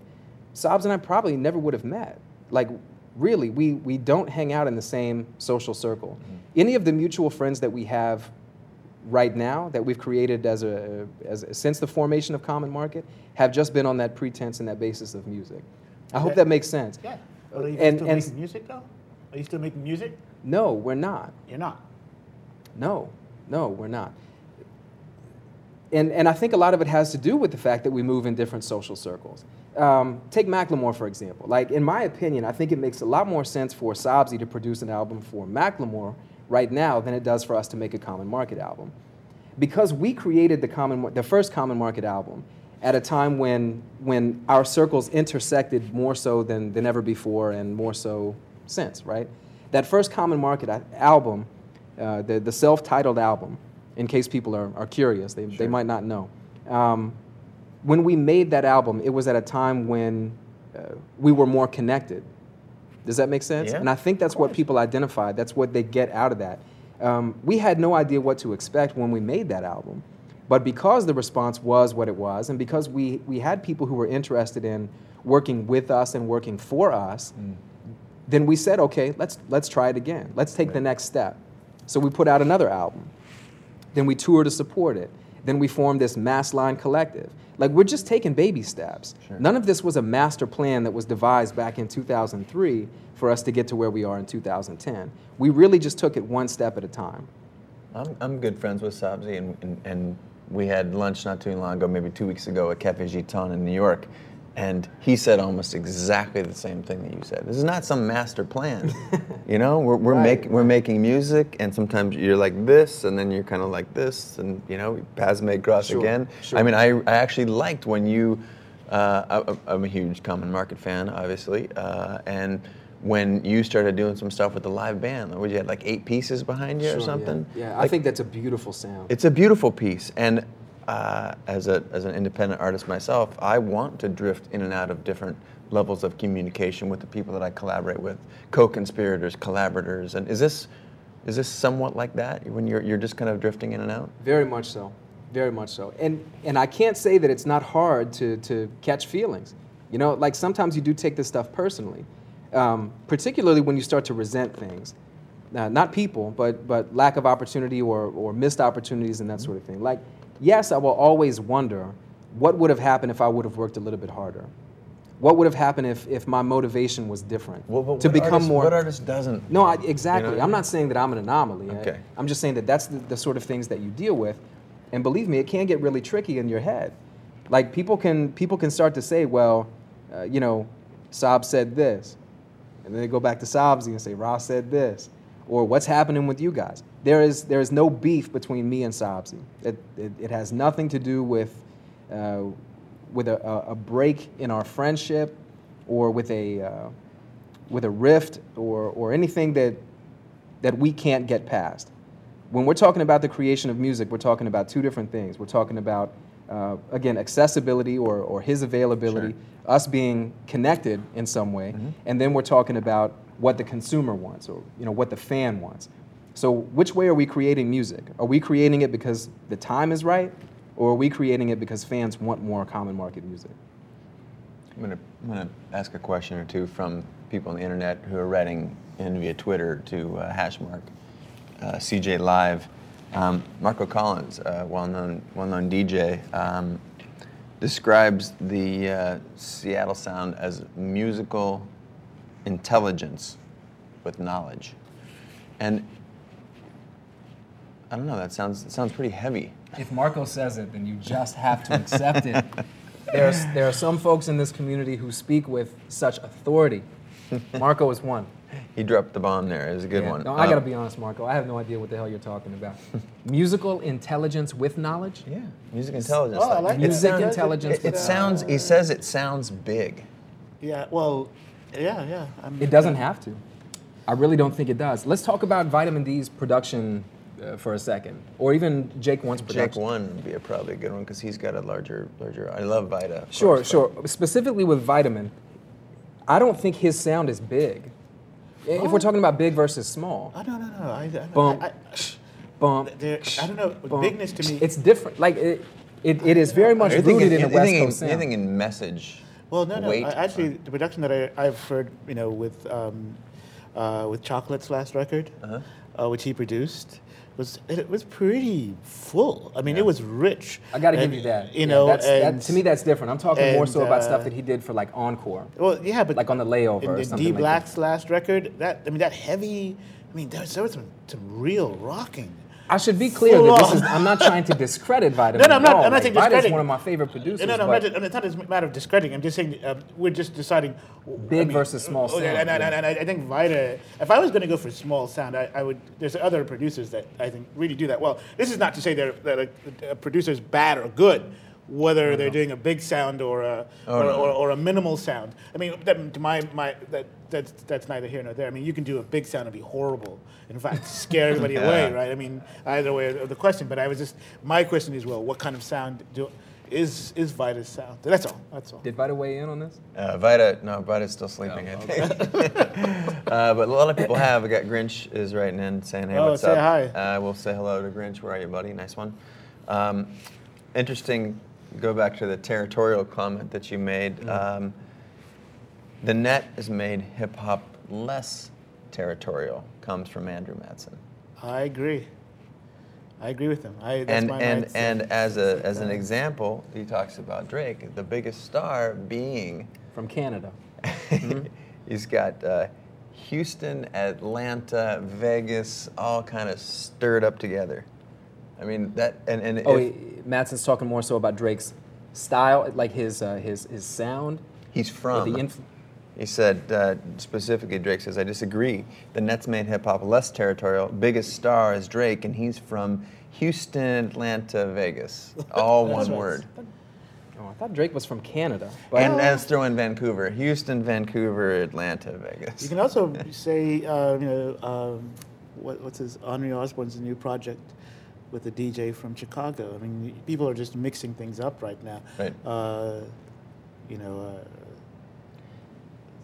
Sabzi and I probably never would have met. Like, really, we, we don't hang out in the same social circle. Mm-hmm. Any of the mutual friends that we have right now that we've created as a, as a, since the formation of Common Market have just been on that pretense and that basis of music. I hope that, that makes sense. Yeah. But are you and, still and, making music, though? Are you still making music? No, we're not. You're not? No. No, we're not. And, and I think a lot of it has to do with the fact that we move in different social circles. Um, take Macklemore, for example. Like, in my opinion, I think it makes a lot more sense for Sabzi to produce an album for Macklemore right now than it does for us to make a Common Market album. Because we created the Common, the first Common Market album at a time when, when our circles intersected more so than, than ever before and more so since, right? That first Common Market album, uh, the, the self-titled album, in case people are, are curious, they, sure. they might not know. Um, when we made that album, it was at a time when uh, we were more connected. Does that make sense? Yeah, and I think that's what people identify. That's what they get out of that. Um, we had no idea what to expect when we made that album. But because the response was what it was, and because we, we had people who were interested in working with us and working for us, mm. then we said, okay, let's, let's try it again. Let's take right. the next step. So we put out another album. Then we toured to support it. Then we formed this Mass Line Collective. Like, we're just taking baby steps. Sure. None of this was a master plan that was devised back in two thousand three for us to get to where we are in two thousand ten. We really just took it one step at a time. I'm, I'm good friends with Sabzi, and, and, and we had lunch not too long ago, maybe two weeks ago, at Cafe Vita in New York, and he said almost exactly the same thing that you said. This is not some master plan. You know, we're, we're, right. make, we're making music, and sometimes you're like this, and then you're kind of like this, and, you know, paths may cross sure, again. Sure. I mean, I, I actually liked when you, uh, I, I'm a huge Common Market fan, obviously, uh, and when you started doing some stuff with the live band, where you had like eight pieces behind you sure, or something. Yeah, yeah. Like, I think that's a beautiful sound. It's a beautiful piece, and Uh, as a as an independent artist myself, I want to drift in and out of different levels of communication with the people that I collaborate with, co-conspirators, collaborators, and is this is this somewhat like that when you're you're just kind of drifting in and out? Very much so, very much so. And and I can't say that it's not hard to to catch feelings. You know, like sometimes you do take this stuff personally, um, particularly when you start to resent things. Uh, not people, but but lack of opportunity or or missed opportunities and that sort of thing. Like. Yes, I will always wonder what would have happened if I would have worked a little bit harder. What would have happened if, if my motivation was different well, but to become artist, more. What artist doesn't? No, I, exactly. You know? I'm not saying that I'm an anomaly. Okay. I, I'm just saying that that's the, the sort of things that you deal with, and believe me, it can get really tricky in your head. Like people can people can start to say, well, uh, you know, Saab said this, and then they go back to Sabzi and say, Ra said this. Or what's happening with you guys? There is there is no beef between me and Sabzi. It, it, it has nothing to do with uh, with a, a break in our friendship, or with a uh, with a rift, or or anything that that we can't get past. When we're talking about the creation of music, we're talking about two different things. We're talking about uh, again accessibility or or his availability, sure. us being connected in some way, mm-hmm. and then we're talking about what the consumer wants, or you know what the fan wants. So which way are we creating music? Are we creating it because the time is right, or are we creating it because fans want more Common Market music? I'm gonna, I'm gonna ask a question or two from people on the internet who are writing in via Twitter to uh, Hashmark, uh, C J Live, um, Marco Collins, uh, well-known well-known D J, um, describes the uh, Seattle sound as musical intelligence with knowledge. And I don't know, that sounds that sounds pretty heavy. If Marco says it, then you just have to accept it. There's, there are some folks in this community who speak with such authority. Marco is one. He dropped the bomb there. It was a good yeah, one. No, I um, gotta be honest, Marco. I have no idea what the hell you're talking about. Musical intelligence with knowledge? Yeah, music intelligence. Oh, I like music it. intelligence it, with it sounds, he says it sounds big. Yeah, well, Yeah, yeah. I'm, it doesn't yeah. have to. I really don't think it does. Let's talk about Vitamin D's production uh, for a second, or even Jake One's production. Jake One would be a probably a good one because he's got a larger, larger. I love Vita. Sure, course, sure. But. Specifically with Vitamin, I don't think his sound is big. Oh. If we're talking about big versus small. Oh, no, no, no. I, I, bump, I, I, bump, there, I don't know. Bump. Bigness to me. It's different. Like it, it, it is very much rooted in the West Coast sound. Anything in message. Well, no, no. Wait. Actually, the production that I, I've heard, you know, with um, uh, with Chocolate's last record, uh-huh. uh, which he produced, was it, it was pretty full. I mean, yeah. It was rich. I got to give you that. You yeah, know, that's, and, that, to me, that's different. I'm talking and, more so about uh, stuff that he did for like Encore. Well, yeah, but like on the layover. In, in or something D Black's like last record, that I mean, that heavy. I mean, there was, there was some, some real rocking. I should be clear that this is, I'm not trying to discredit Vitamin. No, no, I'm not. I'm not saying discredit. Vitamin is one of my favorite producers. No, no, no, no, it's not a matter of discrediting. I'm just saying uh, we're just deciding. Big I mean, versus small sound. And, and, and, and I think Vita, if I was going to go for small sound, I, I would. There's other producers that I think really do that well. This is not to say that a, a, a producer's bad or good, whether no, they're no. doing a big sound or a oh, or, no. or, or a minimal sound. I mean, that, to my my that that's that's neither here nor there. I mean, you can do a big sound and be horrible. In fact, scare everybody yeah. away, right? I mean, either way of the question. But I was just my question is, well, what kind of sound do is is Vita's sound? That's all. That's all. Did Vita weigh in on this? Uh, Vita, no, Vita's still sleeping. Oh, I think. Okay. uh, but a lot of people have. I got Grinch is writing in saying, "Hey, oh, what's say up?" Hi. Uh, we'll say hello to Grinch. Where are you, buddy? Nice one. Um, interesting. Go back to the territorial comment that you made. Mm. Um, the net has made hip hop less territorial. Comes from Andrew Matson. I agree. I agree with him. I, that's and my and and say. as a as an example, he talks about Drake, the biggest star being from Canada. Mm-hmm. He's got uh, Houston, Atlanta, Vegas, all kind of stirred up together. I mean that, and and oh, if, he, Matson's talking more so about Drake's style, like his uh, his his sound. He's from. The influ- he said uh, specifically, Drake says, "I disagree. The Nets made hip hop less territorial. Biggest star is Drake, and he's from Houston, Atlanta, Vegas. All one right. word." Oh, I thought Drake was from Canada. But and let's throw in Vancouver, Houston, Vancouver, Atlanta, Vegas. You can also say, uh, you know, um, what, what's his Henry Osborne's new project. With a D J from Chicago. I mean, people are just mixing things up right now. Right. Uh, you know. Uh,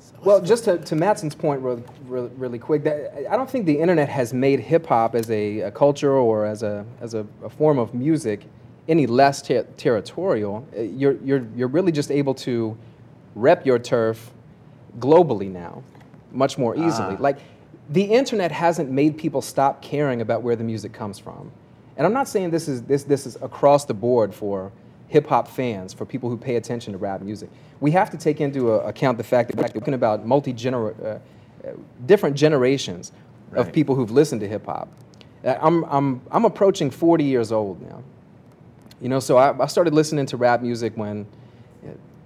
so well, just to, to Matson's point, really, really, really quick, that, I don't think the internet has made hip hop as a, a culture or as a as a, a form of music any less ter- territorial. You're you're you're really just able to rep your turf globally now, much more easily. Ah. Like, the internet hasn't made people stop caring about where the music comes from. And I'm not saying this is this this is across the board for hip hop fans, for people who pay attention to rap music. We have to take into account the fact that we're talking about multi-gener, uh, different generations right. of people who've listened to hip hop. I'm I'm I'm approaching forty years old now, you know. So I, I started listening to rap music when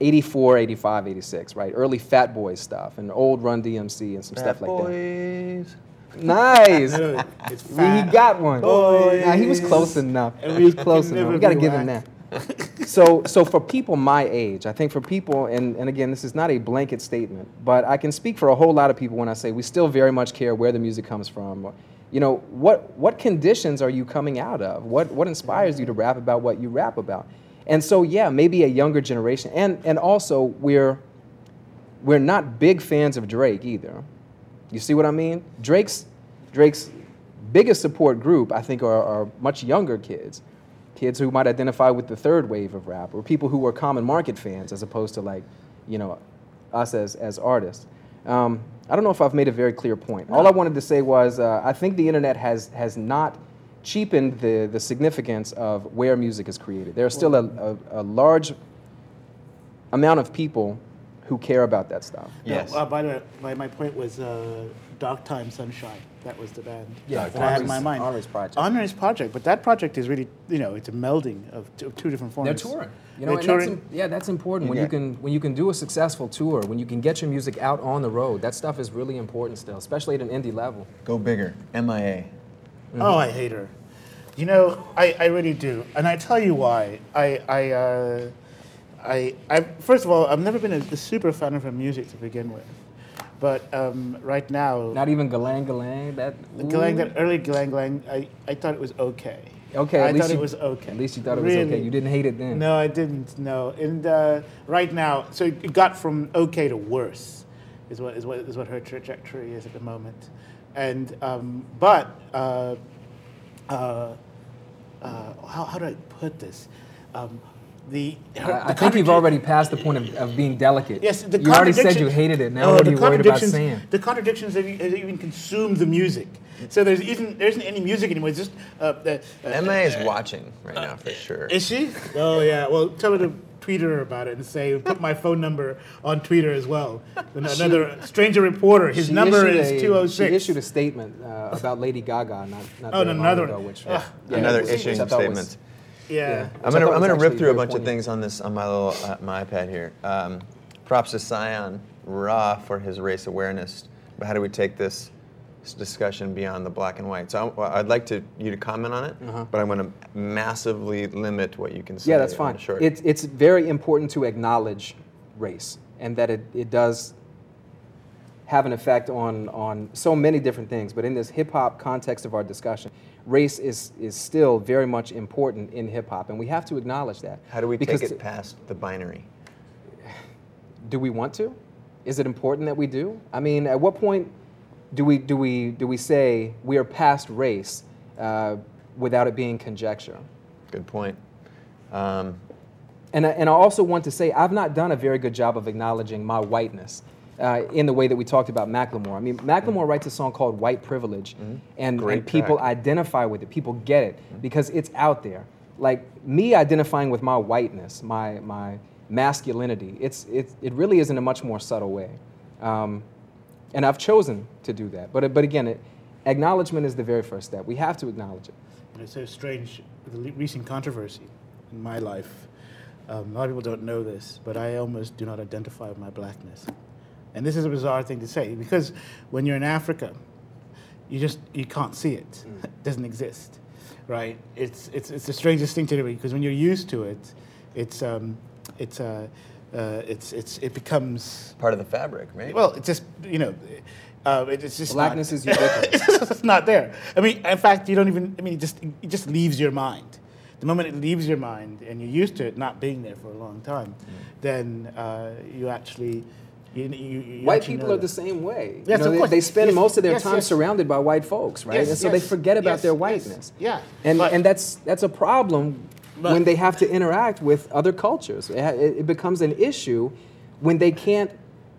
eighty-four, eighty-five, eighty-six, right? Early Fat Boys stuff and old Run D M C and some Fat stuff like boys. that. Nice. It's he got one. Boys. Nah, he was close enough. He was close enough. We got to give him that. so, so for people my age, I think for people, and, and again, this is not a blanket statement, but I can speak for a whole lot of people when I say we still very much care where the music comes from. You know, what what conditions are you coming out of? What what inspires you to rap about what you rap about? And so, yeah, maybe a younger generation, and and also we're we're not big fans of Drake either. You see what I mean? Drake's Drake's biggest support group, I think, are, are much younger kids, kids who might identify with the third wave of rap, or people who are Common Market fans, as opposed to like, you know, us as as artists. Um, I don't know if I've made a very clear point. No. All I wanted to say was uh, I think the internet has has not cheapened the the significance of where music is created. There's still a, a, a large amount of people who care about that stuff. Yes. No, uh, by the way, my, my point was uh, Dark Time Sunshine. That was the band yeah, that I had in my mind. Honore's Project. Honore's Project, but that project is really, you know, it's a melding of two, of two different forms. They're touring. You know, They're touring. That's, yeah, that's important. When yeah. you can when you can do a successful tour, when you can get your music out on the road, that stuff is really important still, especially at an indie level. Go bigger. M I A. Mm-hmm. Oh, I hate her. You know, I, I really do. And I tell you why. I... I uh, I, I first of all, I've never been a, a super fan of her music to begin with, but um, right now, not even Galang Galang that Galang that early Galang Galang, I, I thought it was okay. Okay, I thought you, it was okay. At least you thought it really. was okay. You didn't hate it then. No, I didn't. No, and uh, right now, so it got from okay to worse. is what is what is what her trajectory is at the moment. And um, but uh, uh, uh, how how do I put this? Um, The, her, I, the I think you've already passed the point of, of being delicate. Yes, the you already said you hated it. Now oh, what are you worried about saying? The contradictions have, have even consumed the music. So there's isn't there isn't any music anymore. It's just uh, uh, Emma uh, is uh, watching right uh, now for sure. Is she? Oh yeah. Well, tell her to tweet her about it and say put my phone number on Twitter as well. Another stranger reporter. His number is two oh six. She issued a statement uh, about Lady Gaga. Not, not oh, no, another ago, which, uh, yeah, another yeah, issuing statement. Was, Yeah. yeah. I'm gonna I'm gonna rip through a bunch pointy. of things on this on my little uh, my iPad here. Um, props to Scion Ra for his race awareness. But how do we take this discussion beyond the black and white? So I, I'd like to you to comment on it, uh-huh. but I'm gonna massively limit what you can say. Yeah, that's fine. It's it's very important to acknowledge race and that it, it does have an effect on on so many different things. But in this hip hop context of our discussion, race is, is still very much important in hip hop, and we have to acknowledge that. How do we take it past the binary? Do we want to? Is it important that we do? I mean, at what point do we do we do we say we are past race uh, without it being conjecture? Good point. Um, and I, and I also want to say I've not done a very good job of acknowledging my whiteness. Uh, in the way that we talked about Macklemore. I mean, Macklemore mm. writes a song called White Privilege, mm. and, and people track. identify with it. People get it mm. because it's out there. Like, me identifying with my whiteness, my my masculinity, it's it, it really is in a much more subtle way. Um, and I've chosen to do that. But but again, it, acknowledgement is the very first step. We have to acknowledge it. It's so strange, the recent controversy in my life. Um, a lot of people don't know this, but I almost do not identify with my blackness. And this is a bizarre thing to say, because when you're in Africa, you just you can't see it. Mm. It doesn't exist, right? It's it's it's the strangest thing to do, because when you're used to it, it's um it's uh, uh it's it's it becomes part of the fabric, right? Well, it's just you know, uh, it, it's just blackness not, is ubiquitous. It's not there. I mean, in fact, you don't even. I mean, it just it just leaves your mind. The moment it leaves your mind and you're used to it not being there for a long time, mm. then uh, you actually. You, you, you white people are the same way. Yes, you know, of course. They, they spend yes, most of their yes, time yes. surrounded by white folks, right? Yes, and so yes, they forget about yes, their whiteness. Yes, yeah, and but, and that's that's a problem but, when they have to interact with other cultures. It, it becomes an issue when they can't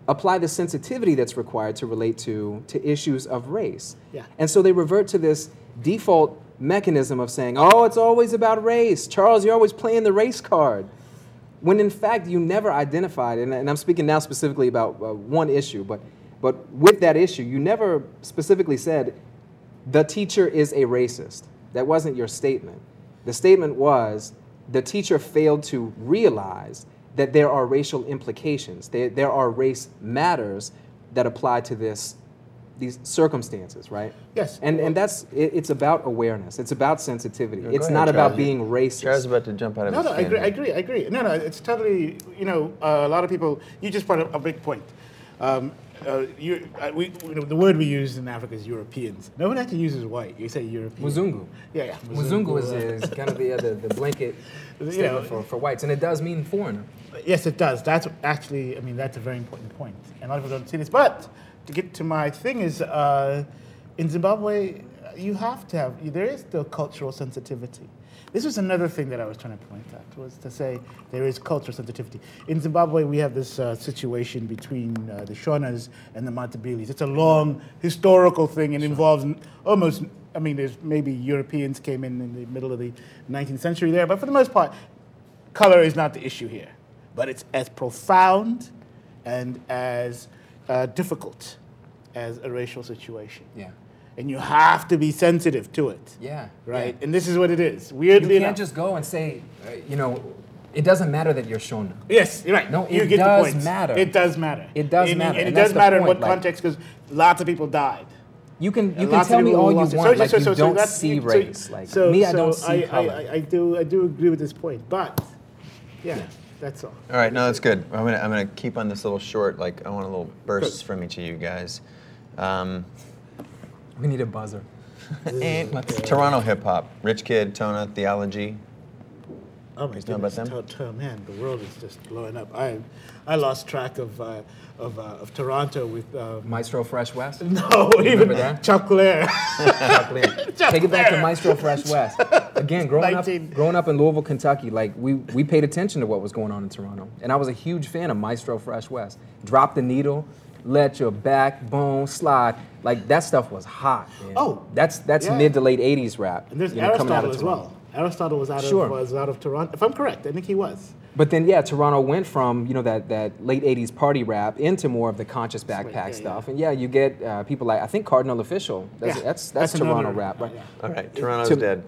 apply the sensitivity that's required to relate to to issues of race. Yeah. And so they revert to this default mechanism of saying, "Oh, it's always about race. Charles, you're always playing the race card." When in fact you never identified, and, and I'm speaking now specifically about uh, one issue, but but with that issue, you never specifically said, the teacher is a racist. That wasn't your statement. The statement was, the teacher failed to realize that there are racial implications. There, there are race matters that apply to this these circumstances, right? Yes. And and that's, it, it's about awareness. It's about sensitivity. No, it's not ahead, about being racist. Charles is about to jump out of no, his No, no, I agree, I agree, I agree. No, no, it's totally, you know, uh, a lot of people, you just brought up a big point. Um, uh, you, uh, we, you know, the word we use in Africa is Europeans. No one actually uses white. You say European. Muzungu. Yeah, yeah. Muzungu, Muzungu is, is kind of the, uh, the, the blanket statement you know, for, for whites, and it does mean foreigner. Yes, it does. That's actually, I mean, that's a very important point. And a lot of people don't see this, but... To get to my thing is, uh, in Zimbabwe, you have to have, there is still cultural sensitivity. This was another thing that I was trying to point out, was to say there is cultural sensitivity. In Zimbabwe, we have this uh, situation between uh, the Shonas and the Matabele's. It's a long historical thing and involves almost, I mean, there's maybe Europeans came in in the middle of the nineteenth century there, but for the most part, color is not the issue here. But it's as profound and as Uh, difficult as a racial situation. Yeah. And you have to be sensitive to it. Yeah. Right? Yeah. And this is what it is. Weirdly You can't enough, just go and say, uh, you know, it doesn't matter that you're Shona. Yes, you're right. No, it you get does the point. matter. It does matter. It does and, matter. And, and, and it does matter point, in what like, context, because lots of people died. You can you and can tell me all you want, so, like so, you so, don't so see race. So, like, so, me, I so don't see I, color. I, I, I, do, I do agree with this point, but, yeah. yeah. That's all. All right, no, that's good. I'm gonna I'm gonna keep on this little short. Like I want a little bursts from each of you guys. Um, we need a buzzer. Toronto hip hop, Rich Kid, Tona, Theology. Oh my goodness! Tell, tell, man, the world is just blowing up. I, I lost track of uh, of, uh, of Toronto with um, Maestro Fresh West. No, you even Chocolare. Chocolare. Take it back to Maestro Fresh West. Again, growing nineteen. up, growing up in Louisville, Kentucky, like we we paid attention to what was going on in Toronto, and I was a huge fan of Maestro Fresh West. Drop the needle, let your backbone slide. Like that stuff was hot. Man. Oh, that's that's yeah. mid to late eighties rap. And there's you know, Aristotle coming out of as well. Aristotle was out of sure. was out of Toronto, if I'm correct. I think he was. But then, yeah, Toronto went from you know that, that late eighties party rap into more of the conscious backpack yeah, yeah. stuff, and yeah, you get uh, people like I think Cardinal Official. That's yeah. that's, that's, that's Toronto another, rap, right? Uh, yeah. All right, Toronto's to, dead.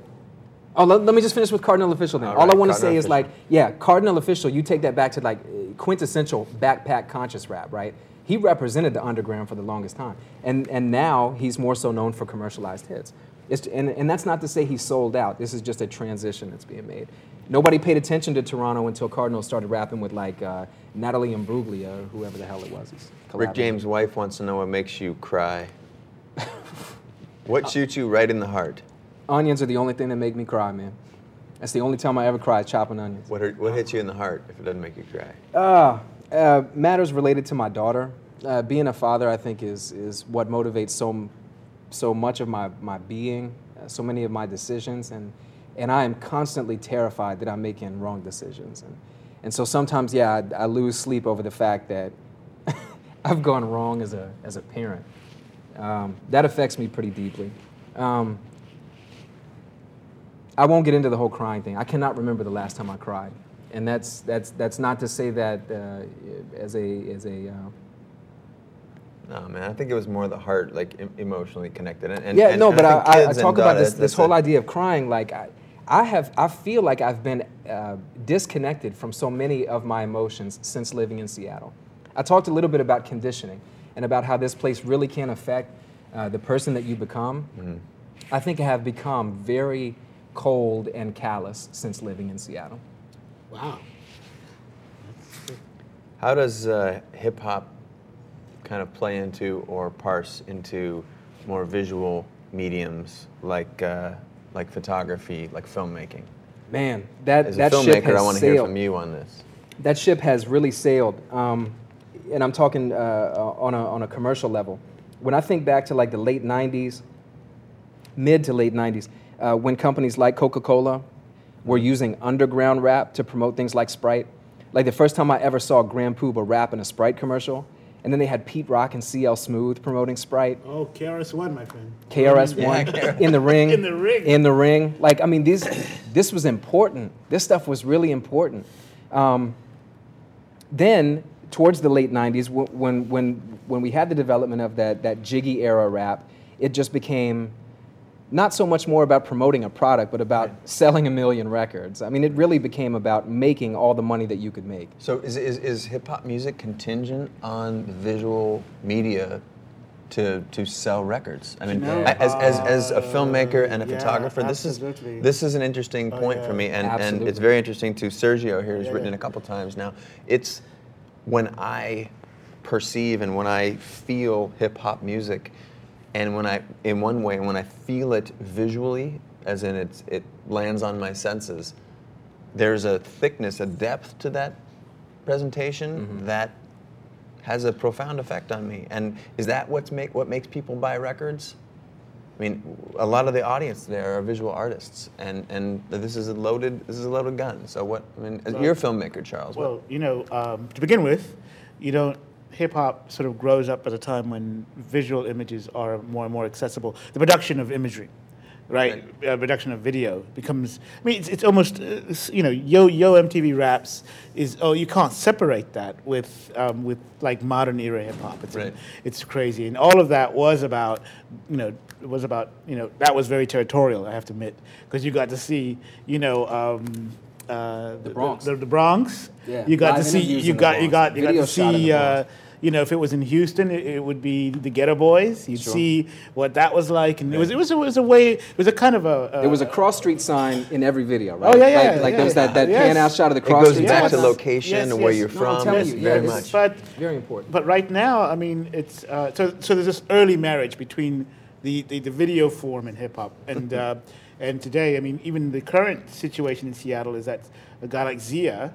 Oh, let, let me just finish with Cardinal Official then. All, All right, I want to say is like, yeah, Cardinal Official. You take that back to like quintessential backpack conscious rap, right? He represented the underground for the longest time, and and now he's more so known for commercialized hits. It's, and, and that's not to say he sold out. This is just a transition that's being made. Nobody paid attention to Toronto until Cardinal started rapping with like uh, Natalie Imbruglia or whoever the hell it was. Rick James' wife wants to know what makes you cry. What shoots you right in the heart? Onions are the only thing that make me cry, man. That's the only time I ever cry, is chopping onions. What, are, what hits you in the heart if it doesn't make you cry? Uh, uh, matters related to my daughter. Uh, being a father, I think, is is what motivates so m- so much of my, my being, uh, so many of my decisions, and and I am constantly terrified that I'm making wrong decisions. And and so sometimes, yeah, I, I lose sleep over the fact that I've gone wrong as a as a parent. Um, that affects me pretty deeply. Um, I won't get into the whole crying thing. I cannot remember the last time I cried. And that's that's that's not to say that uh, as a, as a uh, No, man, I think it was more the heart, like em- emotionally connected. And, and, yeah, and, no, and but I, I, I talk about this, this whole it. idea of crying. Like, I, I have, I feel like I've been uh, disconnected from so many of my emotions since living in Seattle. I talked a little bit about conditioning and about how this place really can affect uh, the person that you become. Mm-hmm. I think I have become very cold and callous since living in Seattle. Wow. How does uh, hip hop kind of play into or parse into more visual mediums like uh, like photography, like filmmaking? Man, that, As that ship has sailed. As a filmmaker, I want to hear from you on this. That ship has really sailed, um, and I'm talking uh, on a on a commercial level. When I think back to like the late nineties, mid to late nineties, uh, when companies like Coca-Cola were using underground rap to promote things like Sprite, like the first time I ever saw Grand Pooba rap in a Sprite commercial. And then they had Pete Rock and C L Smooth promoting Sprite. Oh, K R S One, my friend. K R S One yeah, in the ring. In the ring. In the ring. Like I mean, these, this was important. This stuff was really important. Um, then towards the late nineties, when when when we had the development of that that jiggy era rap, it just became not so much more about promoting a product, but about right. selling a million records. I mean, it really became about making all the money that you could make. So is is, is hip-hop music contingent on visual media to to sell records? I mean, no. as, as as a filmmaker and a yeah, photographer, this absolutely. is this is an interesting point oh, yeah. for me, and, and it's very interesting to Sergio here, who's yeah, written yeah. it a couple times now. It's when I perceive and when I feel hip-hop music, and when I, in one way, when I feel it visually, as in it's, it lands on my senses, there's a thickness, a depth to that presentation mm-hmm. that has a profound effect on me. And is that what's make, what makes people buy records? I mean, a lot of the audience there are visual artists, and, and this is a loaded this is a loaded gun. So what? I mean, well, you're a filmmaker, Charles. Well, what? you know, um, to begin with, you don't. Hip-hop sort of grows up at a time when visual images are more and more accessible. The production of imagery, right? right. Uh, production of video becomes, I mean, it's, it's almost, uh, it's, you know, yo yo M T V Raps is, oh, you can't separate that with, um, with like, modern era hip-hop. It's, right. it's crazy. And all of that was about, you know, was about, you know, that was very territorial, I have to admit, because you got to see, you know, um, Uh, the Bronx. The, the, the Bronx. Yeah. You got Live to see. You got, you got. You got. You got to see. Uh, you know, if it was in Houston, it, it would be the Getter Boys. You'd sure. see what that was like, and yeah. it was. It was. It was a way. It was a kind of a. a there was a cross street sign in every video, right? Oh yeah, yeah. Like, yeah, like yeah, there was yeah. that, that yes. pan out shot of the cross. It goes street back yes. to location yes, and yes. where you're no, from. I'm telling yes, you, very yes. much. But, very important. But right now, I mean, it's uh, so. So there's this early marriage between the the, the video form and hip hop, and. Uh, And today, I mean, even the current situation in Seattle is that a guy like Zia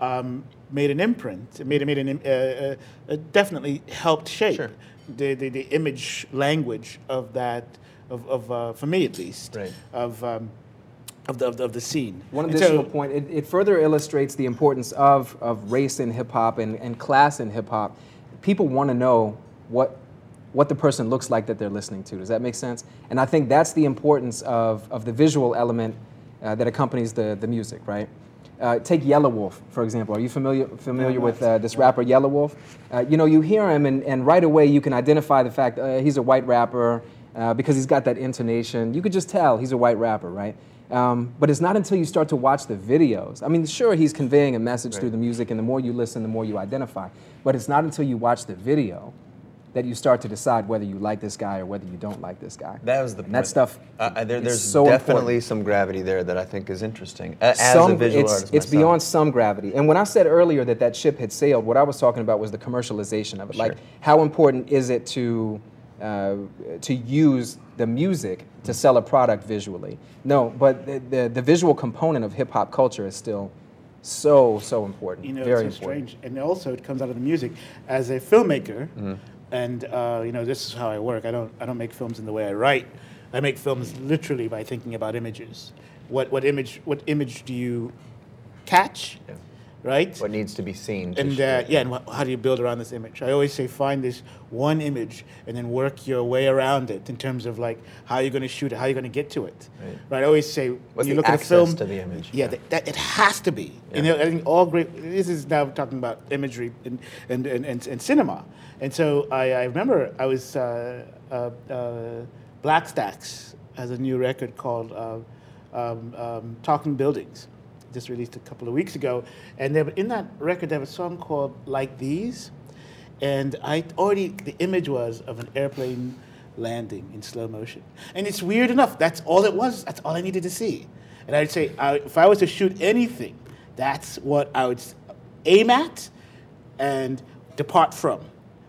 um, made an imprint, made made an uh, uh, definitely helped shape sure. the, the the image language of that of of uh, for me at least right. of. Um, Of the, of, the, of the scene. One additional so, point, it, it further illustrates the importance of, of race in hip-hop and, and class in hip-hop. People want to know what what the person looks like that they're listening to. Does that make sense? And I think that's the importance of, of the visual element uh, that accompanies the, the music, right? Uh, take Yelawolf Wolf, for example. Are you familiar familiar with uh, this rapper Yelawolf Wolf? Uh, you know, you hear him and, and right away you can identify the fact uh, he's a white rapper uh, because he's got that intonation. You could just tell he's a white rapper, right? Um, but it's not until you start to watch the videos. I mean, sure, he's conveying a message right. through the music, and the more you listen, the more you identify. But it's not until you watch the video that you start to decide whether you like this guy or whether you don't like this guy. That was the and point. That stuff uh, there, there's so definitely important. Some gravity there that I think is interesting, as some, a visual it's, artist It's myself. Beyond some gravity. And when I said earlier that that ship had sailed, what I was talking about was the commercialization of it. Sure. Like, how important is it to... Uh, to use the music to sell a product visually. No, but the the, the visual component of hip hop culture is still so so important. You know, very it's so important. Strange, and also it comes out of the music. As a filmmaker, mm-hmm. and uh, you know, this is how I work. I don't I don't make films in the way I write. I make films literally by thinking about images. What what image what image do you catch? Yeah. Right? What needs to be seen. To and uh, yeah, and wh- how do you build around this image? I always say find this one image and then work your way around it in terms of like how you're going to shoot it, how you're going to get to it. Right. right? I always say when you look at a film, to the image? Yeah, yeah. That, that, it has to be. Yeah. You know, I think all great. This is now talking about imagery and and and, and, and cinema. And so I, I remember I was uh, uh, uh, Black Stacks has a new record called uh, um, um, Talking Buildings. Just released a couple of weeks ago, and they were, in that record they have a song called "Like These," and I already the image was of an airplane landing in slow motion, and it's weird enough. That's all it was. That's all I needed to see, and I'd say I, if I was to shoot anything, that's what I would aim at and depart from,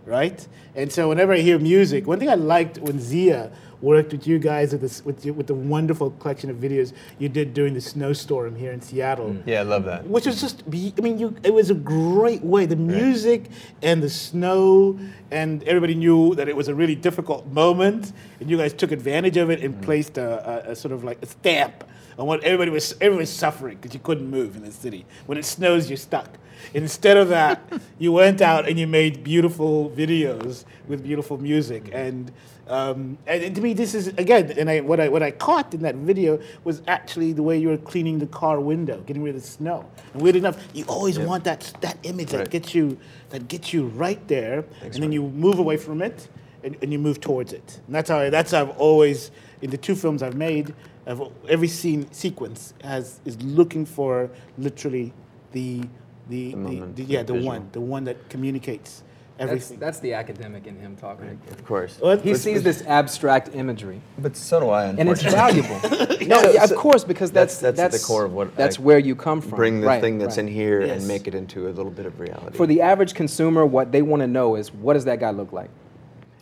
right? And so whenever I hear music, one thing I liked when Zia worked with you guys with, this, with, with the wonderful collection of videos you did during the snowstorm here in Seattle. Mm. Yeah, I love that. Which was just, I mean, you, it was a great way. The music right. and the snow, and everybody knew that it was a really difficult moment, and you guys took advantage of it and mm. placed a, a, a sort of like a stamp on what everybody was, everybody was suffering because you couldn't move in the city. When it snows, you're stuck. Instead of that, you went out and you made beautiful videos with beautiful music. And um, and to me, this is, again, and I, what I what I caught in that video was actually the way you were cleaning the car window, getting rid of the snow. And weird enough, you always yep. want that that image right. that gets you that gets you right there, Thanks, and then you move away from it and, and you move towards it. And that's how I, that's how I've always, in the two films I've made, I've, every scene sequence has is looking for literally the... The, the, the, the yeah the visual. one the one that communicates everything. That's, that's the academic in him talking. Right. Of course, well, he it's, sees it's, this abstract imagery. But so do I, and it's valuable. no, so, yeah, of course, because that's that's, that's that's the core of what that's I where you come from. Bring the right, thing that's right. in here yes. and make it into a little bit of reality. For the average consumer, what they want to know is what does that guy look like?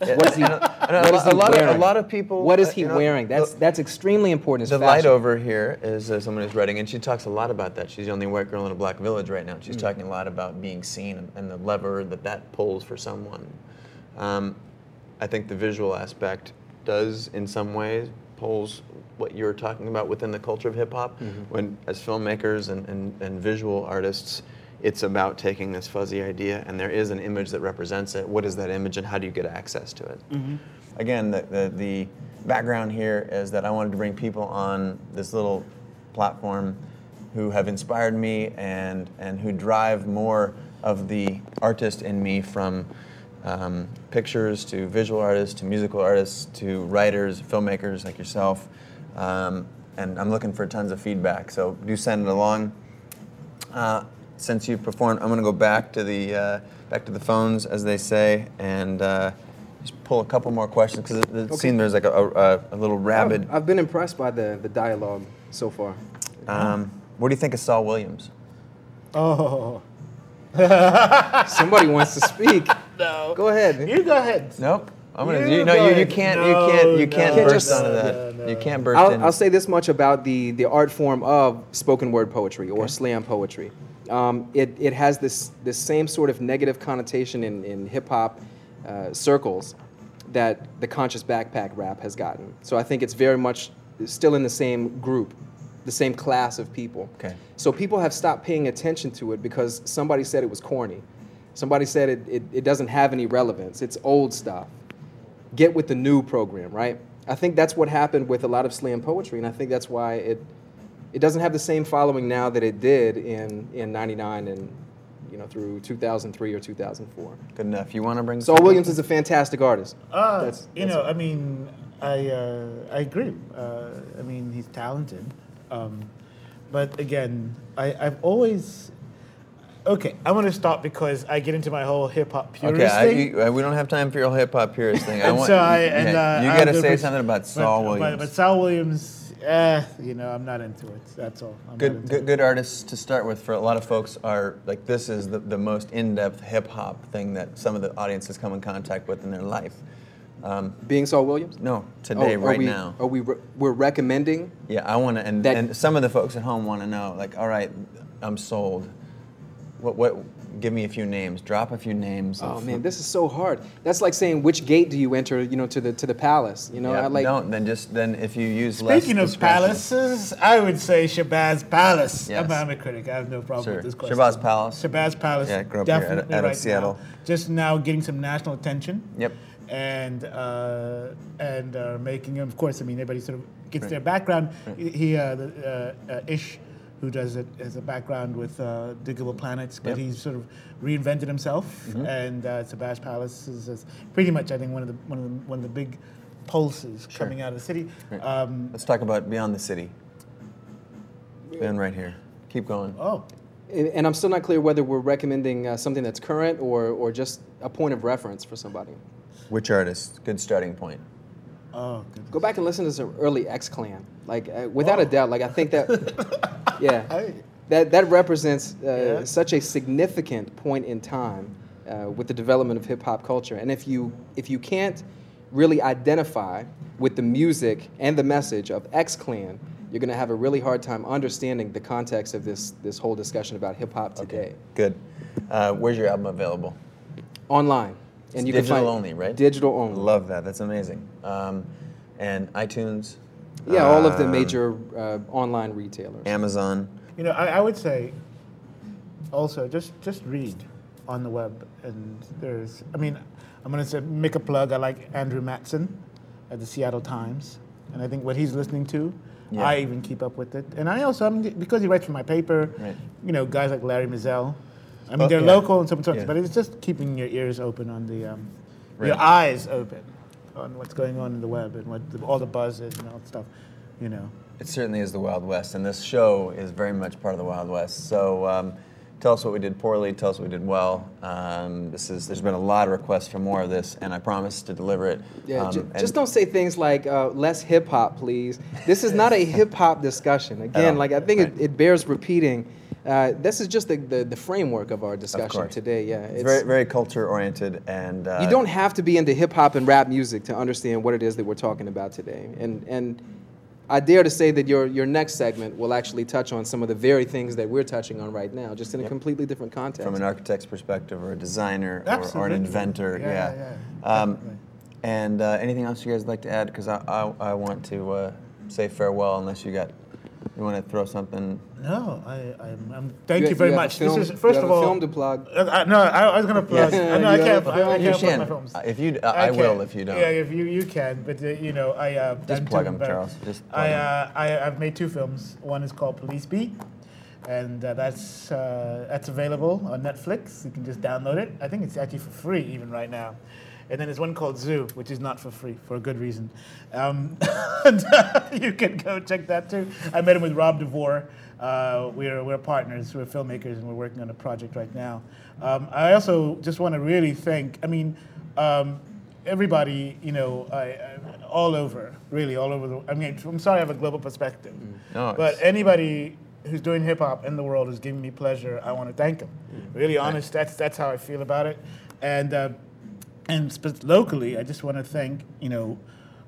What is he, know, what is he a lot wearing? Of, a lot of people. What is he uh, wearing? Know, that's that's extremely important. The light over here is uh, someone who's writing, and she talks a lot about that. She's the only white girl in a black village right now. She's mm. talking a lot about being seen and, and the lever that that pulls for someone. Um, I think the visual aspect does, in some ways, pulls what you're talking about within the culture of hip hop. Mm-hmm. When, as filmmakers and, and, and visual artists, it's about taking this fuzzy idea, and there is an image that represents it. What is that image, and how do you get access to it? Mm-hmm. Again, the, the, the background here is that I wanted to bring people on this little platform who have inspired me and and who drive more of the artist in me, from um, pictures to visual artists to musical artists to writers, filmmakers like yourself. Um, and I'm looking for tons of feedback, so do send it along. Uh, Since you've performed, I'm going to go back to the uh, back to the phones, as they say, and uh, just pull a couple more questions because it, it okay. seemed there's like a, a, a little rabid. I've been impressed by the, the dialogue so far. Um, what do you think of Saul Williams? Oh, somebody wants to speak. No, go ahead. You go ahead. Nope. I'm gonna. Yeah, you know, you, you can't. No, you can't. You no, can't no, burst onto that. No, no. You can't burst. I'll, in. I'll say this much about the the art form of spoken word poetry or okay. slam poetry. Um, it it has this this same sort of negative connotation in in hip hop uh, circles that the conscious backpack rap has gotten. So I think it's very much still in the same group, the same class of people. Okay. So people have stopped paying attention to it because somebody said it was corny. Somebody said it, it, it doesn't have any relevance. It's old stuff. Get with the new program, right? I think that's what happened with a lot of slam poetry, and I think that's why it it doesn't have the same following now that it did in in ninety-nine and you know through two thousand three or two thousand four. Good enough. You want to bring? Saul Williams is a fantastic artist. Uh, that's, you that's know, it. I mean, I uh, I agree. Uh, I mean, he's talented, um, but again, I, I've always. Okay, I'm going to stop because I get into my whole hip-hop purist okay, thing. Okay, we don't have time for your hip-hop purist thing. I want, so I, yeah, and, uh, you got to say something about Saul but, Williams. But, but Saul Williams, eh, you know, I'm not into it. That's all. I'm good good, good artists to start with for a lot of folks are, like, this is the, the most in-depth hip-hop thing that some of the audiences come in contact with in their life. Um, Being Saul Williams? No, today, oh, right we, now. Are we re- we're recommending? Yeah, I want to, and, and some of the folks at home want to know, like, all right, I'm sold. What? What? Give me a few names. Drop a few names. Oh man, this is so hard. That's like saying which gate do you enter? You know, to the to the palace. You know, yeah, I like. Don't then just then if you use. Speaking less of palaces, I would say Shabazz Palace. Yes. I'm, I'm a critic. I have no problem sure. with this question. Shabazz Palace. Shabazz Palace. Yeah, I grew up here out of, out of right Seattle. Now, just now getting some national attention. Yep. And uh, and uh, making him, of course. I mean, everybody sort of gets right. their background. Right. He uh, the, uh, uh, Ish. Who does it as a background with uh, Diggable Planets, but yep. he's sort of reinvented himself. Mm-hmm. And uh, Shabazz Palace is, is pretty much, I think, one of the one of the, one of the big pulses sure. coming out of the city. Right. Um, Let's talk about Beyond the City. Yeah. Beyond right here. Keep going. Oh, and, and I'm still not clear whether we're recommending uh, something that's current or or just a point of reference for somebody. Which artist? Good starting point. Oh, goodness. Go back and listen to some early X-Clan. Like, uh, without oh. a doubt, like, I think that. Yeah, that that represents uh, yeah. such a significant point in time uh, with the development of hip hop culture. And if you if you can't really identify with the music and the message of X-Clan, you're going to have a really hard time understanding the context of this this whole discussion about hip hop today. Okay. Good. Uh, where's your album available? Online, and it's you digital can find only, right? Digital only. Love that. That's amazing. Um, and iTunes. Yeah, all of the major uh, online retailers. Amazon. You know, I, I would say also just, just read on the web. And there's, I mean, I'm going to make a plug. I like Andrew Matson at the Seattle Times. And I think what he's listening to, yeah. I even keep up with it. And I also, I'm, because he writes for my paper, right. you know, guys like Larry Mizelle. I mean, oh, they're yeah. local and some sorts, yeah. but it's just keeping your ears open on the, um, right. your eyes open. On what's going on in the web and what the, all the buzz is and all that stuff, you know. It certainly is the Wild West, and this show is very much part of the Wild West. So um, tell us what we did poorly, tell us what we did well. Um, this is there's been a lot of requests for more of this, and I promise to deliver it. Yeah, um, j- just don't say things like uh, less hip hop, please. This is not a hip hop discussion. Again, like I think right. it, it bears repeating. Uh, this is just the, the, the framework of our discussion of today. Yeah, it's, it's very very culture oriented, and uh, you don't have to be into hip hop and rap music to understand what it is that we're talking about today. And and I dare to say that your your next segment will actually touch on some of the very things that we're touching on right now, just in yep. a completely different context. From an architect's perspective, or a designer, or, or an inventor. Yeah. yeah. yeah, yeah. Um, and uh, anything else you guys would like to add? Because I, I I want to uh, say farewell unless you got. You want to throw something? No, I, I'm. I'm thank you, you very you much. This is first you have of all. A film to plug. Uh, uh, no, I, I was gonna plug. Yeah. I, no, I can't. I, I can't plug my films. Uh, if you, uh, I, I will. If you don't. Yeah, if you, you can. But uh, you know, I uh, just plug them, Charles. Just plug I, uh, I, I've made two films. One is called Police Beat, and uh, that's uh, that's available on Netflix. You can just download it. I think it's actually for free even right now. And then there's one called Zoo, which is not for free, for a good reason. Um, and, uh, you can go check that too. I met him with Rob DeVore. Uh, we're we're partners, we're filmmakers, and we're working on a project right now. Um, I also just want to really thank, I mean, um, everybody, you know, I, I, all over, really, all over the I mean, I'm sorry I have a global perspective. Mm. No, but anybody who's doing hip-hop in the world who's giving me pleasure, I want to thank them. Mm. Really honest, that's, that's how I feel about it. And. Uh, And sp- locally, I just want to thank, you know,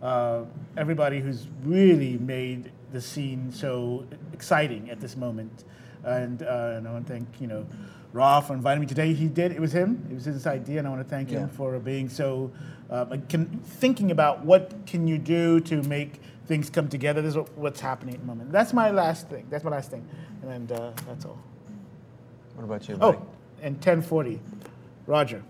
uh, everybody who's really made the scene so exciting at this moment. And, uh, and I want to thank, you know, Ralph invited me today. He did. It was him. It was his idea, and I want to thank yeah. him for being so uh, can, thinking about what can you do to make things come together. This is what, what's happening at the moment. That's my last thing. That's my last thing, and uh, that's all. What about you, Mike? Oh, and ten forty, Roger.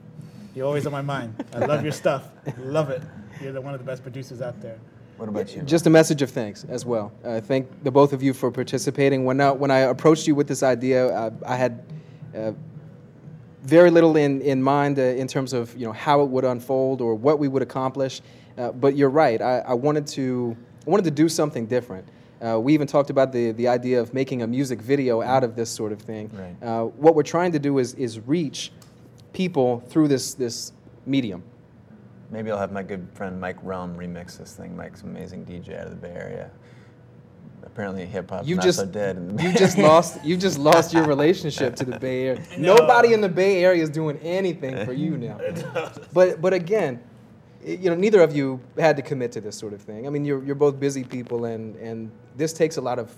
You're always on my mind. I love your stuff. Love it. You're the, one of the best producers out there. What about you? Just a message of thanks as well. Uh, thank the both of you for participating. When I, when I approached you with this idea, I, I had uh, very little in in mind uh, in terms of you know how it would unfold or what we would accomplish. Uh, but you're right. I, I wanted to I wanted to do something different. Uh, we even talked about the the idea of making a music video out of this sort of thing. Right. Uh, what we're trying to do is is reach people through this this medium. Maybe I'll have my good friend Mike Rome remix this thing. Mike's an amazing D J out of the Bay Area. Apparently hip hop not just, so dead in the Bay Area. You just lost you just lost your relationship to the Bay Area. No. Nobody in the Bay Area is doing anything for you now. But but again, you know, neither of you had to commit to this sort of thing. I mean, you're you're both busy people, and and this takes a lot of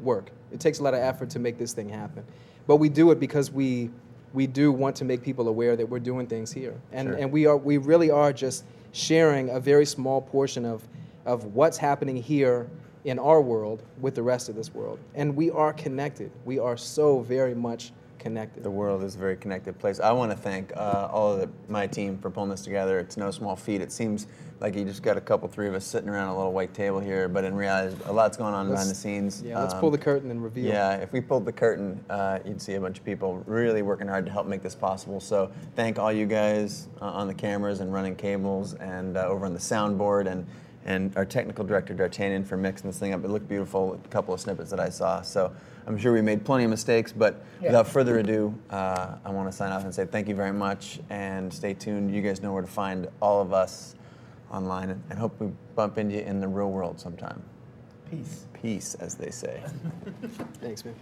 work. It takes a lot of effort to make this thing happen. But we do it because we we do want to make people aware that we're doing things here. And sure. and we are we really are just sharing a very small portion of, of what's happening here in our world with the rest of this world. And we are connected. We are so very much connected. The world is a very connected place. I want to thank uh, all of the, my team for pulling this together. It's no small feat. It seems like you just got a couple, three of us sitting around a little white table here, but in reality, a lot's going on let's, behind the scenes. Yeah, um, let's pull the curtain and reveal. Yeah, if we pulled the curtain, uh, you'd see a bunch of people really working hard to help make this possible. So thank all you guys uh, on the cameras and running cables and uh, over on the soundboard and and our technical director, D'Artagnan, for mixing this thing up. It looked beautiful, a couple of snippets that I saw. So I'm sure we made plenty of mistakes, but yeah. without further ado, uh, I want to sign off and say thank you very much, and stay tuned. You guys know where to find all of us online, and, and hope we bump into you in the real world sometime. Peace. Peace, as they say. Thanks, man.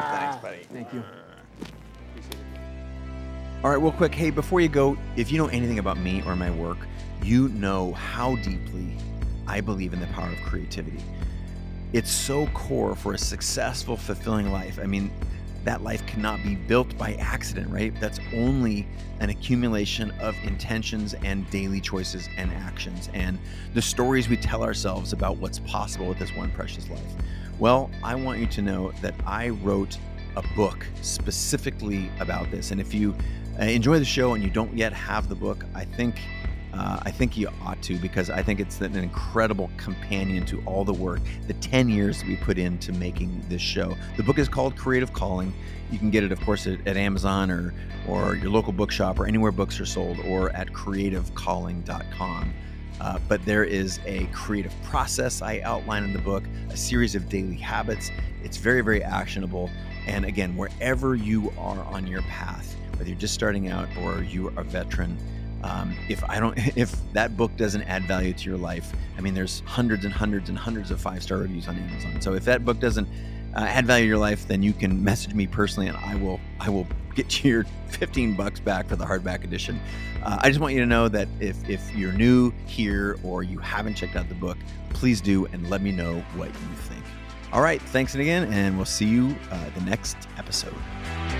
Thanks, buddy. Thank you. Appreciate it. All right, real quick, hey, before you go, if you know anything about me or my work, you know how deeply I believe in the power of creativity. It's so core for a successful, fulfilling life. I mean, that life cannot be built by accident, right? That's only an accumulation of intentions and daily choices and actions and the stories we tell ourselves about what's possible with this one precious life. Well, I want you to know that I wrote a book specifically about this. And if you enjoy the show and you don't yet have the book, I think Uh, I think you ought to, because I think it's an incredible companion to all the work, the ten years that we put into making this show. The book is called Creative Calling. You can get it, of course, at, at Amazon or, or your local bookshop or anywhere books are sold or at creative calling dot com. Uh, but there is a creative process I outline in the book, a series of daily habits. It's very, very actionable. And again, wherever you are on your path, whether you're just starting out or you're a veteran, Um, if I don't, if that book doesn't add value to your life, I mean, there's hundreds and hundreds and hundreds of five-star reviews on Amazon. So if that book doesn't uh, add value to your life, then you can message me personally, and I will, I will get you your fifteen bucks back for the hardback edition. Uh, I just want you to know that if if you're new here or you haven't checked out the book, please do and let me know what you think. All right, thanks again, and we'll see you uh, the next episode.